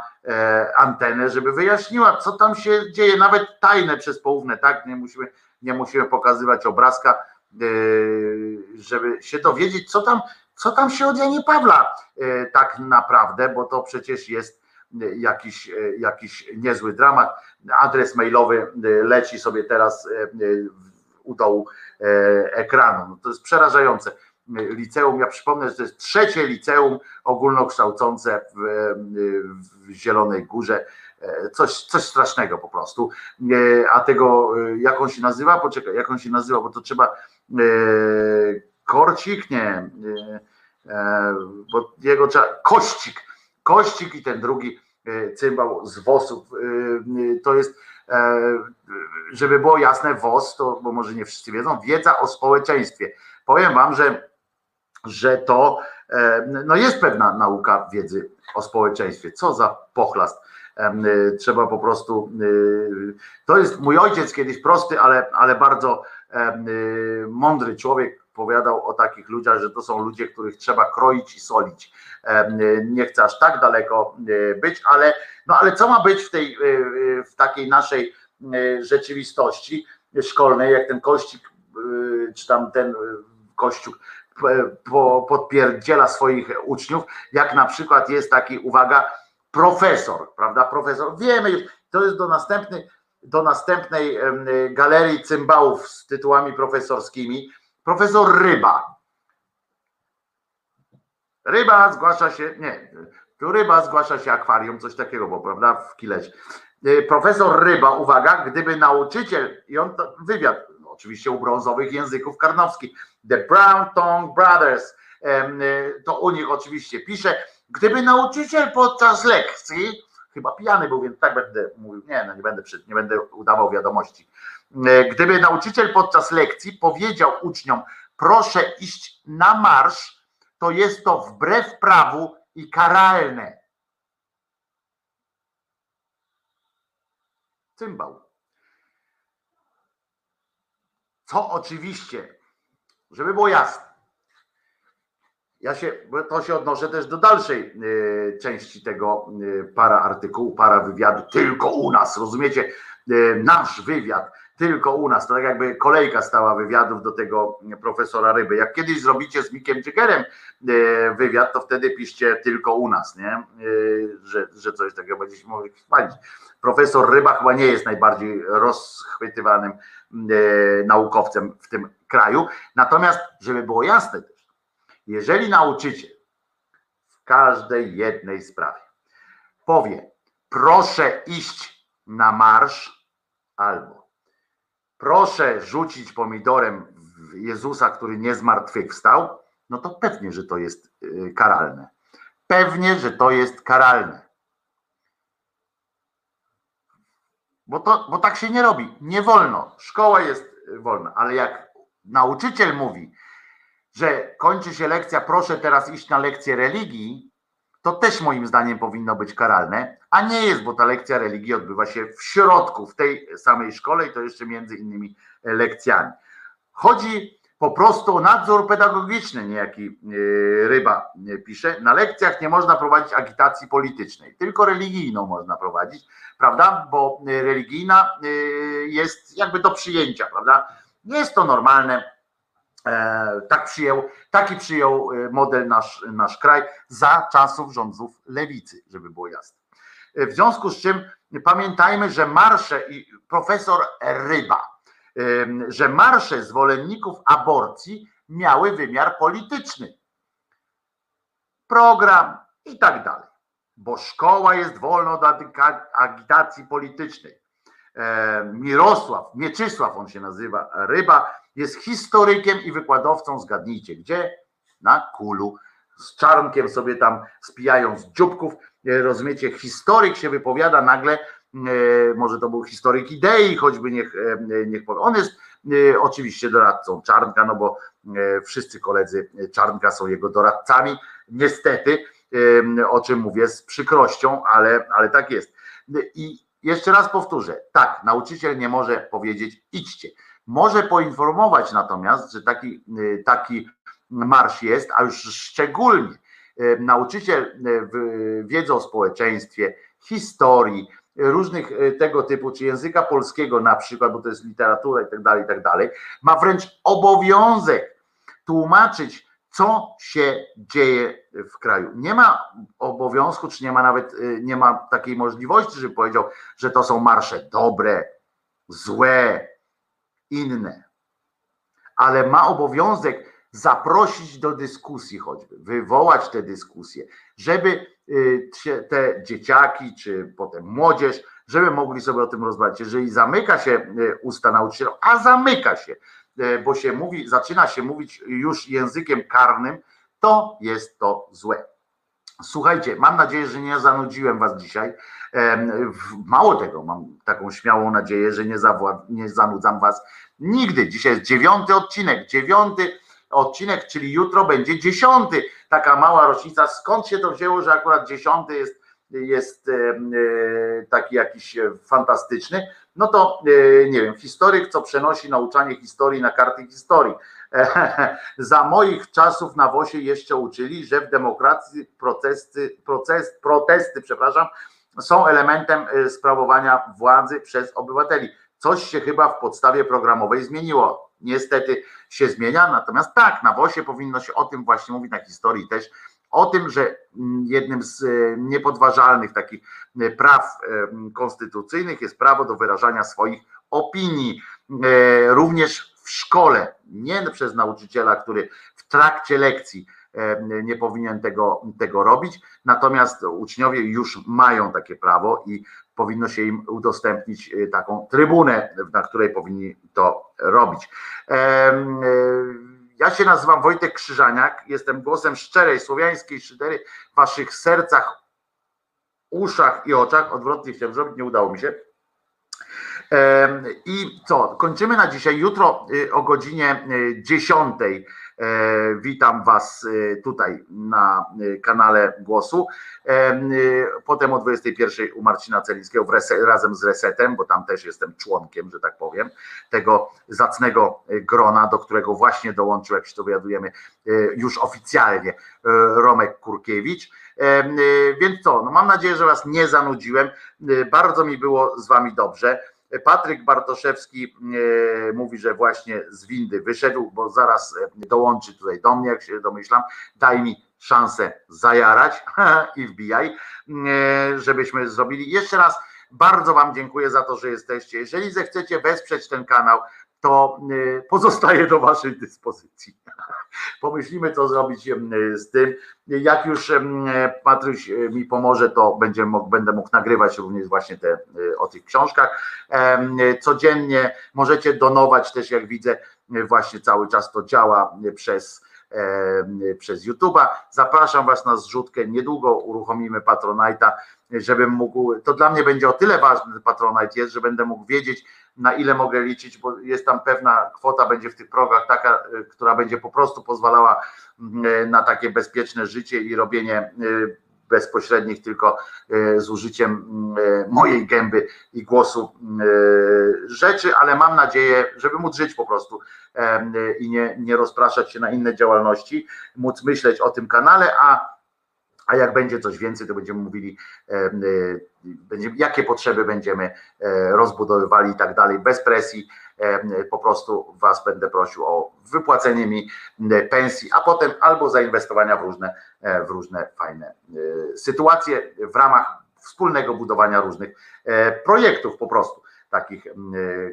antenę, żeby wyjaśniła, co tam się dzieje, nawet tajne przez połówne, tak, nie musimy, nie musimy pokazywać obrazka, żeby się dowiedzieć, co tam Co tam się od Janie Pawla tak naprawdę, bo to przecież jest jakiś, jakiś niezły dramat. Adres mailowy leci sobie teraz u dołu ekranu. No to jest przerażające liceum. Ja przypomnę, że to jest trzecie liceum ogólnokształcące w, w Zielonej Górze. Coś, coś strasznego po prostu. A tego, jak on się nazywa? Poczekaj, jak on się nazywa, bo to trzeba... Korcik, nie, bo jego trzeba, Kościk, Kościk i ten drugi cymbał z W O S-ów, to jest, żeby było jasne, W O S, to, bo może nie wszyscy wiedzą, wiedza o społeczeństwie. Powiem wam, że, że to, no jest pewna nauka wiedzy o społeczeństwie, co za pochlast. Trzeba po prostu, to jest mój ojciec kiedyś prosty, ale, ale bardzo mądry człowiek, opowiadał o takich ludziach, że to są ludzie, których trzeba kroić i solić. Nie chcę aż tak daleko być, ale, no ale co ma być w, tej, w takiej naszej rzeczywistości szkolnej, jak ten Kościk czy tam ten Kościół podpierdziela swoich uczniów, jak na przykład jest taki, uwaga, profesor, prawda, profesor, wiemy już, to jest do następnej, do następnej galerii cymbałów z tytułami profesorskimi, profesor Ryba. Ryba zgłasza się, nie, tu ryba zgłasza się akwarium, coś takiego, bo prawda, w Kilecie. Profesor Ryba, uwaga, gdyby nauczyciel, i on to wywiad, no oczywiście u brązowych języków Karnowskich, The Brown Tongue Brothers, to u nich oczywiście pisze, gdyby nauczyciel podczas lekcji, chyba pijany był, więc tak będę mówił, nie, no nie będę, nie będę udawał wiadomości. Gdyby nauczyciel podczas lekcji powiedział uczniom, proszę iść na marsz, to jest to wbrew prawu i karalne. Cymbał. Co oczywiście, żeby było jasne, ja się, to się odnoszę też do dalszej y, części tego y, para artykułu, para wywiadu, tylko u nas, rozumiecie, y, nasz wywiad, tylko u nas, to tak jakby kolejka stała wywiadów do tego profesora Ryby. Jak kiedyś zrobicie z Mikiem Jaggerem y, wywiad, to wtedy piszcie tylko u nas, nie? Y, że, że coś takiego będziecie mogli chwalić. Profesor Ryba chyba nie jest najbardziej rozchwytywanym y, naukowcem w tym kraju, natomiast, żeby było jasne, jeżeli nauczyciel w każdej jednej sprawie powie, proszę iść na marsz, albo proszę rzucić pomidorem w Jezusa, który nie zmartwychwstał, no to pewnie, że to jest karalne. Pewnie, że to jest karalne. Bo, to, bo tak się nie robi. Nie wolno. Szkoła jest wolna. Ale jak nauczyciel mówi, że kończy się lekcja, proszę teraz iść na lekcję religii, to też moim zdaniem powinno być karalne, a nie jest, bo ta lekcja religii odbywa się w środku, w tej samej szkole i to jeszcze między innymi lekcjami. Chodzi po prostu o nadzór pedagogiczny, niejaki Ryba pisze. Na lekcjach nie można prowadzić agitacji politycznej, tylko religijną można prowadzić, prawda, bo religijna jest jakby do przyjęcia, prawda, nie jest to normalne. Tak przyjął, taki przyjął model nasz, nasz kraj za czasów rządów lewicy, żeby było jasne. W związku z czym pamiętajmy, że marsze, i profesor Ryba, że marsze zwolenników aborcji miały wymiar polityczny, program i tak dalej, bo szkoła jest wolna od agitacji politycznej. Mirosław, Mieczysław on się nazywa, Ryba, jest historykiem i wykładowcą, zgadnijcie gdzie? Na Kulu. Z Czarnkiem sobie tam spijają z dzióbków, rozumiecie, historyk się wypowiada nagle, może to był historyk idei, choćby niech, niech powie. On jest oczywiście doradcą Czarnka, no bo wszyscy koledzy Czarnka są jego doradcami, niestety, o czym mówię z przykrością, ale, ale tak jest. I jeszcze raz powtórzę, tak, nauczyciel nie może powiedzieć idźcie. Może poinformować natomiast, że taki, taki marsz jest, a już szczególnie nauczyciel wiedzy o społeczeństwie, historii, różnych tego typu, czy języka polskiego na przykład, bo to jest literatura i tak dalej, i tak dalej, ma wręcz obowiązek tłumaczyć, co się dzieje w kraju. Nie ma obowiązku, czy nie ma nawet, nie ma takiej możliwości, żeby powiedział, że to są marsze dobre, złe, inne, ale ma obowiązek zaprosić do dyskusji choćby, wywołać te dyskusje, żeby te dzieciaki, czy potem młodzież, żeby mogli sobie o tym rozmawiać. Jeżeli zamyka się usta nauczyciela, a zamyka się, bo się mówi, zaczyna się mówić już językiem karnym, to jest to złe. Słuchajcie, mam nadzieję, że nie zanudziłem was dzisiaj. Mało tego, mam taką śmiałą nadzieję, że nie, nie zanudzam was nigdy. Dzisiaj jest dziewiąty odcinek, dziewiąty odcinek, czyli jutro będzie dziesiąty. Taka mała rocznica. Skąd się to wzięło, że akurat dziesiąty jest, jest taki jakiś fantastyczny? No to nie wiem, historyk, co przenosi nauczanie historii na karty historii. Za moich czasów na wosie jeszcze uczyli, że w demokracji procesy, proces, protesty przepraszam, są elementem sprawowania władzy przez obywateli. Coś się chyba w podstawie programowej zmieniło. niestety się zmienia. Natomiast tak, na WOŚ powinno się o tym właśnie mówić, na historii też, o tym, że jednym z niepodważalnych takich praw konstytucyjnych jest prawo do wyrażania swoich opinii, również w szkole, nie przez nauczyciela, który w trakcie lekcji nie powinien tego, tego robić, natomiast uczniowie już mają takie prawo i powinno się im udostępnić taką trybunę, na której powinni to robić. Ja się nazywam Wojtek Krzyżaniak, jestem głosem szczerej, słowiańskiej szydery w waszych sercach, uszach i oczach. Odwrotnie chciałem zrobić, nie udało mi się. I co, kończymy na dzisiaj. Jutro o godzinie dziesiątej witam was tutaj na kanale Głosu. Potem o dwudziestej pierwszej u Marcina Celińskiego razem z Resetem, bo tam też jestem członkiem, że tak powiem, tego zacnego grona, do którego właśnie dołączył, jak się dowiadujemy, już oficjalnie Romek Kurkiewicz. Więc co, no mam nadzieję, że was nie zanudziłem. Bardzo mi było z wami dobrze. Patryk Bartoszewski mówi, że właśnie z windy wyszedł, bo zaraz dołączy tutaj do mnie, jak się domyślam. Daj mi szansę zajarać i wbijaj, żebyśmy zrobili. Jeszcze raz bardzo wam dziękuję za to, że jesteście. Jeżeli zechcecie wesprzeć ten kanał, to pozostaje do waszej dyspozycji. Pomyślimy, co zrobić z tym. Jak już Patryś mi pomoże, to będę mógł, będę mógł nagrywać również właśnie te, o tych książkach. Codziennie możecie donować też, jak widzę, właśnie cały czas to działa przez, przez YouTube'a. Zapraszam was na zrzutkę. Niedługo uruchomimy Patronite'a, żebym mógł, to dla mnie będzie o tyle ważny Patronite jest, że będę mógł wiedzieć, na ile mogę liczyć, bo jest tam pewna kwota, będzie w tych progach taka, która będzie po prostu pozwalała na takie bezpieczne życie i robienie bezpośrednich tylko z użyciem mojej gęby i głosu rzeczy, ale mam nadzieję, żeby móc żyć po prostu i nie, nie rozpraszać się na inne działalności, móc myśleć o tym kanale, a A jak będzie coś więcej, to będziemy mówili, jakie potrzeby będziemy rozbudowywali i tak dalej, bez presji. Po prostu was będę prosił o wypłacenie mi pensji, a potem albo zainwestowania w różne, w różne fajne sytuacje w ramach wspólnego budowania różnych projektów po prostu. Takich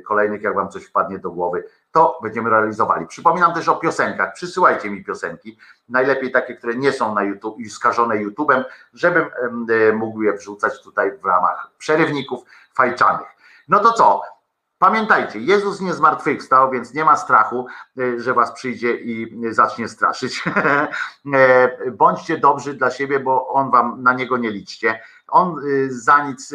kolejnych, jak wam coś wpadnie do głowy, to będziemy realizowali. Przypominam też o piosenkach. Przysyłajcie mi piosenki, najlepiej takie, które nie są na YouTube i skażone YouTube'em, żebym mógł je wrzucać tutaj w ramach przerywników fajczanych. No to co? Pamiętajcie, Jezus nie zmartwychwstał, więc nie ma strachu, że was przyjdzie i zacznie straszyć. Bądźcie dobrzy dla siebie, bo on wam, na niego nie liczcie. On za nic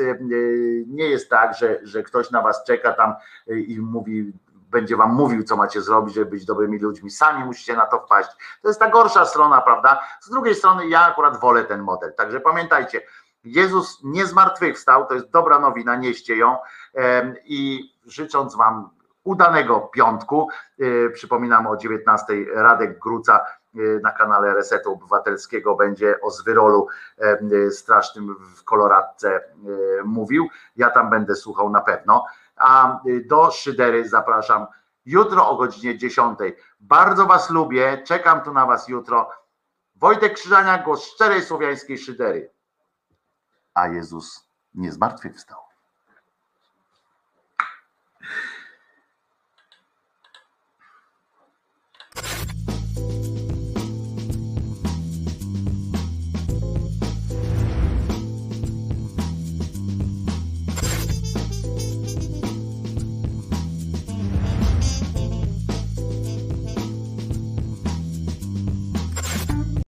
nie jest tak, że, że ktoś na was czeka tam i mówi, będzie wam mówił, co macie zrobić, żeby być dobrymi ludźmi. Sami musicie na to wpaść. To jest ta gorsza strona, prawda? Z drugiej strony ja akurat wolę ten model. Także pamiętajcie, Jezus nie zmartwychwstał, to jest dobra nowina, nieście ją i życząc wam udanego piątku, przypominam o dziewiętnastej Radek Gruca na kanale Resetu Obywatelskiego będzie o zwyrolu strasznym w koloradce mówił, ja tam będę słuchał na pewno, a do szydery zapraszam jutro o godzinie dziesiątej. Bardzo was lubię, czekam tu na was jutro. Wojtek Krzyżaniak, głos szczerej słowiańskiej szydery. A Jezus nie zmartwychwstał.